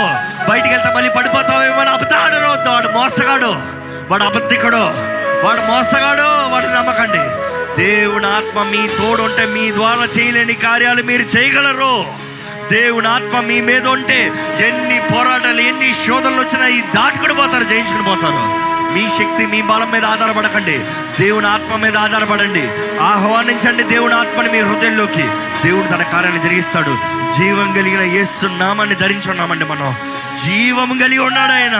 బయటికి వెళ్తా మళ్ళీ పడిపోతామేమో అబద్ధాడనవద్దు. వాడు మోసగాడు, వాడు అబద్ధికుడు, వాడు మోసగాడు, వాడు నమ్మకండి. దేవుని ఆత్మ మీ తోడు ఉంటే మీ ద్వారా చేయలేని కార్యాలు మీరు చేయగలరు. దేవుని ఆత్మ మీ మీద ఉంటే ఎన్ని పోరాటాలు, ఎన్ని శోధనలు వచ్చినా ఈ దాటుకుని పోతారు, జయించుకుని పోతారు. మీ శక్తి, మీ బలం మీద ఆధారపడకండి, దేవుని ఆత్మ మీద ఆధారపడండి. ఆహ్వానించండి దేవుని ఆత్మని మీ హృదయంలోకి, దేవుడు తన కార్యాన్ని జరిగిస్తాడు. జీవం కలిగిన యేసు నామాన్ని ధరించున్నామండి మనం. జీవం కలిగి ఉన్నాడు ఆయన,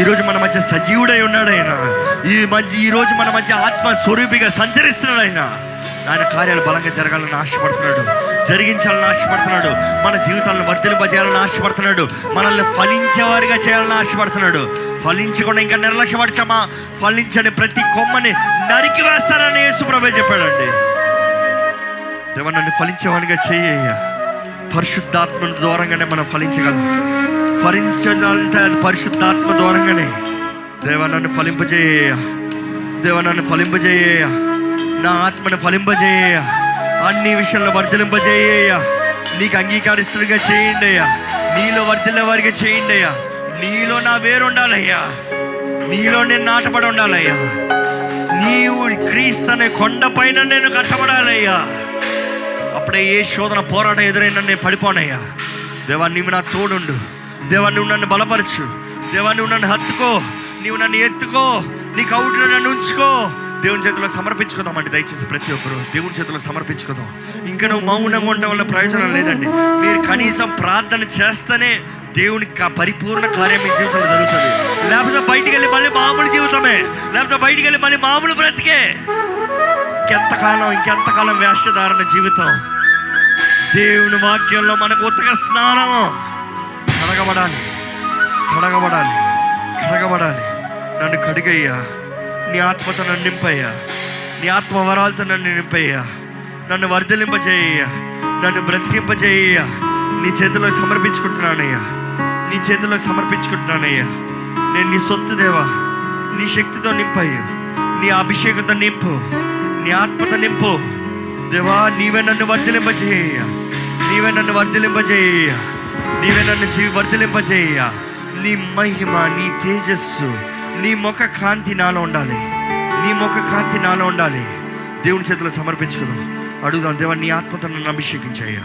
ఈరోజు మన మధ్య సజీవుడై ఉన్నాడు ఆయన, ఈరోజు మన మధ్య ఆత్మస్వరూపిగా సంచరిస్తున్నాడు ఆయన. ఆయన కార్యాలు బలంగా జరగాలని ఆశపడుతున్నాడు, జరిగించాలని ఆశపడుతున్నాడు, మన జీవితాలను వర్తింపజేయాలని ఆశపడుతున్నాడు, మనల్ని ఫలించేవారిగా చేయాలని ఆశపడుతున్నాడు. ఫలించకుండా ఇంకా నిర్లక్ష్యపరచమా, ఫలించని ప్రతి కొమ్మని నరికి వేస్తానని యేసుప్రభువే చెప్పాడండి. దేవా నన్ను ఫలించేవాడిగా చేయ్యా. పరిశుద్ధాత్మ ద్వారంగానే మనం ఫలించగలం, ఫలించాలంటే పరిశుద్ధాత్మ ద్వారంగానే. దేవా నన్ను ఫలింపజేయ్యా, దేవా నన్ను ఫలింపజేయ్యా, నా ఆత్మను ఫలింపజేయ్యా, అన్ని విషయాల్లో వర్ధలింపజేయ్యా. నీకు అంగీకారిస్తుగా చేయండి అయ్యా, నీలో వర్ధిల్లే వారికి చేయండి అయ్యా. నీలో నా వేరు ఉండాలయ్యా, నీలో నేను నాటబడి ఉండాలయ్యా, నీవు క్రీస్తు అనే కొండ పైన నేను కట్టబడాలయ్యా. అప్పుడే ఏ శోధన పోరాటం ఎదురైనా నేను పడిపోనయ్యా. దేవా నీవు నా తోడుండు, దేవా నువ్వు నన్ను బలపరచు, దేవా నువ్వు నన్ను హత్తుకో, నీవు నన్ను ఎత్తుకో, నీకు అవుట్లో నన్ను ఉంచుకో. దేవుని చేతిలో సమర్పించుకుందామండి, దయచేసి ప్రతి ఒక్కరు దేవుని చేతిలో సమర్పించుకుందాం. ఇంకా నువ్వు మౌనంగా ఉండడం వల్ల ప్రయోజనం లేదండి. మీరు కనీసం ప్రార్థన చేస్తేనే దేవునికి పరిపూర్ణ కార్యం మీ జీవితంలో జరుగుతుంది. లేకపోతే బయటికి వెళ్ళి మళ్ళీ మామూలు జీవితమే, లేకపోతే బయటికి వెళ్ళి మళ్ళీ మామూలు బ్రతికే. ఇంకెంతకాలం వేషధారణ జీవితం. దేవుని వాక్యంలో మనకు ఉత్తగా స్నానం కడగబడాలి, కడగబడాలి, కడగబడాలి. నన్ను కడిగయ్యా, నీ ఆత్మతో నన్ను నింపయ్యా, నీ ఆత్మ వరాలతో నన్ను నింపయ్యా, నన్ను వర్ధలింపజేయ్యా, నన్ను బ్రతికింపజేయ్యా. నీ చేతిలో సమర్పించుకుంటున్నానయ్యా, నీ చేతిలో సమర్పించుకుంటున్నానయ్యా. నేను నీ సొత్తు దేవా, నీ శక్తితో నింపయ్యా, నీ అభిషేకంతో నింపు, నీ ఆత్మతో నింపు. దేవా నీవే నన్ను వర్ధలింపజేయ్యా, నీవే నన్ను వర్ధలింపజేయ్యా, నీవే నన్ను వర్ధలింపజేయ్యా. నీ మహిమ, నీ తేజస్సు, నీ ముఖ కాంతి నాలో ఉండాలి, నీ ముఖ కాంతి నాలో ఉండాలి. దేవుని చేతిలో సమర్పించుకుందాం, అడుగుదాం. దేవా నీ ఆత్మతో నన్ను అభిషేకించయ్యా,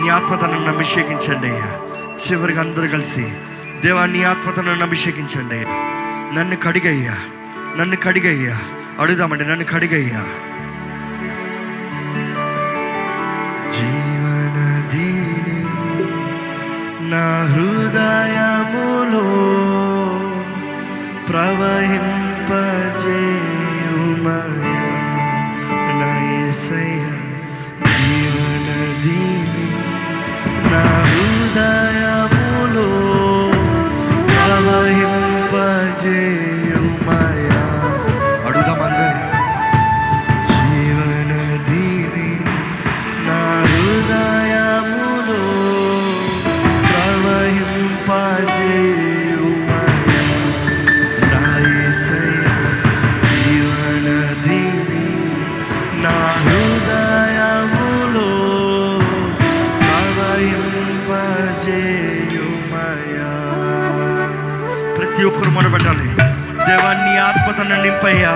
నీ ఆత్మతో నన్ను అభిషేకించండి అయ్యా. చివరికి అందరూ కలిసి దేవా నీ ఆత్మతో నన్ను అభిషేకించండి అయ్యా, నన్ను కడిగయ్యా, నన్ను కడిగయ్యా. అడుగుదామండి, నన్ను కడిగయ్యా. జీవనదీని నా హృదయములో ప్రవహింపజేయుమయా నా యేసయ్యా జీవనదిని నా హృదయములో ప్రవహింపజేయుమయా అడుగుదామందరి జీవనదిని నా హృదయములో ప్రవహింపజేయుమయా నా యేసయ్యా జీవనదిని నా హృదయములో ప్రవహింపజేయుమయా. ప్రతి ఒక్కరు మొరపెట్టాలి, దేవా నీ ఆత్మతో నన్ను నింపయ్యా,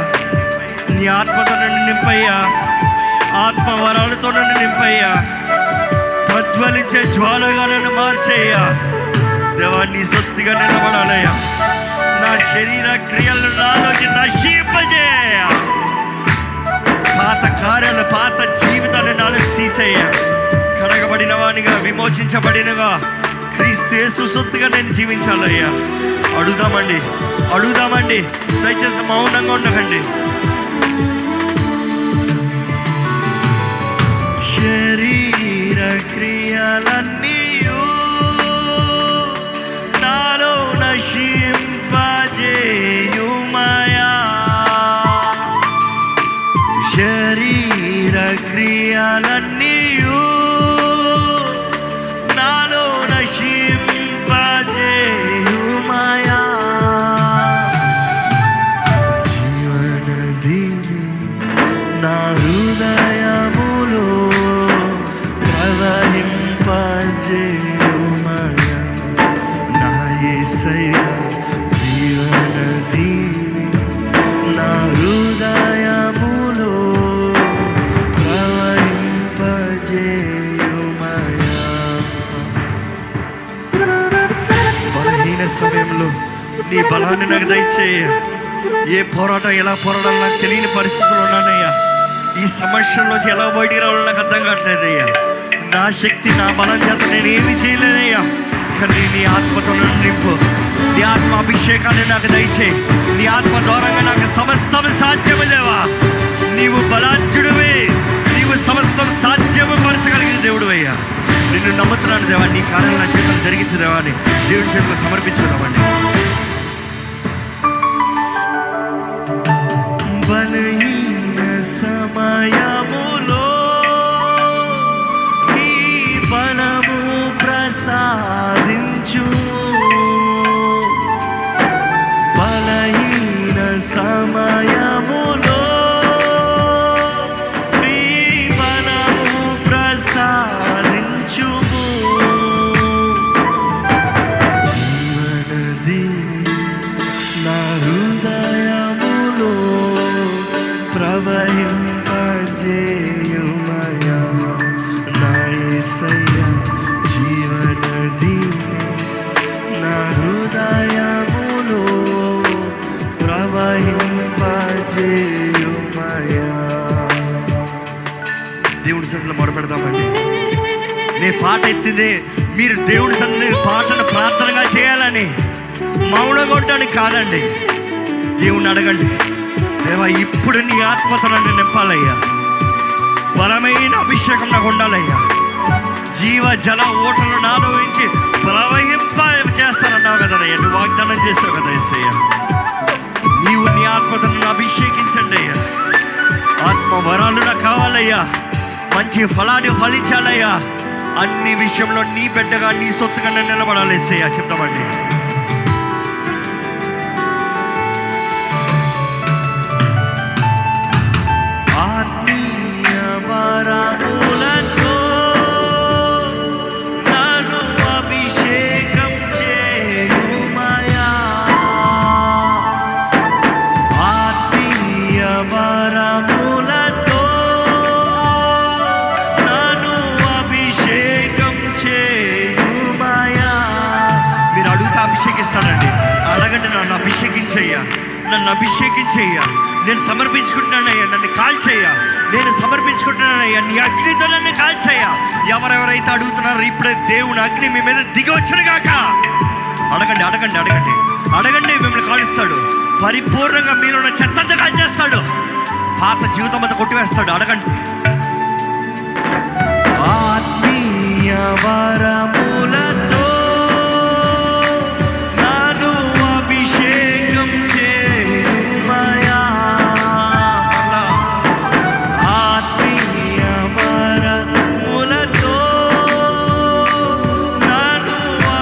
నీ ఆత్మతో నన్ను నింపయ్యా, ఆత్మ వరాలతో నన్ను నింపయ్యా, ప్రజ్వలించే జ్వాలగా నన్ను మార్చేయ్యా. దేవా నీ సొత్తుగా నిలబడాలయ్యా, నా శరీర క్రియలు నాలోకి నశింపజేయ్యా, పాత కార్యాలు పాత జీవితాన్ని నాలోకి తీసేయ్యా, కడగబడిన వానిగా విమోచించబడినగా క్రీస్తు యేసు సొత్తుగా నేను జీవించాలయ్యా. అడుగుదామండి, అడుగుదామండి, దయచేసి మౌనంగా ఉండకండి. శరీర క్రియలన్నీ నాలో నశింపజేయుమయా, శరీర క్రియలన్నీ నాలో నశింపజేయుమయా, జీవనదిని నా హృదయములో ప్రవహింపజేయుమయా నా యేసయ్యా జీవనదిని నా హృదయములో ప్రవహింపజేయుమయా. బలహీన సమయంలో నీ బలాన్ని నాకు దయచేయ. ఏ పోరాటం ఎలా పోరాడాలో నాకు తెలియని పరిస్థితులు ఉన్నానయ్యా, ఈ సమస్యల్లోంచి ఎలా బయటికి రావాలో నాకు అర్థం కావట్లేదయ్యా, నా శక్తి నా బలం చేత నేనేమి చేయలేనయ్యా, కానీ నీ ఆత్మతో నన్ను నింపు, నీ ఆత్మ అభిషేకాన్ని నాకు దయచేయి, నీ ఆత్మ ద్వారంగా నాకు సమస్తం సాధ్యము లేవా, నీవు బలాఢ్యుడివే, నీవు సమస్తం సాధ్యము పరచగలిగిన దేవుడు అయ్యా, నిన్ను నమ్ముతున్నాను దేవా, నీ కార్యం నా చేతులు జరిగించదేవా అని దేవుడి చేతులు సమర్పించుదామండి. బలహీన సమయములో నీ బలము ప్రసాదించు, బలహీన సమయములో నీ బలము ప్రసాదించు, జీవనదిని నా హృదయములో ప్రవహింపజేయుమయా నా యేసయ్యా జీవనదిని నా హృదయములో ప్రవహింపజేయుమయా. దేవుడి సన్నిధిలో మొరపెడదామండి. నేను పాట ఎత్తింది మీరు దేవుడి సన్నిధిలో పాటను ప్రార్థనగా చేయాలని, మౌనంగా ఉండడానికి కాదండి. దేవుణ్ణి అడగండి, దేవా ఇప్పుడు నీ ఆత్మతో నన్ను నింపాలయ్యా, బలమైన అభిషేకం నాకు ఉండాలయ్యా, జీవ జల ఓటలు నాలో నుంచి ప్రవహింప చేస్తానన్నావు కదనయ్యా, నువ్వు వాగ్దానం చేస్తావు కదా యేసయ్య, నీవు నీ ఆత్మతో నన్ను అభిషేకించండి అయ్యా, ఆత్మ వరాలు నాకు కావాలయ్యా, మంచి ఫలాన్ని ఫలించాలయ్యా, అన్ని విషయంలో నీ బిడ్డగా నీ సొత్తుగా నేను నిలబడాలి యేసయ్యా. చెప్తామండి, వరములతో నన్ను అభిషేకం చేయుమయా, ఆత్మీయ వరములతో నన్ను అభిషేకం చేయుమయా. మీరు అడుగుతా అభిషేకిస్తానండి, అడగండి, నన్ను అభిషేకించయ్యా, నన్ను అభిషేకించయ్యా, నేను సమర్పించుకుంటున్నానయ్యా, నన్ను కాల్ చేయ, నేను సమర్పించుకుంటున్నానయ్యా, నీ అగ్నితో నన్ను కాల్చయ్యా. ఎవరెవరైతే అడుగుతున్నారో ఇప్పుడే దేవుని అగ్ని మీ మీద దిగి వచ్చును గాక. అడగండి అడగండి అడగండి అడగండి, మిమ్మల్ని కాలుస్తాడు. పరిపూర్ణంగా మీరు చెత్తంతా కాల్చేస్తాడు. పాత జీవితం అంతా కొట్టివేస్తాడు. అడగండి. ఆత్మీయ వరములతో నన్ను అభిషేకం చేయుమయా. ఆత్మీయ వరములతో నన్ను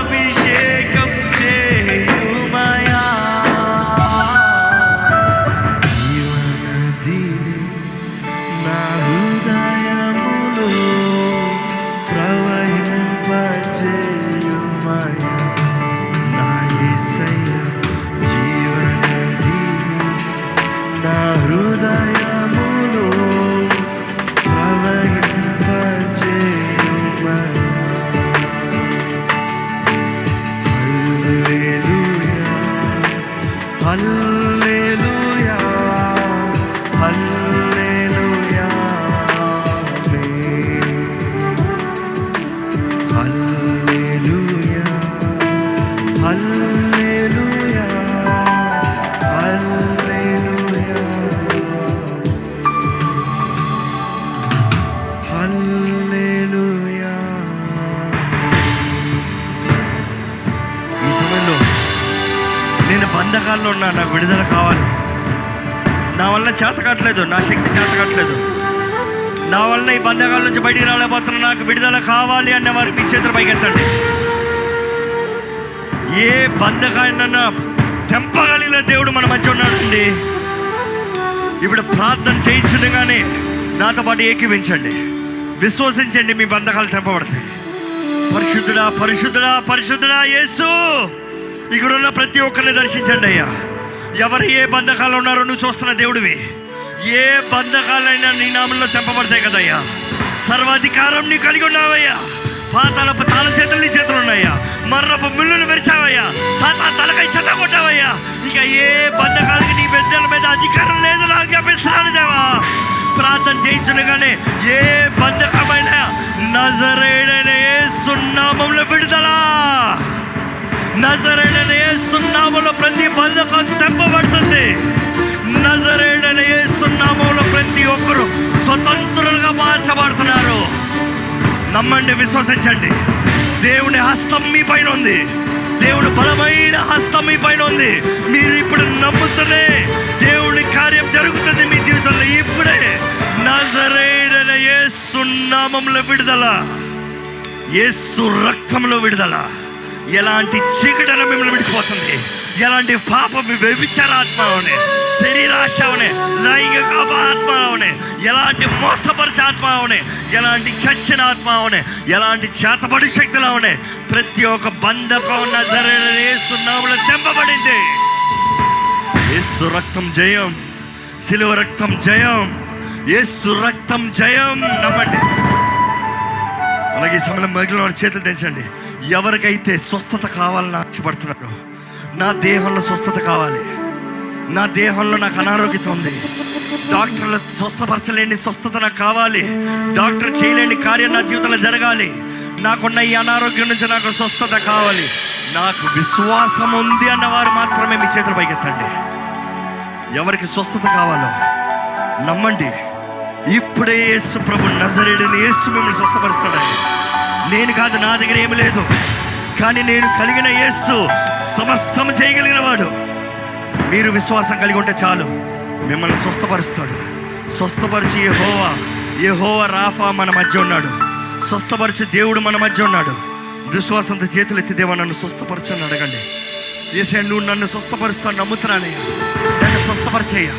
అభిషేకం చేయుమయా. జీవనదిని నా హృదయములో ఉన్నా. నాకు విడుదల కావాలి. నా వల్ల చేత కావట్లేదు, నా శక్తి చేత కావట్లేదు, నా వల్ల ఈ బంధకాల నుంచి బయటికి రాలేకపోతున్నా, నాకు విడుదల కావాలి అనే వారికి మీ చేతులు పైకెత్తండి. ఏ బంధకాయనన్నా తెంపగలిగిన దేవుడు మన మధ్య ఉన్నాడండి. ఇప్పుడు ప్రార్థన చేయించుండగానే నాతో పాటు ఏకీవించండి, విశ్వసించండి, మీ బంధకాలు తెంపబడతాయి. పరిశుద్ధుడా పరిశుద్ధుడా పరిశుద్ధుడా యేసు, ఇక్కడ ఉన్న ప్రతి ఒక్కరిని దర్శించండి అయ్యా. ఎవరు ఏ బంధకాలు ఉన్నారో నువ్వు చూస్తున్న దేవుడివి. ఏ బంధకాలైనా నీ నామంలో తెంపబడతాయి కదయ్యా. సర్వాధికారం నీ కలిగి ఉన్నావయ్యా. పాతాళపు తాళం చేతులు నీ చేతులు ఉన్నాయా. మరణపు మిల్లులు మెరిచావయ్యా. సాతాను తలకై చెత్త కొట్టావయ్యా. ఇక ఏ బంధకాలకి నీ పెద్దల మీద అధికారం లేదు. నాకు చెప్పిస్తున్నాను దేవా. ప్రార్థన చేయించగానే ఏ బంధకమైన నజరేయుడైన యేసు నామములో విడుదల. నజరేయుడైన యేసు నామములో ప్రతి బంధకం తెంపబడుతుంది. నజరేయుడైన యేసు నామములో ప్రతి ఒక్కరు స్వతంత్రులుగా మార్చబడుతున్నారు. నమ్మండి, విశ్వసించండి. దేవుని హస్తం మీ పైన ఉంది. దేవుని బలమైన హస్తం మీ పైన ఉంది. మీరు ఇప్పుడు నమ్ముతూనే దేవుని కార్యం జరుగుతుంది మీ జీవితంలో. ఇప్పుడే నజరేయుడైన యేసు నామములో విడుదల, యేసు రక్తంలో విడుదల. ఎలాంటి చీకటిని మిమ్మల్ని విడిచిపోతుంది. ఎలాంటి పాపం వ్యభిచార ఆత్మలోనే, శరీరాశలోనే, లైంగిక ఆత్మలోనే, ఎలాంటి మోసపరిచే ఆత్మలోనే, ఎలాంటి చచ్చిన ఆత్మలోనే, ఎలాంటి చేతబడి శక్తిలోనే ప్రతి ఒక్క బంధకం నజరేయుడైన యేసు నామములో తెంపబడింది. యేసు రక్తం జయం, సిలువ రక్తం జయం, యేసు రక్తం జయం. నమ్మండి. అలాగే ఈ సమయంలో మిగిలిన వారి చేతులు తెంచండి. ఎవరికైతే స్వస్థత కావాలని ఆశపడుతున్నారో, నా దేహంలో స్వస్థత కావాలి, నా దేహంలో నాకు అనారోగ్యత ఉంది, డాక్టర్లు స్వస్థపరచలేని స్వస్థత నాకు కావాలి, డాక్టర్ చేయలేని కార్యం నా జీవితంలో జరగాలి, నాకున్న ఈ అనారోగ్యం నుంచి నాకు స్వస్థత కావాలి, నాకు విశ్వాసం ఉంది అన్నవారు మాత్రమే మీ చేతులు పైకెత్తండి. ఎవరికి స్వస్థత కావాలో నమ్మండి. ఇప్పుడే యేసు ప్రభు నజరేయుడైన యేసు మిమ్మల్ని స్వస్థపరుస్తాడండి. నేను కాదు, నా దగ్గర ఏమి లేదు, కానీ నేను కలిగిన యేసు సమస్తం చేయగలిగిన వాడు. మీరు విశ్వాసం కలిగి ఉంటే చాలు, మిమ్మల్ని స్వస్థపరుస్తాడు. స్వస్థపరిచి యెహోవా రాఫా మన మధ్య ఉన్నాడు. స్వస్థపరిచి దేవుడు మన మధ్య ఉన్నాడు. విశ్వాసంతో చేతులు ఎత్తి దేవా నన్ను స్వస్థపరచని అడగండి. యేసయ్య నువ్వు నన్ను స్వస్థపరుస్తాను నమ్ముతున్నానయ్యా. నన్ను స్వస్థపరిచేయ్యా,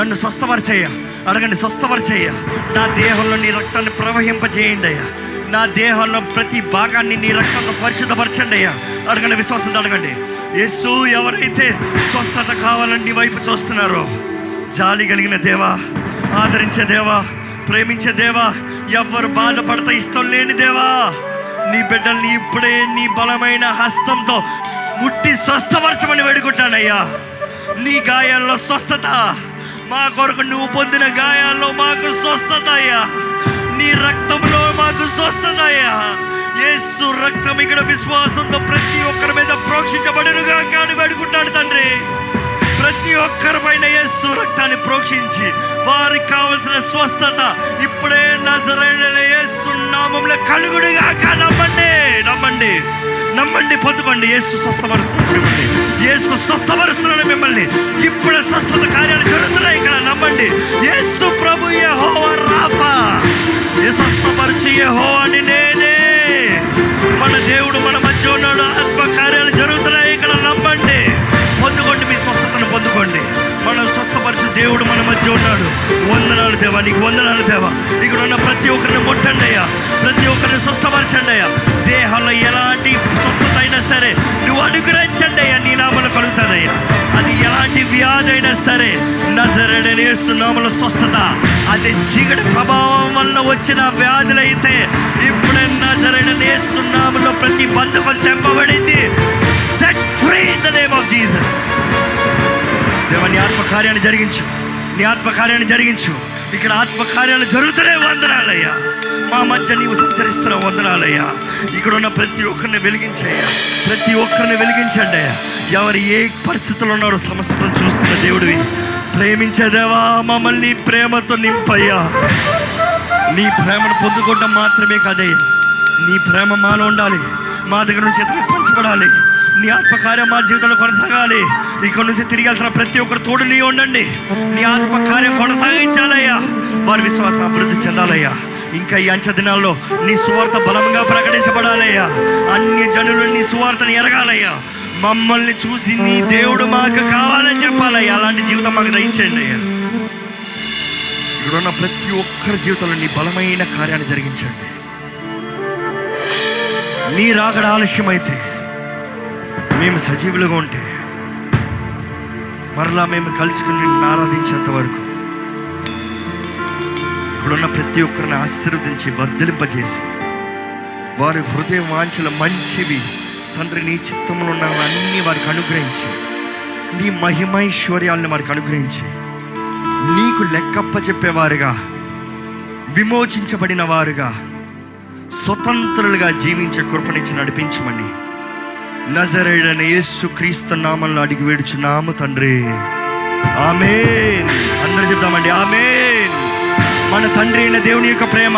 నన్ను స్వస్థపరిచేయ్యా. అడగండి, స్వస్థపరిచేయ్యా. నా దేహంలో నీ రక్తాన్ని ప్రవహింపజేయండి అయ్యా. నా దేహంలో ప్రతి భాగాన్ని నీ రక్తంతో పరిశుద్ధపరచండి అయ్యా. అడగండి, విశ్వాసంతో అడగండి. యేసు ఎవరైతే స్వస్థత కావాలని నీ వైపు చూస్తున్నారో, జాలి కలిగిన దేవా, ఆదరించే దేవా, ప్రేమించే దేవా, ఎవరు బాధపడతా ఇష్టం లేని దేవా, నీ బిడ్డల్ని ఇప్పుడే నీ బలమైన హస్తంతో ముట్టి స్వస్థపరచమని వేడుకుంటానయ్యా. నీ గాయాల్లో స్వస్థత, మా కొరకు నువ్వు పొందిన గాయాల్లో మాకు స్వస్థత అయ్యా, నీ రక్తంలో మాకు స్వస్థత అయ్యా. యేసు రక్తం ఇక్కడ విశ్వాసంతో ప్రతి ఒక్కరి మీద ప్రోక్షించబడునుగా కానీ వేడుకుంటాడు తండ్రి. ప్రతి ఒక్కరి పైన యేసు రక్తాన్ని ప్రోక్షించి వారికి కావలసిన స్వస్థత ఇప్పుడే నజరేయుడైన యేసు నామములో కలుగుడుగా కానీ నమ్మండి నమ్మండి నమ్మండి పొందుకోండి. యేసు స్వస్థపరుస్తున్నాడు మిమ్మల్ని, యేసు స్వస్థపరుస్తున్నాడు మిమ్మల్ని. ఇప్పుడే స్వస్థత కార్యాలు జరుగుతున్నాయి ఇక్కడ, నమ్మండి. యేసు ప్రభు యెహోవా రాఫా, ఏ స్వస్థపరిచి యెహోవా నేనే, మన దేవుడు మన మధ్య ఉన్నాడు. ఆత్మ కార్యాలు జరుగుతున్నాయి ఇక్కడ, నమ్మండి. పొందుకోండి, మీ స్వస్థతను పొందుకోండి. మనం స్వస్థపరిచి దేవుడు మన మధ్య ఉన్నాడు. వందనాలు దేవా, నీకు వందనాలు దేవా. ఇక్కడ ఉన్న ప్రతి ఒక్కరిని ముట్టండి అయ్యా, ప్రతి ఒక్కరిని స్వస్థపరచండి అయ్యా. దేహాల్లో ఎలాంటి స్వస్థత అయినా సరే నువ్వు అనుగ్రహించండి అయ్యా, నీ నామలు కలుగుతానయ్యా. అది ఎలాంటి వ్యాధి అయినా సరే నజరేయుడైన యేసు నామములో స్వస్థత. అది చీకటి ప్రభావం వల్ల వచ్చిన వ్యాధులైతే ఇప్పుడే నజరేయుడైన యేసు నామములో ప్రతి బంధకం తెంపబడింది. Set free in the name of Jesus. దేవా, నీ ఆత్మకార్యాన్ని జరిగించు, నీ ఆత్మకార్యాన్ని జరిగించు. ఇక్కడ ఆత్మకార్యాలు జరుగుతూనే వందనాలయ్యా. మా మధ్య నీవు సంచరిస్తున్న వందనాలయ్యా. ఇక్కడ ఉన్న ప్రతి ఒక్కరిని వెలిగించయ్యా, ప్రతి ఒక్కరిని వెలిగించండి అయ్యా. ఎవరు ఏ పరిస్థితుల్లో ఉన్నారో సమస్యను చూస్తున్న దేవుడివి, ప్రేమించేదేవా మమ్మల్ని ప్రేమతో నింపయ్యా. నీ ప్రేమను పొందుకోవడం మాత్రమే కాదయ్యా, నీ ప్రేమ మాలో ఉండాలి, మా దగ్గర నుంచి ఎత్తుకు పంచబడాలి. నీ ఆత్మకార్యం మా జీవితంలో కొనసాగాలి. ఇక్కడ నుంచి తిరిగి వెళ్తున్న ప్రతి ఒక్కరు తోడు నీ ఉండండి. నీ ఆత్మకార్యం కొనసాగించాలయ్యా, వారి విశ్వాసం అభివృద్ధి చెందాలయ్యా. ఇంకా ఈ అంచె దినాల్లో నీ సువార్త బలంగా ప్రకటించబడాలయ్యా, అన్ని జనులు నీ సువార్తని ఎరగాలయ్యా. మమ్మల్ని చూసి నీ దేవుడు మాకు కావాలని చెప్పాలయ్యా. అలాంటి జీవితం మాకు దయచేయండి అయ్యా. ఇక్కడున్న ప్రతి ఒక్కరి జీవితంలో నీ బలమైన కార్యాన్ని జరిగించండి. నీ రాకడ ఆలస్యమైతే, మేము సజీవులుగా ఉంటే మరలా మేము కలుసుకుని నిన్ను ఆరాధించేంత వరకు ఇక్కడున్న ప్రతి ఒక్కరిని ఆశీర్వదించి వర్ధలింపజేసి వారి హృదయ వాంఛలు మంచివి తండ్రి, నీ చిత్తంలో ఉన్న అన్నీ వారికి అనుగ్రహించి, నీ మహిమైశ్వర్యాలను వారికి అనుగ్రహించి, నీకు లెక్కప్పచెప్పేవారుగా, విమోచించబడిన వారుగా, స్వతంత్రులుగా జీవించే కృపనిచ్చి నడిపించమని నజరేయుడైన యేసు క్రీస్తు నామములో అడిగి వేడుచున్నాము తండ్రి. ఆమేన్. అందరూ చెప్తామండి ఆమేన్. మన తండ్రి అయిన దేవుని యొక్క ప్రేమ,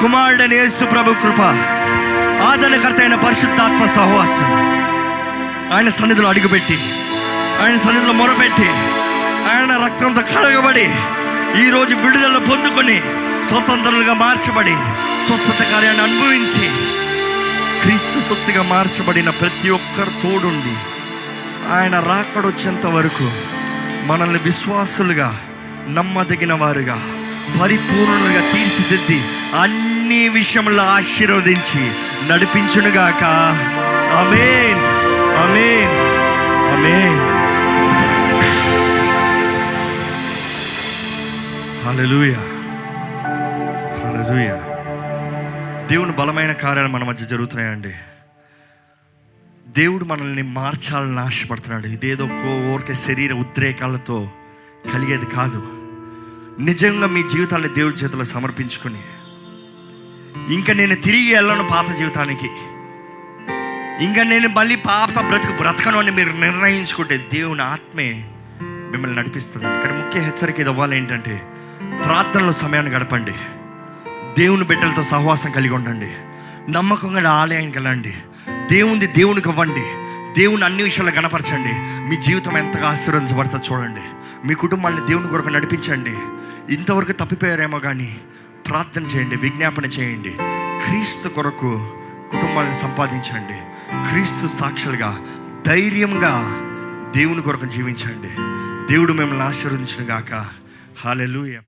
కుమారుడైన యేసు ప్రభు కృప, ఆదరణకర్త అయిన పరిశుద్ధాత్మ సహవాసం, ఆయన సన్నిధిలో అడుగుపెట్టి, ఆయన సన్నిధిలో మొరపెట్టి, ఆయన రక్తంతో కడగబడి, ఈరోజు విడుదల పొందుకొని, స్వతంత్రులుగా మార్చబడి, స్వస్థత కార్యాన్ని అనుభవించి, క్రీస్తు సొత్తుగా మార్చబడిన ప్రతి ఒక్కరు తోడుండి, ఆయన రాకడొచ్చేంత వరకు మనల్ని విశ్వాసులుగా, నమ్మదగిన వారుగా, పరిపూర్ణులుగా తీర్చిదిద్ది, అన్ని విషయంలో ఆశీర్వదించి నడిపించునుగాక. ఆమేన్ ఆమేన్ ఆమేన్. హల్లెలూయా హల్లెలూయా. దేవుని బలమైన కార్యాలు మన మధ్య జరుగుతున్నాయండి. దేవుడు మనల్ని మార్చాలని ఆశపడుతున్నాడు. ఇదేదో ఊరికే శరీర ఉద్రేకాలతో కలిగేది కాదు. నిజంగా మీ జీవితాన్ని దేవుడి చేతిలో సమర్పించుకుని, ఇంకా నేను తిరిగి వెళ్ళను పాత జీవితానికి, ఇంకా నేను మళ్ళీ పాత బ్రతకను అని మీరు నిర్ణయించుకుంటే దేవుని ఆత్మే మిమ్మల్ని నడిపిస్తుంది. ఇక్కడ ముఖ్య హెచ్చరిక ఇది అవ్వాలి ఏంటంటే, ప్రార్థనలో సమయాన్ని గడపండి, దేవుని బిడ్డలతో సహవాసం కలిగి ఉండండి, నమ్మకంగా ఆలయానికి వెళ్ళండి, దేవుని దేవునికి ఇవ్వండి, దేవుని అన్ని విషయాలు గణపరచండి. మీ జీవితం ఎంతగా ఆశీర్వదించబడతా చూడండి. మీ కుటుంబాన్ని దేవుని కొరకు నడిపించండి. ఇంతవరకు తప్పిపోయారేమో కానీ ప్రార్థన చేయండి, విజ్ఞాపన చేయండి, క్రీస్తు కొరకు కుటుంబాలను సంపాదించండి, క్రీస్తు సాక్షులుగా ధైర్యంగా దేవుని కొరకు జీవించండి. దేవుడు మిమ్మల్ని ఆశీర్వదించును గాక. హల్లెలూయా.